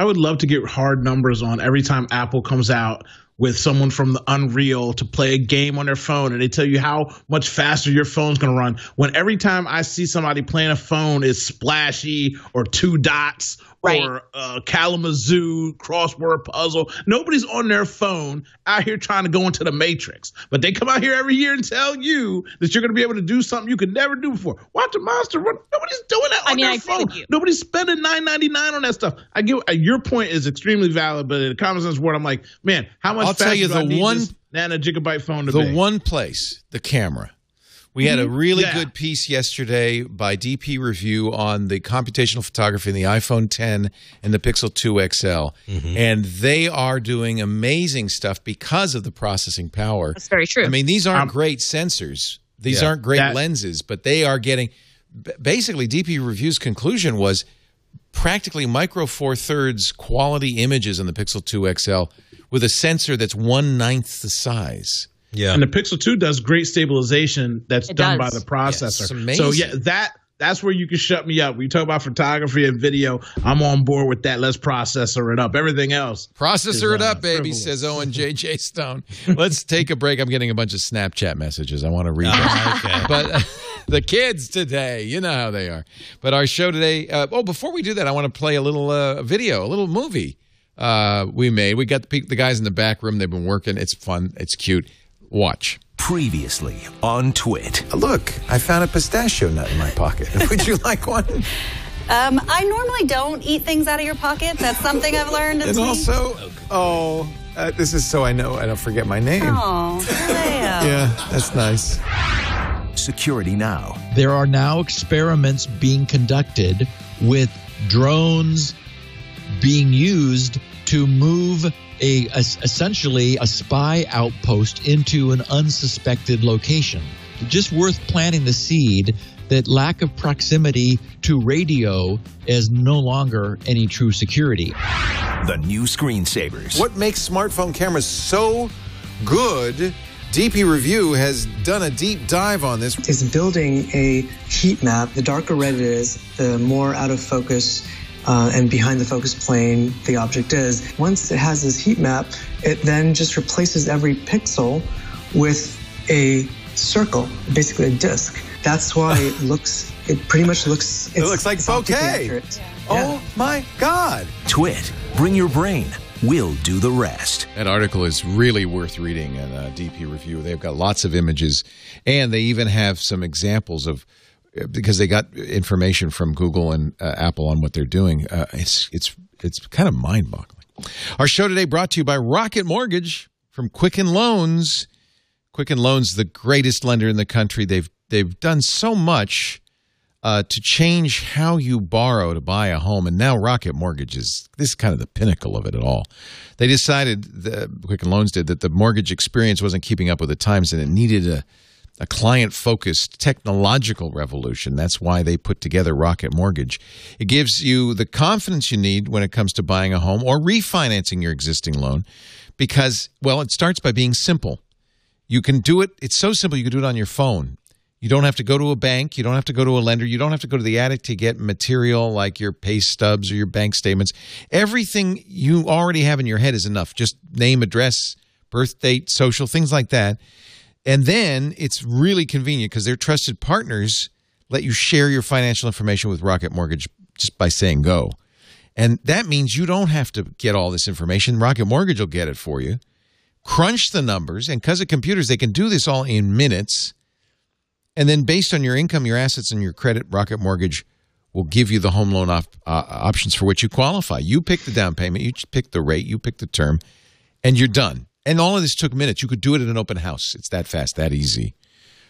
I would love to get hard numbers on every time Apple comes out with someone from the Unreal to play a game on their phone, and they tell you how much faster your phone's going to run. When every time I see somebody playing a phone is splashy or two dots right. or uh, Kalamazoo crossword puzzle, nobody's on their phone out here trying to go into the matrix. But they come out here every year and tell you that you're going to be able to do something you could never do before. Watch a monster run. Nobody's doing that on I mean, their I phone. Nobody's spending nine ninety-nine on that stuff. I get uh, your point is extremely valid, but in the common sense world, I'm like, man, how much I'll tell you the one nano gigabyte phone to the be? one place, the camera. We had a really yeah. good piece yesterday by D P Review on the computational photography in the iPhone ten and the Pixel two X L. Mm-hmm. And they are doing amazing stuff because of the processing power. That's very true. I mean, these aren't um, great sensors. These yeah, aren't great that, lenses, but they are getting – basically D P Review's conclusion was practically micro four-thirds quality images on the Pixel two X L with a sensor that's one-ninth the size. Yeah, and the Pixel two does great stabilization that's it done does. by the processor. Yeah, so yeah, that that's where you can shut me up. We talk about photography and video. I'm on board with that. Let's processor it up. Everything else. Processor is, it uh, up, baby, frivolous. Says Owen J J. Stone. Let's take a break. I'm getting a bunch of Snapchat messages. I want to read them. Okay. But uh, the kids today, you know how they are. But our show today, uh, oh, before we do that, I want to play a little uh, video, a little movie uh, we made. We got the, the guys in the back room. They've been working. It's fun. It's cute. Watch. Previously on Twit. Look, I found a pistachio nut in my pocket. Would you like one? Um, I normally don't eat things out of your pocket. That's something I've learned. And also, oh, uh, this is so I know I don't forget my name. Oh, yeah, that's nice. Security now. There are now experiments being conducted with drones being used to move A, a, essentially a spy outpost into an unsuspected location. Just worth planting the seed that lack of proximity to radio is no longer any true security. The new screensavers. What makes smartphone cameras so good? D P Review has done a deep dive on this. It's building a heat map. The darker red it is, the more out of focus uh, and behind the focus plane the object is. Once it has this heat map, it then just replaces every pixel with a circle, basically a disc. That's why it looks, it pretty much looks... It looks like bokeh. Yeah. Oh my God. Twit, bring your brain. We'll do the rest. That article is really worth reading in uh, D P Review. They've got lots of images, and they even have some examples of, because they got information from Google and uh, Apple on what they're doing. Uh, it's it's it's kind of mind-boggling. Our show today brought to you by Rocket Mortgage from Quicken Loans. Quicken Loans, the greatest lender in the country. They've they've done so much Uh, to change how you borrow to buy a home. And now Rocket Mortgage is, this is kind of the pinnacle of it at all. They decided, the, Quicken Loans did, that the mortgage experience wasn't keeping up with the times and it needed a, a client-focused technological revolution. That's why they put together Rocket Mortgage. It gives you the confidence you need when it comes to buying a home or refinancing your existing loan because, well, it starts by being simple. You can do it. It's so simple you can do it on your phone. You don't have to go to a bank. You don't have to go to a lender. You don't have to go to the attic to get material like your pay stubs or your bank statements. Everything you already have in your head is enough. Just name, address, birth date, social, things like that. And then it's really convenient because their trusted partners let you share your financial information with Rocket Mortgage just by saying go. And that means you don't have to get all this information. Rocket Mortgage will get it for you. Crunch the numbers. And because of computers, they can do this all in minutes. And then based on your income, your assets, and your credit, Rocket Mortgage will give you the home loan op uh, options for which you qualify. You pick the down payment. You pick the rate. You pick the term. And you're done. And all of this took minutes. You could do it at an open house. It's that fast, that easy.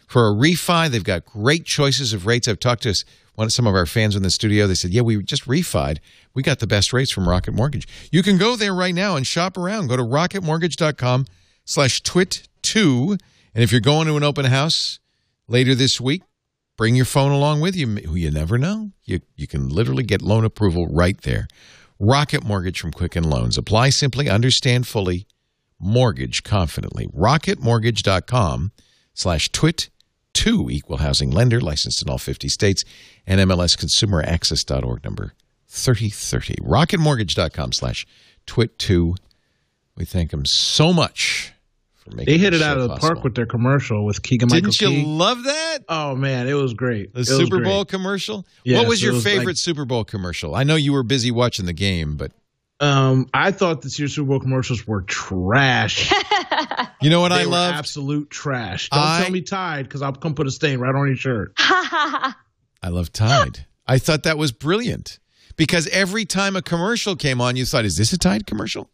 For a refi, they've got great choices of rates. I've talked to one, some of our fans in the studio. They said, yeah, we just refied. We got the best rates from Rocket Mortgage. You can go there right now and shop around. Go to rocket mortgage dot com slash twit two. And if you're going to an open house later this week, bring your phone along with you. You never know. You, you can literally get loan approval right there. Rocket Mortgage from Quicken Loans. Apply simply, understand fully, mortgage confidently. rocket mortgage dot com slash twit two, equal housing lender, licensed in all fifty states, and M L S consumer access dot org number thirty thirty. rocket mortgage dot com slash twit two. We thank them so much. They hit it out of the park with their commercial with Keegan-Michael Key. Didn't you love that? Oh, man, it was great. The Super Bowl commercial? What was your favorite Super Bowl commercial? I know you were busy watching the game, but... Um, I thought this year's Super Bowl commercials were trash. You know what I love? Absolute trash. Don't tell me Tide, because I'll come put a stain right on your shirt. I love Tide. I thought that was brilliant, because every time a commercial came on, you thought, is this a Tide commercial?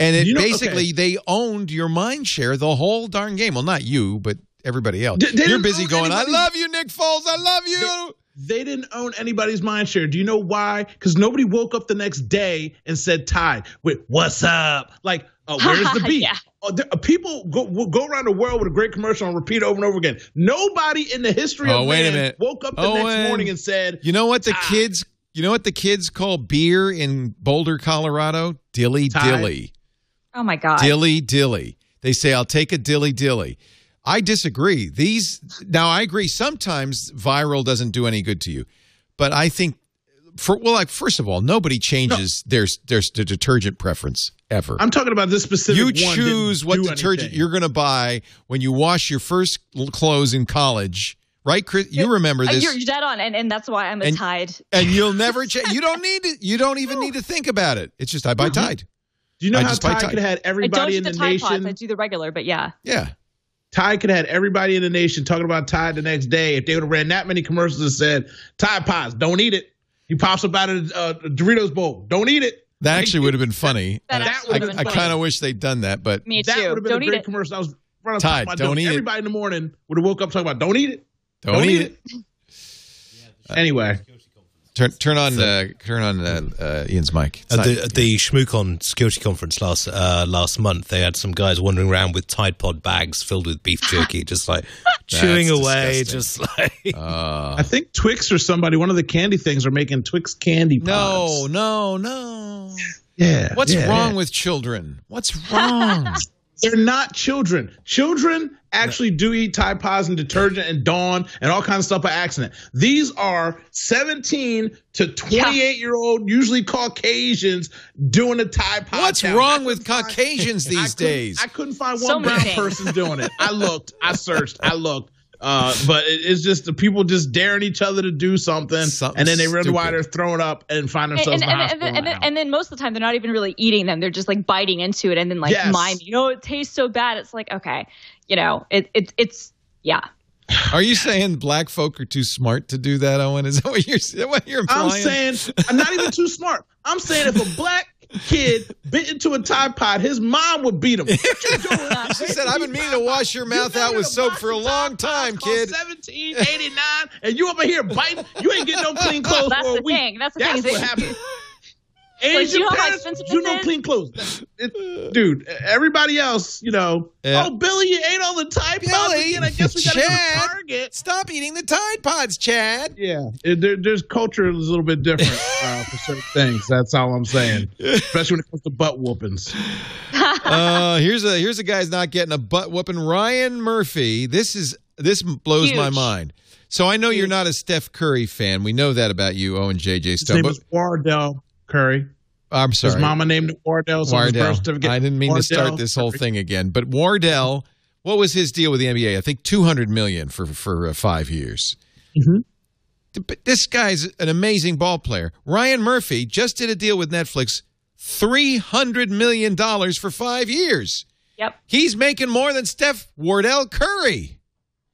And it you know, basically, okay. they owned your mind share the whole darn game. Well, not you, but everybody else. D You're busy going, anybody. I love you, Nick Foles. I love you. They, they didn't own anybody's mind share. Do you know why? Because nobody woke up the next day and said Tide with what's up? Like, uh, where's the beat? Yeah. Uh, there, uh, people go, will go around the world with a great commercial and repeat over and over again. Nobody in the history oh, of wait man a minute. woke up the Owen, next morning and said, you know what the Tide. kids, you know what the kids call beer in Boulder, Colorado? Dilly Tide. Dilly. Oh, my God. Dilly, dilly. They say, I'll take a dilly, dilly. I disagree. These now, I agree. Sometimes viral doesn't do any good to you. But I think, for well, like, first of all, nobody changes no. their, their, their detergent preference ever. I'm talking about this specific one. You choose one what detergent anything. you're going to buy when you wash your first clothes in college. Right, Chris? You remember this. You're dead on, and, and that's why I'm a and, Tide. And you'll never change. You don't need to, you don't even no. need to think about it. It's just I buy Tide. Do you know I how Tide could have had everybody in the, the nation? Pods. I do the regular, but yeah. Yeah. Tide could have had everybody in the nation talking about Tide the next day if they would have ran that many commercials and said, Tide Pods, don't eat it. He pops up out of uh, Doritos bowl. Don't eat it. That actually would have been funny. That, that I, I, I kind of wish they'd done that, but me too. That would have been don't a great commercial. I was running Tide, about don't, don't eat everybody it. Everybody in the morning would have woke up talking about don't eat it. Don't, don't eat it. it. Anyway. Turn turn on uh, turn on uh, uh, Ian's mic. It's at not, the, at the ShmooCon security conference last uh, last month, they had some guys wandering around with Tide Pod bags filled with beef jerky, just like chewing away, disgusting. just like. Uh, I think Twix or somebody, one of the candy things, are making Twix candy pods. No, no, no. Yeah. What's yeah, wrong yeah. with children? What's wrong? They're not children. Children actually no. do eat Tide Pods and detergent and Dawn and all kinds of stuff by accident. These are seventeen to twenty-eight-year-old, yeah. usually Caucasians, doing a Tide Pod. What's town. wrong with find, Caucasians these I days? I couldn't find one so brown things. person doing it. I looked. I searched. I looked. Uh, but it, it's just the people just daring each other to do something, something and then they realize why they're throwing up and find themselves and, and, behind and, and, and, then, and then most of the time they're not even really eating them. They're just like biting into it and then like yes. mime. You know, it tastes so bad. It's like, okay, you know, it, it it's yeah. Are you saying black folk are too smart to do that, Owen? Is that what you're, what you're implying? I'm saying I'm not even too smart. I'm saying if a black kid bit into a Tide Pod, his mom would beat him. She said, I've been meaning to wash your mouth out with soap for a long time, kid. seventeen eighty-nine, and you over here biting. You ain't getting no clean clothes That's for a the week. Thing. That's the That's thing. What happened. Asian so you parents, know you know clean clothes. It, dude, everybody else, you know. Yeah. Oh, Billy, you ate all the Tide Pods again. I guess we got to go to Target. Stop eating the Tide Pods, Chad. Yeah, it, there, there's culture is a little bit different uh, for certain things. That's all I'm saying, especially when it comes to butt whoopings. uh, here's a here's a guy's not getting a butt whooping. Ryan Murphy. This is this blows Huge. my mind. So I know Huge. you're not a Steph Curry fan. We know that about you, Owen J J. Stone. His name is Wardell Curry. I'm sorry. His mama named it Wardell. So Wardell. His birth certificate. I didn't mean Wardell. to start this whole thing again. But Wardell, what was his deal with the N B A? I think two hundred million dollars for for uh, five years. Mm-hmm. But this guy's an amazing ball player. Ryan Murphy just did a deal with Netflix, three hundred million dollars for five years. Yep. He's making more than Steph Wardell Curry.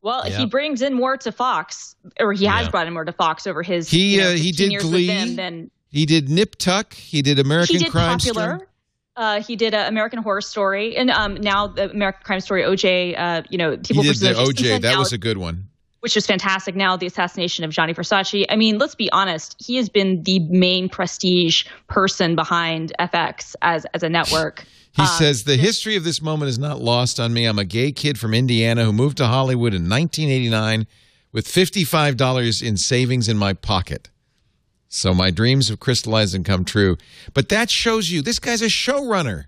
Well, yep. he brings in more to Fox, or he has yep. brought in more to Fox over his he you know, uh, he did Glee. With them, He did Nip Tuck. He did American he did Crime Popular. Story. Uh, he did uh, American Horror Story, and um, now the American Crime Story. O J, uh, you know, people. He did the O J. That now, was a good one. Which was fantastic. Now the assassination of Gianni Versace. I mean, let's be honest. He has been the main prestige person behind F X as as a network. He um, says the history of this moment is not lost on me. I'm a gay kid from Indiana who moved to Hollywood in nineteen eighty-nine with fifty-five dollars in savings in my pocket. So my dreams have crystallized and come true. But that shows you this guy's a showrunner.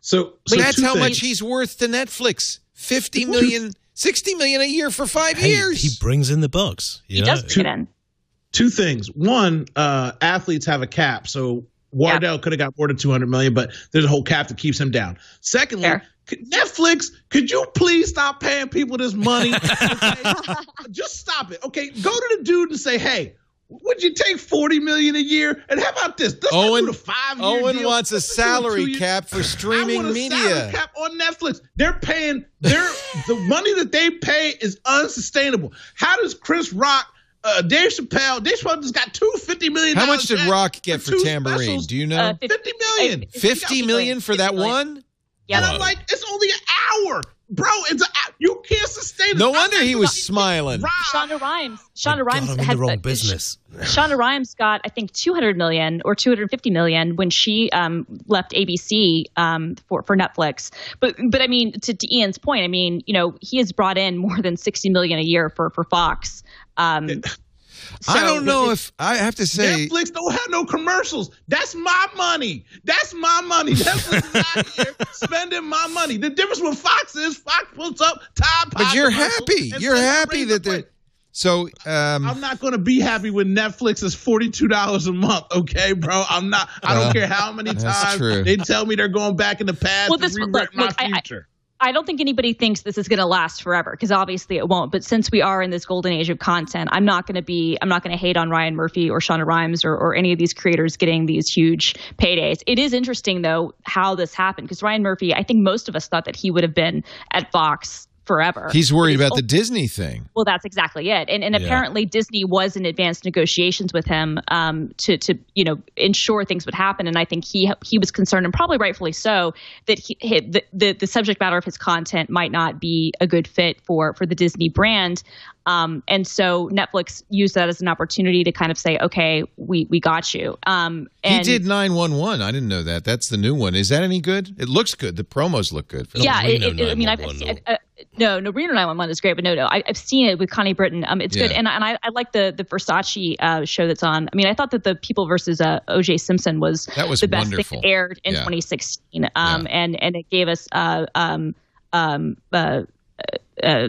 So, so that's how things. much he's worth to Netflix. fifty million dollars, sixty million dollars a year for five hey, years. He brings in the bucks. He know? does bring two, it in. Two things. One, uh, athletes have a cap. So Wardell yeah. could have got more than two hundred million dollars, but there's a whole cap that keeps him down. Secondly, Fair. Netflix, could you please stop paying people this money? Okay? Just stop it. Okay, go to the dude and say, hey, would you take forty million dollars a year? And how about this? Let's Owen, do the five-year Owen deal. wants a salary cap for streaming I want a media. Salary cap on Netflix. They're paying their the money that they pay is unsustainable. How does Chris Rock, uh, Dave Chappelle, Dave Chappelle just got two fifty million. How much did Rock get for, for Tambourine? Specials. Do you know? Uh, fifty, fifty million. Fifty, fifty million for that million. one? Yeah. And I'm like, it's only an hour. Bro, it's a, you can't sustain it. No wonder he was smiling. Shonda Rhimes. Shonda Rhimes God, I'm in had the wrong business. Shonda Rhimes got, I think, two hundred million dollars or two hundred fifty million dollars when she um, left A B C um, for for Netflix. But but I mean, to, to Ian's point, I mean, you know, he has brought in more than sixty million dollars a year for for Fox. Um, it, so I don't know if I have to say Netflix don't have no commercials. That's my money. That's my money. Netflix is out here spending my money. The difference with Fox is Fox puts up Tide Pods. But you're happy. You're happy that they. So um, I'm not going to be happy when Netflix is forty-two dollars a month. Okay, bro, I'm not. I don't uh, care how many times true. they tell me they're going back in the past well, to rewrite my look, future. I, I, I don't think anybody thinks this is going to last forever because obviously it won't. But since we are in this golden age of content, I'm not going to be I'm not going to hate on Ryan Murphy or Shonda Rhimes or, or any of these creators getting these huge paydays. It is interesting, though, how this happened because Ryan Murphy, I think most of us thought that he would have been at Fox forever. He's worried about the Disney thing. Well, that's exactly it. And and yeah. apparently Disney was in advanced negotiations with him um, to, to, you know, ensure things would happen. And I think he he was concerned, and probably rightfully so, that he, he, the, the, the subject matter of his content might not be a good fit for, for the Disney brand. Um, and so Netflix used that as an opportunity to kind of say, okay, we, we got you. Um, and he did nine one one. I didn't know that. That's the new one. Is that any good? It looks good. The promos look good. For yeah. It, it, I mean, I've seen uh, no, no, Reno nine one one is great, but no, no, I, I've seen it with Connie Britton. Um, it's yeah. good. And, and I, I like the, the Versace uh, show that's on. I mean, I thought that the People versus uh, O J. Simpson was, that was the best wonderful. thing that aired in yeah. twenty sixteen. Um, yeah. and, and it gave us, uh, um, um, uh, uh,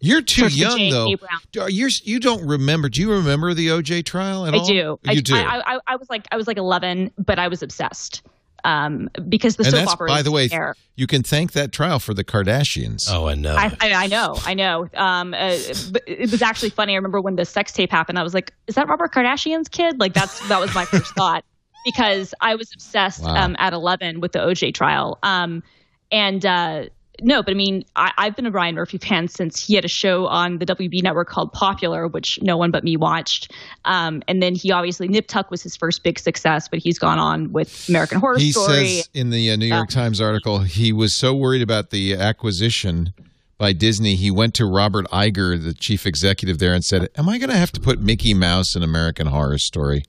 You're too First young, Jane, though. You're, you don't remember. Do you remember the O J trial at I all? Do. I you do. I, I, I was like I was like eleven, but I was obsessed um, because the and soap that's, opera. By the way, there. You can thank that trial for the Kardashians. Oh, I know. I, I, I know. I know. Um, uh, but it was actually funny. I remember when the sex tape happened. I was like, "Is that Robert Kardashian's kid?" Like that's that was my first thought because I was obsessed wow. um, at eleven with the O J trial, um, and. Uh, No, but I mean, I, I've been a Ryan Murphy fan since he had a show on the W B network called Popular, which no one but me watched. Um, and then he obviously, Nip Tuck was his first big success, but he's gone on with American Horror he Story. He says in the uh, New York uh, Times article, he was so worried about the acquisition by Disney, he went to Robert Iger, the chief executive there, and said, am I going to have to put Mickey Mouse in American Horror Story?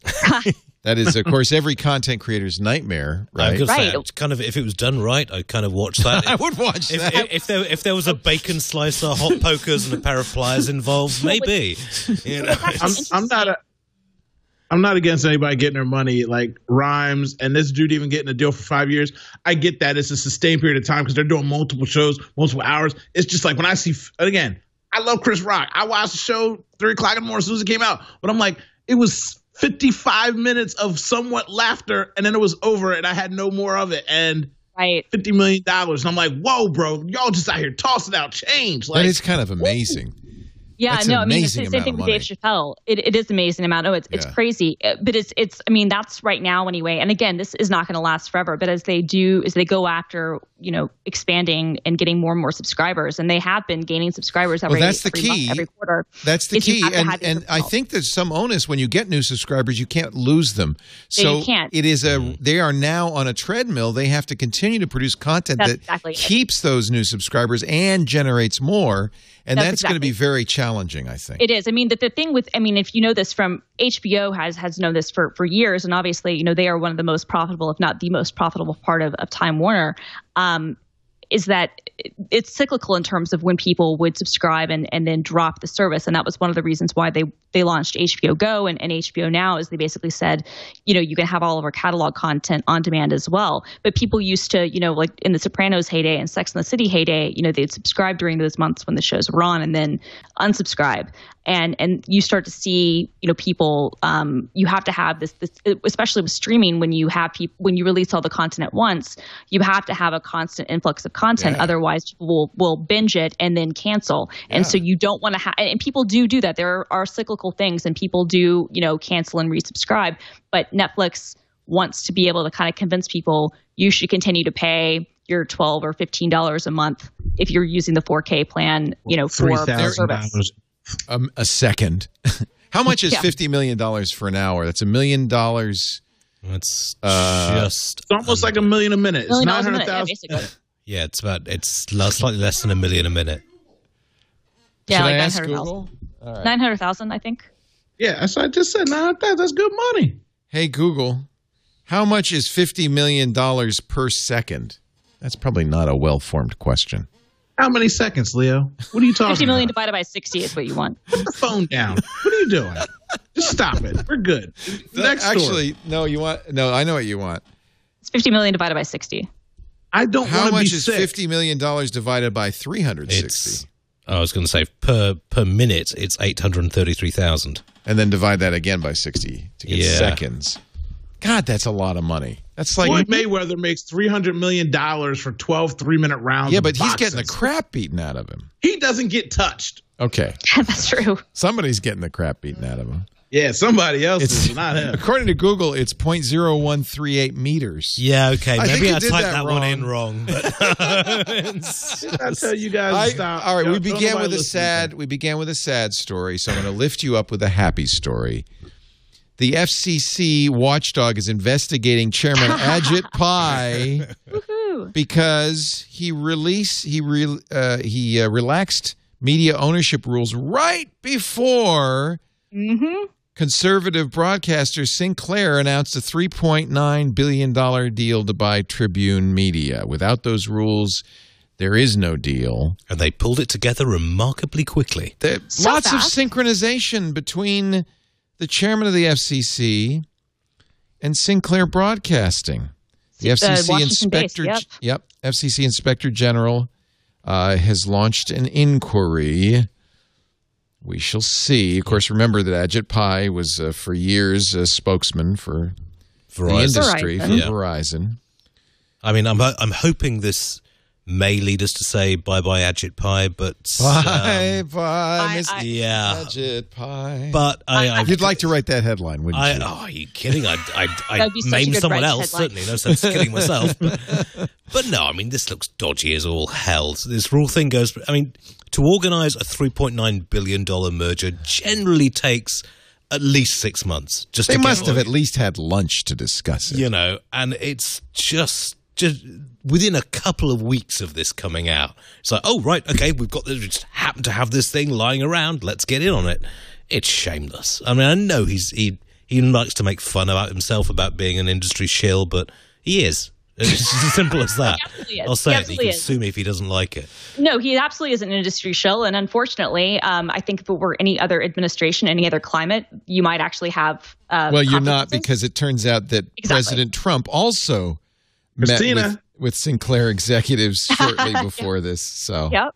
That is, of course, every content creator's nightmare, right? Right. Say, kind of, if it was done right, I'd kind of watch that. I would watch if, that. If, if, there, if there was a bacon slicer, hot pokers, and a pair of pliers involved, maybe. You know? I'm, I'm not a, I'm not against anybody getting their money, like Rhymes, and this dude even getting a deal for five years. I get that. It's a sustained period of time because they're doing multiple shows, multiple hours. It's just like when I see – again, I love Chris Rock. I watched the show three o'clock in the morning as soon as it came out. But I'm like, it was – fifty-five minutes of somewhat laughter, and then it was over, and I had no more of it. And right. fifty million dollars. And I'm like, whoa, bro, y'all just out here tossing out change. Like, that is kind of amazing. Woo. Yeah, that's no, I mean, it's the same thing with Dave Chappelle. It, it is an amazing amount. Oh, it's yeah. it's crazy. But it's, it's I mean, that's right now anyway. And again, this is not going to last forever. But as they do, as they go after, you know, expanding and getting more and more subscribers, and they have been gaining subscribers every, well, that's the key. Month, every quarter. That's the key. And, and I think there's some onus when you get new subscribers, you can't lose them. So you can't. It is a, they are now on a treadmill. They have to continue to produce content that's that exactly keeps it. Those new subscribers and generates more. And that's, that's exactly. going to be very challenging, I think. It is. I mean, the, the thing with, I mean, if you know this from, H B O has has known this for, for years. And obviously, you know, they are one of the most profitable, if not the most profitable part of, of Time Warner, um, is that it's cyclical in terms of when people would subscribe and, and then drop the service. And that was one of the reasons why they, they launched H B O Go and, and H B O Now is they basically said, you know, you can have all of our catalog content on demand as well. But people used to, you know, like in the Sopranos heyday and Sex and the City heyday, you know, they'd subscribe during those months when the shows were on and then unsubscribe. And and you start to see, you know, people, um, you have to have this, this, especially with streaming, when you have people, when you release all the content at once, you have to have a constant influx of content. Yeah. Otherwise, people will, will binge it and then cancel. Yeah. And so you don't want to have, and people do do that. There are cyclical things and people do, you know, cancel and resubscribe. But Netflix wants to be able to kind of convince people you should continue to pay your twelve dollars or fifteen dollars a month if you're using the four K plan, you know, for their service. Um, a second. How much is yeah. fifty million dollars for an hour? That's a million dollars. That's uh, just. It's almost like a million a minute. It's nine hundred thousand. Yeah, it's about. It's less, slightly less than a million a minute. Yeah, Should like nine hundred thousand. Right. nine hundred thousand, I think. Yeah, so I just said nine hundred thousand. That's good money. Hey, Google, how much is fifty million dollars per second? That's probably not a well formed question. How many seconds, Leo? What are you talking about? fifty million divided by sixty is what you want. Put the phone down. What are you doing? Just stop it. We're good. Next story. Actually, no, you want, no, I know what you want. It's fifty million divided by sixty. I don't want to be sick. How much is fifty million dollars divided by three hundred sixty? It's, I was going to say per per minute, it's eight hundred thirty-three thousand. And then divide that again by sixty to get yeah. seconds. God, that's a lot of money. That's like Floyd Mayweather makes three hundred million dollars for twelve three-minute rounds. Yeah, but he's getting the crap beaten out of him. He doesn't get touched. Okay, that's true. Somebody's getting the crap beaten out of him. Yeah, somebody else it's, is not him. According to Google, it's zero point zero one three eight meters. Yeah, okay. I Maybe I typed that, that one in wrong. But did I tell you guys I, to stop? All right, no, we began with a sad. We began with a sad story, so I'm going to lift you up with a happy story. The F C C watchdog is investigating Chairman Ajit Pai because he release he re, uh, he uh, relaxed media ownership rules right before. Mm-hmm. Conservative broadcaster Sinclair announced a three point nine billion dollars deal to buy Tribune Media. Without those rules, there is no deal. And they pulled it together remarkably quickly. There, so lots fast. of synchronization between the chairman of the F C C and Sinclair Broadcasting. The F C C uh, inspector, base, yep. yep, F C C Inspector General uh, has launched an inquiry. We shall see. Of course, remember that Ajit Pai was, uh, for years, a spokesman for Verizon. the industry, Verizon. for yeah. Verizon. I mean, I'm I'm hoping this may lead us to say bye-bye Ajit Pai, but... Bye-bye, um, yeah. Ajit Pai. But I, I, You'd I, like to write that headline, wouldn't I, you? Oh, are you kidding? I'd, I'd, I'd name someone else, headline. certainly. No sense killing myself. But, but no, I mean, this looks dodgy as all hell. So this rule thing goes... I mean... To organise a three point nine billion dollars merger generally takes at least six months. Just They must have at least had lunch to discuss it. You know, and it's just, just within a couple of weeks of this coming out. It's like, oh, right, okay, we've got this. We just happen to have this thing lying around. Let's get in on it. It's shameless. I mean, I know he's he, he likes to make fun about himself about being an industry shill, but he is. It's as simple as that. I'll say he it. He can is. sue me if he doesn't like it. No, he absolutely is an industry shill. And unfortunately, um, I think if it were any other administration, any other climate, you might actually have uh, Well, you're not, because it turns out that exactly. President Trump also Christina. met with, with Sinclair executives shortly before yep. this. So. Yep.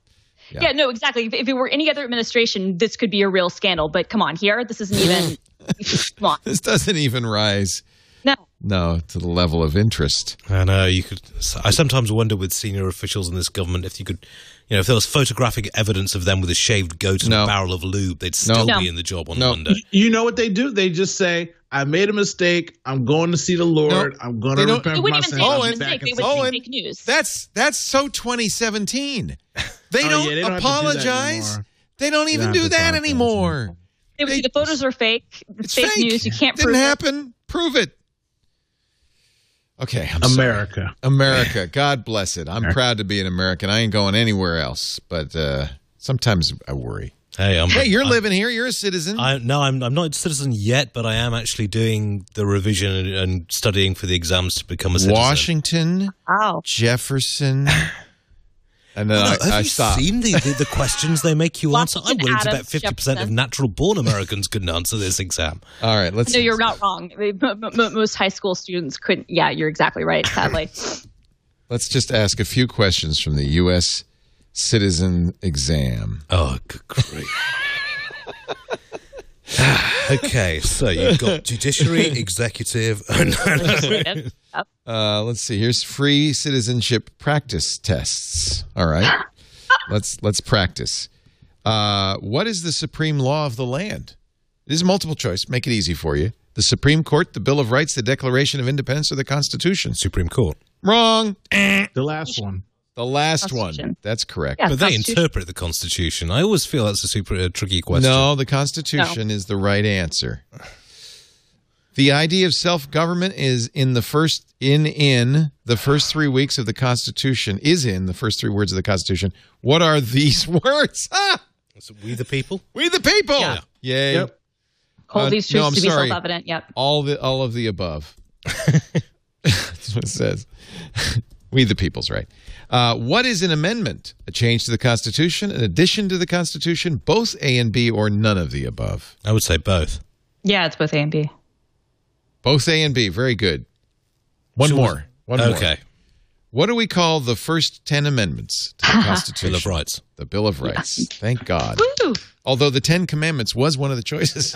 Yeah. yeah, no, exactly. If, if it were any other administration, this could be a real scandal. But come on, here, this isn't even... come on. This doesn't even rise... No. No, to the level of interest. I know. You could. I sometimes wonder with senior officials in this government if you could, you know, if there was photographic evidence of them with a shaved goat and no. a barrel of lube, they'd still no. be in the job on no. Monday. You know what they do? They just say, I made a mistake. I'm going to see the Lord. No. I'm going to repent my sins. Oh, and they would fake news. That's, that's so twenty seventeen. They, oh, don't, yeah, they don't apologize. Do they don't even don't do that anymore. They would say the photos are fake. It's fake, fake news. You can't prove it. Didn't happen. Prove it. Okay, I'm America. Sorry. America, God bless it. I'm America. proud to be an American. I ain't going anywhere else, but uh, sometimes I worry. Hey, I'm, hey you're I'm, living here. You're a citizen. I, no, I'm, I'm not a citizen yet, but I am actually doing the revision and, and studying for the exams to become a citizen. Washington, wow. Jefferson, and then well, I, have I you stopped. Seen the, the, the questions they make you answer? I would bet fifty percent of natural-born Americans couldn't answer this exam. All right, let's. No, you're not wrong. Most high school students couldn't. Yeah, you're exactly right. Sadly, let's just ask a few questions from the U S citizen exam. Oh, good grief. Okay, so you've got judiciary, executive. uh, let's see. Here's free citizenship practice tests. All right, let's let's practice. Uh, what is the supreme law of the land? This is multiple choice. Make it easy for you. The Supreme Court, the Bill of Rights, the Declaration of Independence, or the Constitution? Supreme Court. Wrong. The last one. The last one. That's correct. Yeah, but they interpret the Constitution. I always feel that's a super uh, tricky question. No, the Constitution no. is the right answer. The idea of self-government is in the first in in the first three weeks of the Constitution is in the first three words of the Constitution. What are these words? Ah! So we the people. We the people. Yeah. Yay. Yep. All uh, these truths no, to be sorry. self-evident. Yep. All the all of the above. That's what it says. We the people's right. Uh, what is an amendment? A change to the Constitution, an addition to the Constitution, both A and B, or none of the above? I would say both. Yeah, it's both A and B. Both A and B. Very good. One Should more. We, One okay. more. Okay. What do we call the first ten amendments to the Constitution? Bill of Rights. the Bill of Rights. Yeah. Thank God. Woo! Although the Ten Commandments was one of the choices.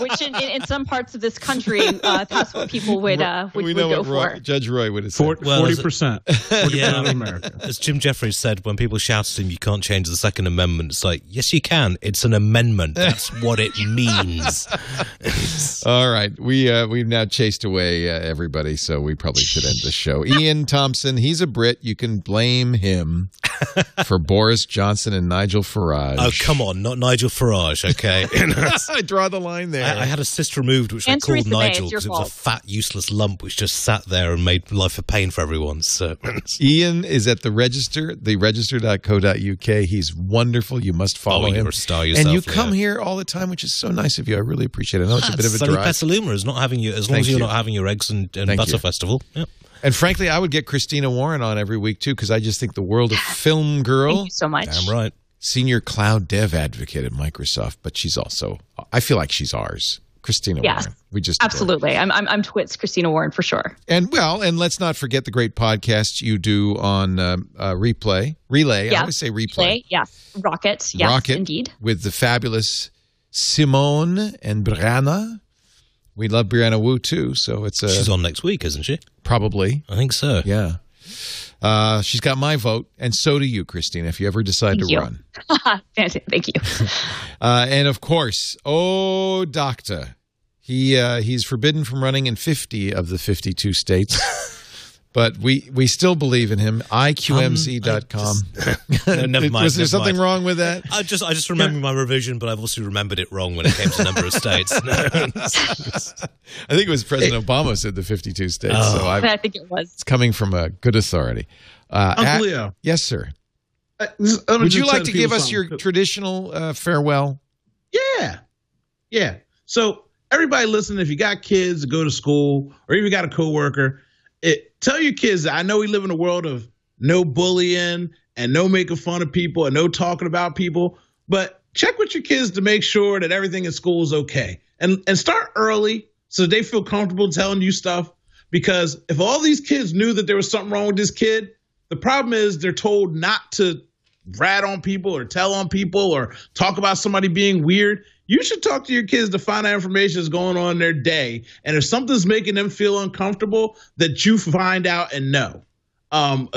Which in, in some parts of this country, uh, that's what people would, uh, would, we know would go Roy, for. Judge Roy would have said. forty percent, well, forty percent, forty percent yeah, of America. As Jim Jeffries said, when people shouted at him, you can't change the Second Amendment, it's like, yes, you can. It's an amendment. That's what it means. All right. We, uh, we've now chased away uh, everybody, so we probably should end the show. Iain Thomson, he's a Brit. You can blame him for Boris Johnson and Nigel Farage. Okay. Come on, not Nigel Farage, okay? I draw the line there. I, I had a cyst removed, which and I called Theresa Nigel because it was a fat, useless lump which just sat there and made life a pain for everyone. So. Iain is at The Register, the register dot co dot U K. He's wonderful. You must follow oh, him. You're a star yourself, and you yeah. come here all the time, which is so nice of you. I really appreciate it. I know it's ah, a bit of a Sunny drive. Petaluma is not having you, as long Thank as you're you. not having your eggs and, and butter you. festival. Yep. And frankly, I would get Christina Warren on every week, too, because I just think the world of film girl. Thank you so much. Damn right. Senior cloud dev advocate at Microsoft, but she's also, I feel like she's ours. Christina yes, Warren. We just absolutely. I'm, I'm I'm Twit's Christina Warren for sure. And well, and let's not forget the great podcasts you do on um, uh, Replay. Relay. Yeah. I always say Replay. Relay, yes. Rocket. Yes, Rocket, indeed. With the fabulous Simone and Brianna. We love Brianna Wu too, so it's a... She's on next week, isn't she? Probably. I think so. Yeah. Uh, she's got my vote, and so do you, Christina, if you ever decide Thank to you. run. Thank you. Uh, and, of course, oh, doctor, he uh, he's forbidden from running in fifty of the fifty-two states. But we, we still believe in him. I Q M Z dot com. Um, no, never mind. Was there something mind. wrong with that? I just I just remembered my revision, but I've also remembered it wrong when it came to the number of states. No. I think it was President Obama said the fifty-two states. Oh. So I've, I think it was. It's coming from a good authority. Uh, Uncle at, Leo. Yes, sir. Uh, is, Would you like to give us your cool. traditional uh, farewell? Yeah. Yeah. So everybody listen, if you got kids that go to school or even got a coworker, It, tell your kids that I know we live in a world of no bullying and no making fun of people and no talking about people, but check with your kids to make sure that everything in school is okay. And and start early so they feel comfortable telling you stuff, because if all these kids knew that there was something wrong with this kid, the problem is they're told not to rat on people or tell on people or talk about somebody being weird. You should talk to your kids to find out information that's going on in their day. And if something's making them feel uncomfortable, that you find out and know. Um,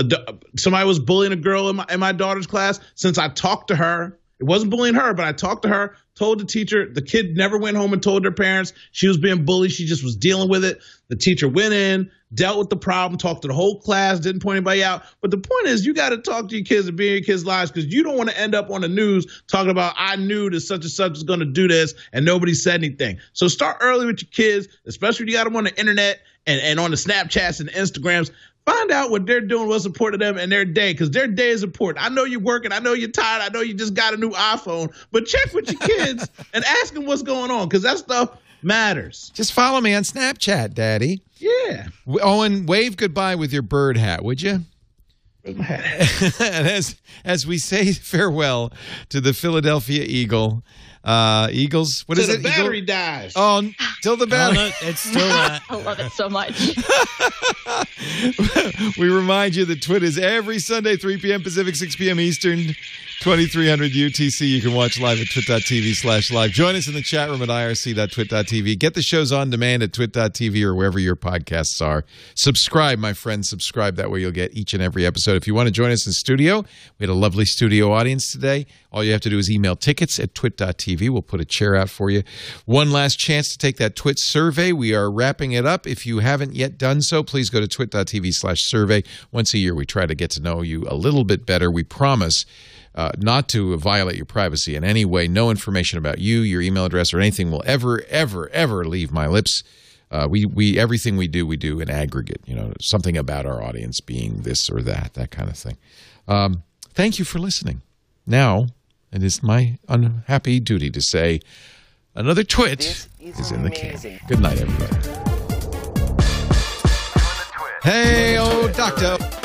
somebody was bullying a girl in my, in my daughter's class. Since I talked to her, it wasn't bullying her, but I talked to her, told the teacher. The kid never went home and told their parents she was being bullied. She just was dealing with it. The teacher went in, dealt with the problem, talked to the whole class, didn't point anybody out. But the point is, you got to talk to your kids and be in your kids' lives, because you don't want to end up on the news talking about, I knew that such and such was going to do this and nobody said anything. So start early with your kids, especially if you got them on the internet and, and on the Snapchats and the Instagrams. Find out what they're doing, what's important to them and their day, because their day is important. I know you're working. I know you're tired. I know you just got a new iPhone. But check with your kids and ask them what's going on, because that stuff matters. Just follow me on Snapchat, Daddy. Yeah. Owen, wave goodbye with your bird hat, would you? And as, as we say farewell to the Philadelphia Eagle, uh, Eagles, what till is it? Till the battery Eagle? dies. Oh, till the battery. Oh, no, it's still that. I love it so much. We remind you that Twit is every Sunday, three p m Pacific, six p m Eastern, twenty-three hundred U T C. You can watch live at twit dot t v slash live. Join us in the chat room at I R C dot twit dot t v. Get the shows on demand at twit dot t v or wherever your podcasts are. Subscribe, my friends. Subscribe. That way you'll get each and every episode. If you want to join us in studio, we had a lovely studio audience today. All you have to do is email tickets at twit dot t v. We'll put a chair out for you. One last chance to take that Twit survey. We are wrapping it up. If you haven't yet done so, please go to twit dot t v slash survey. Once a year, we try to get to know you a little bit better. We promise uh, not to violate your privacy in any way. No information about you, your email address, or anything will ever, ever, ever leave my lips. Uh, we, we, everything we do, we do in aggregate, you know, something about our audience being this or that, that kind of thing. Um, thank you for listening. Now, it is my unhappy duty to say another Twit is, is in the can. Good night, everybody. Hey, oh, doctor.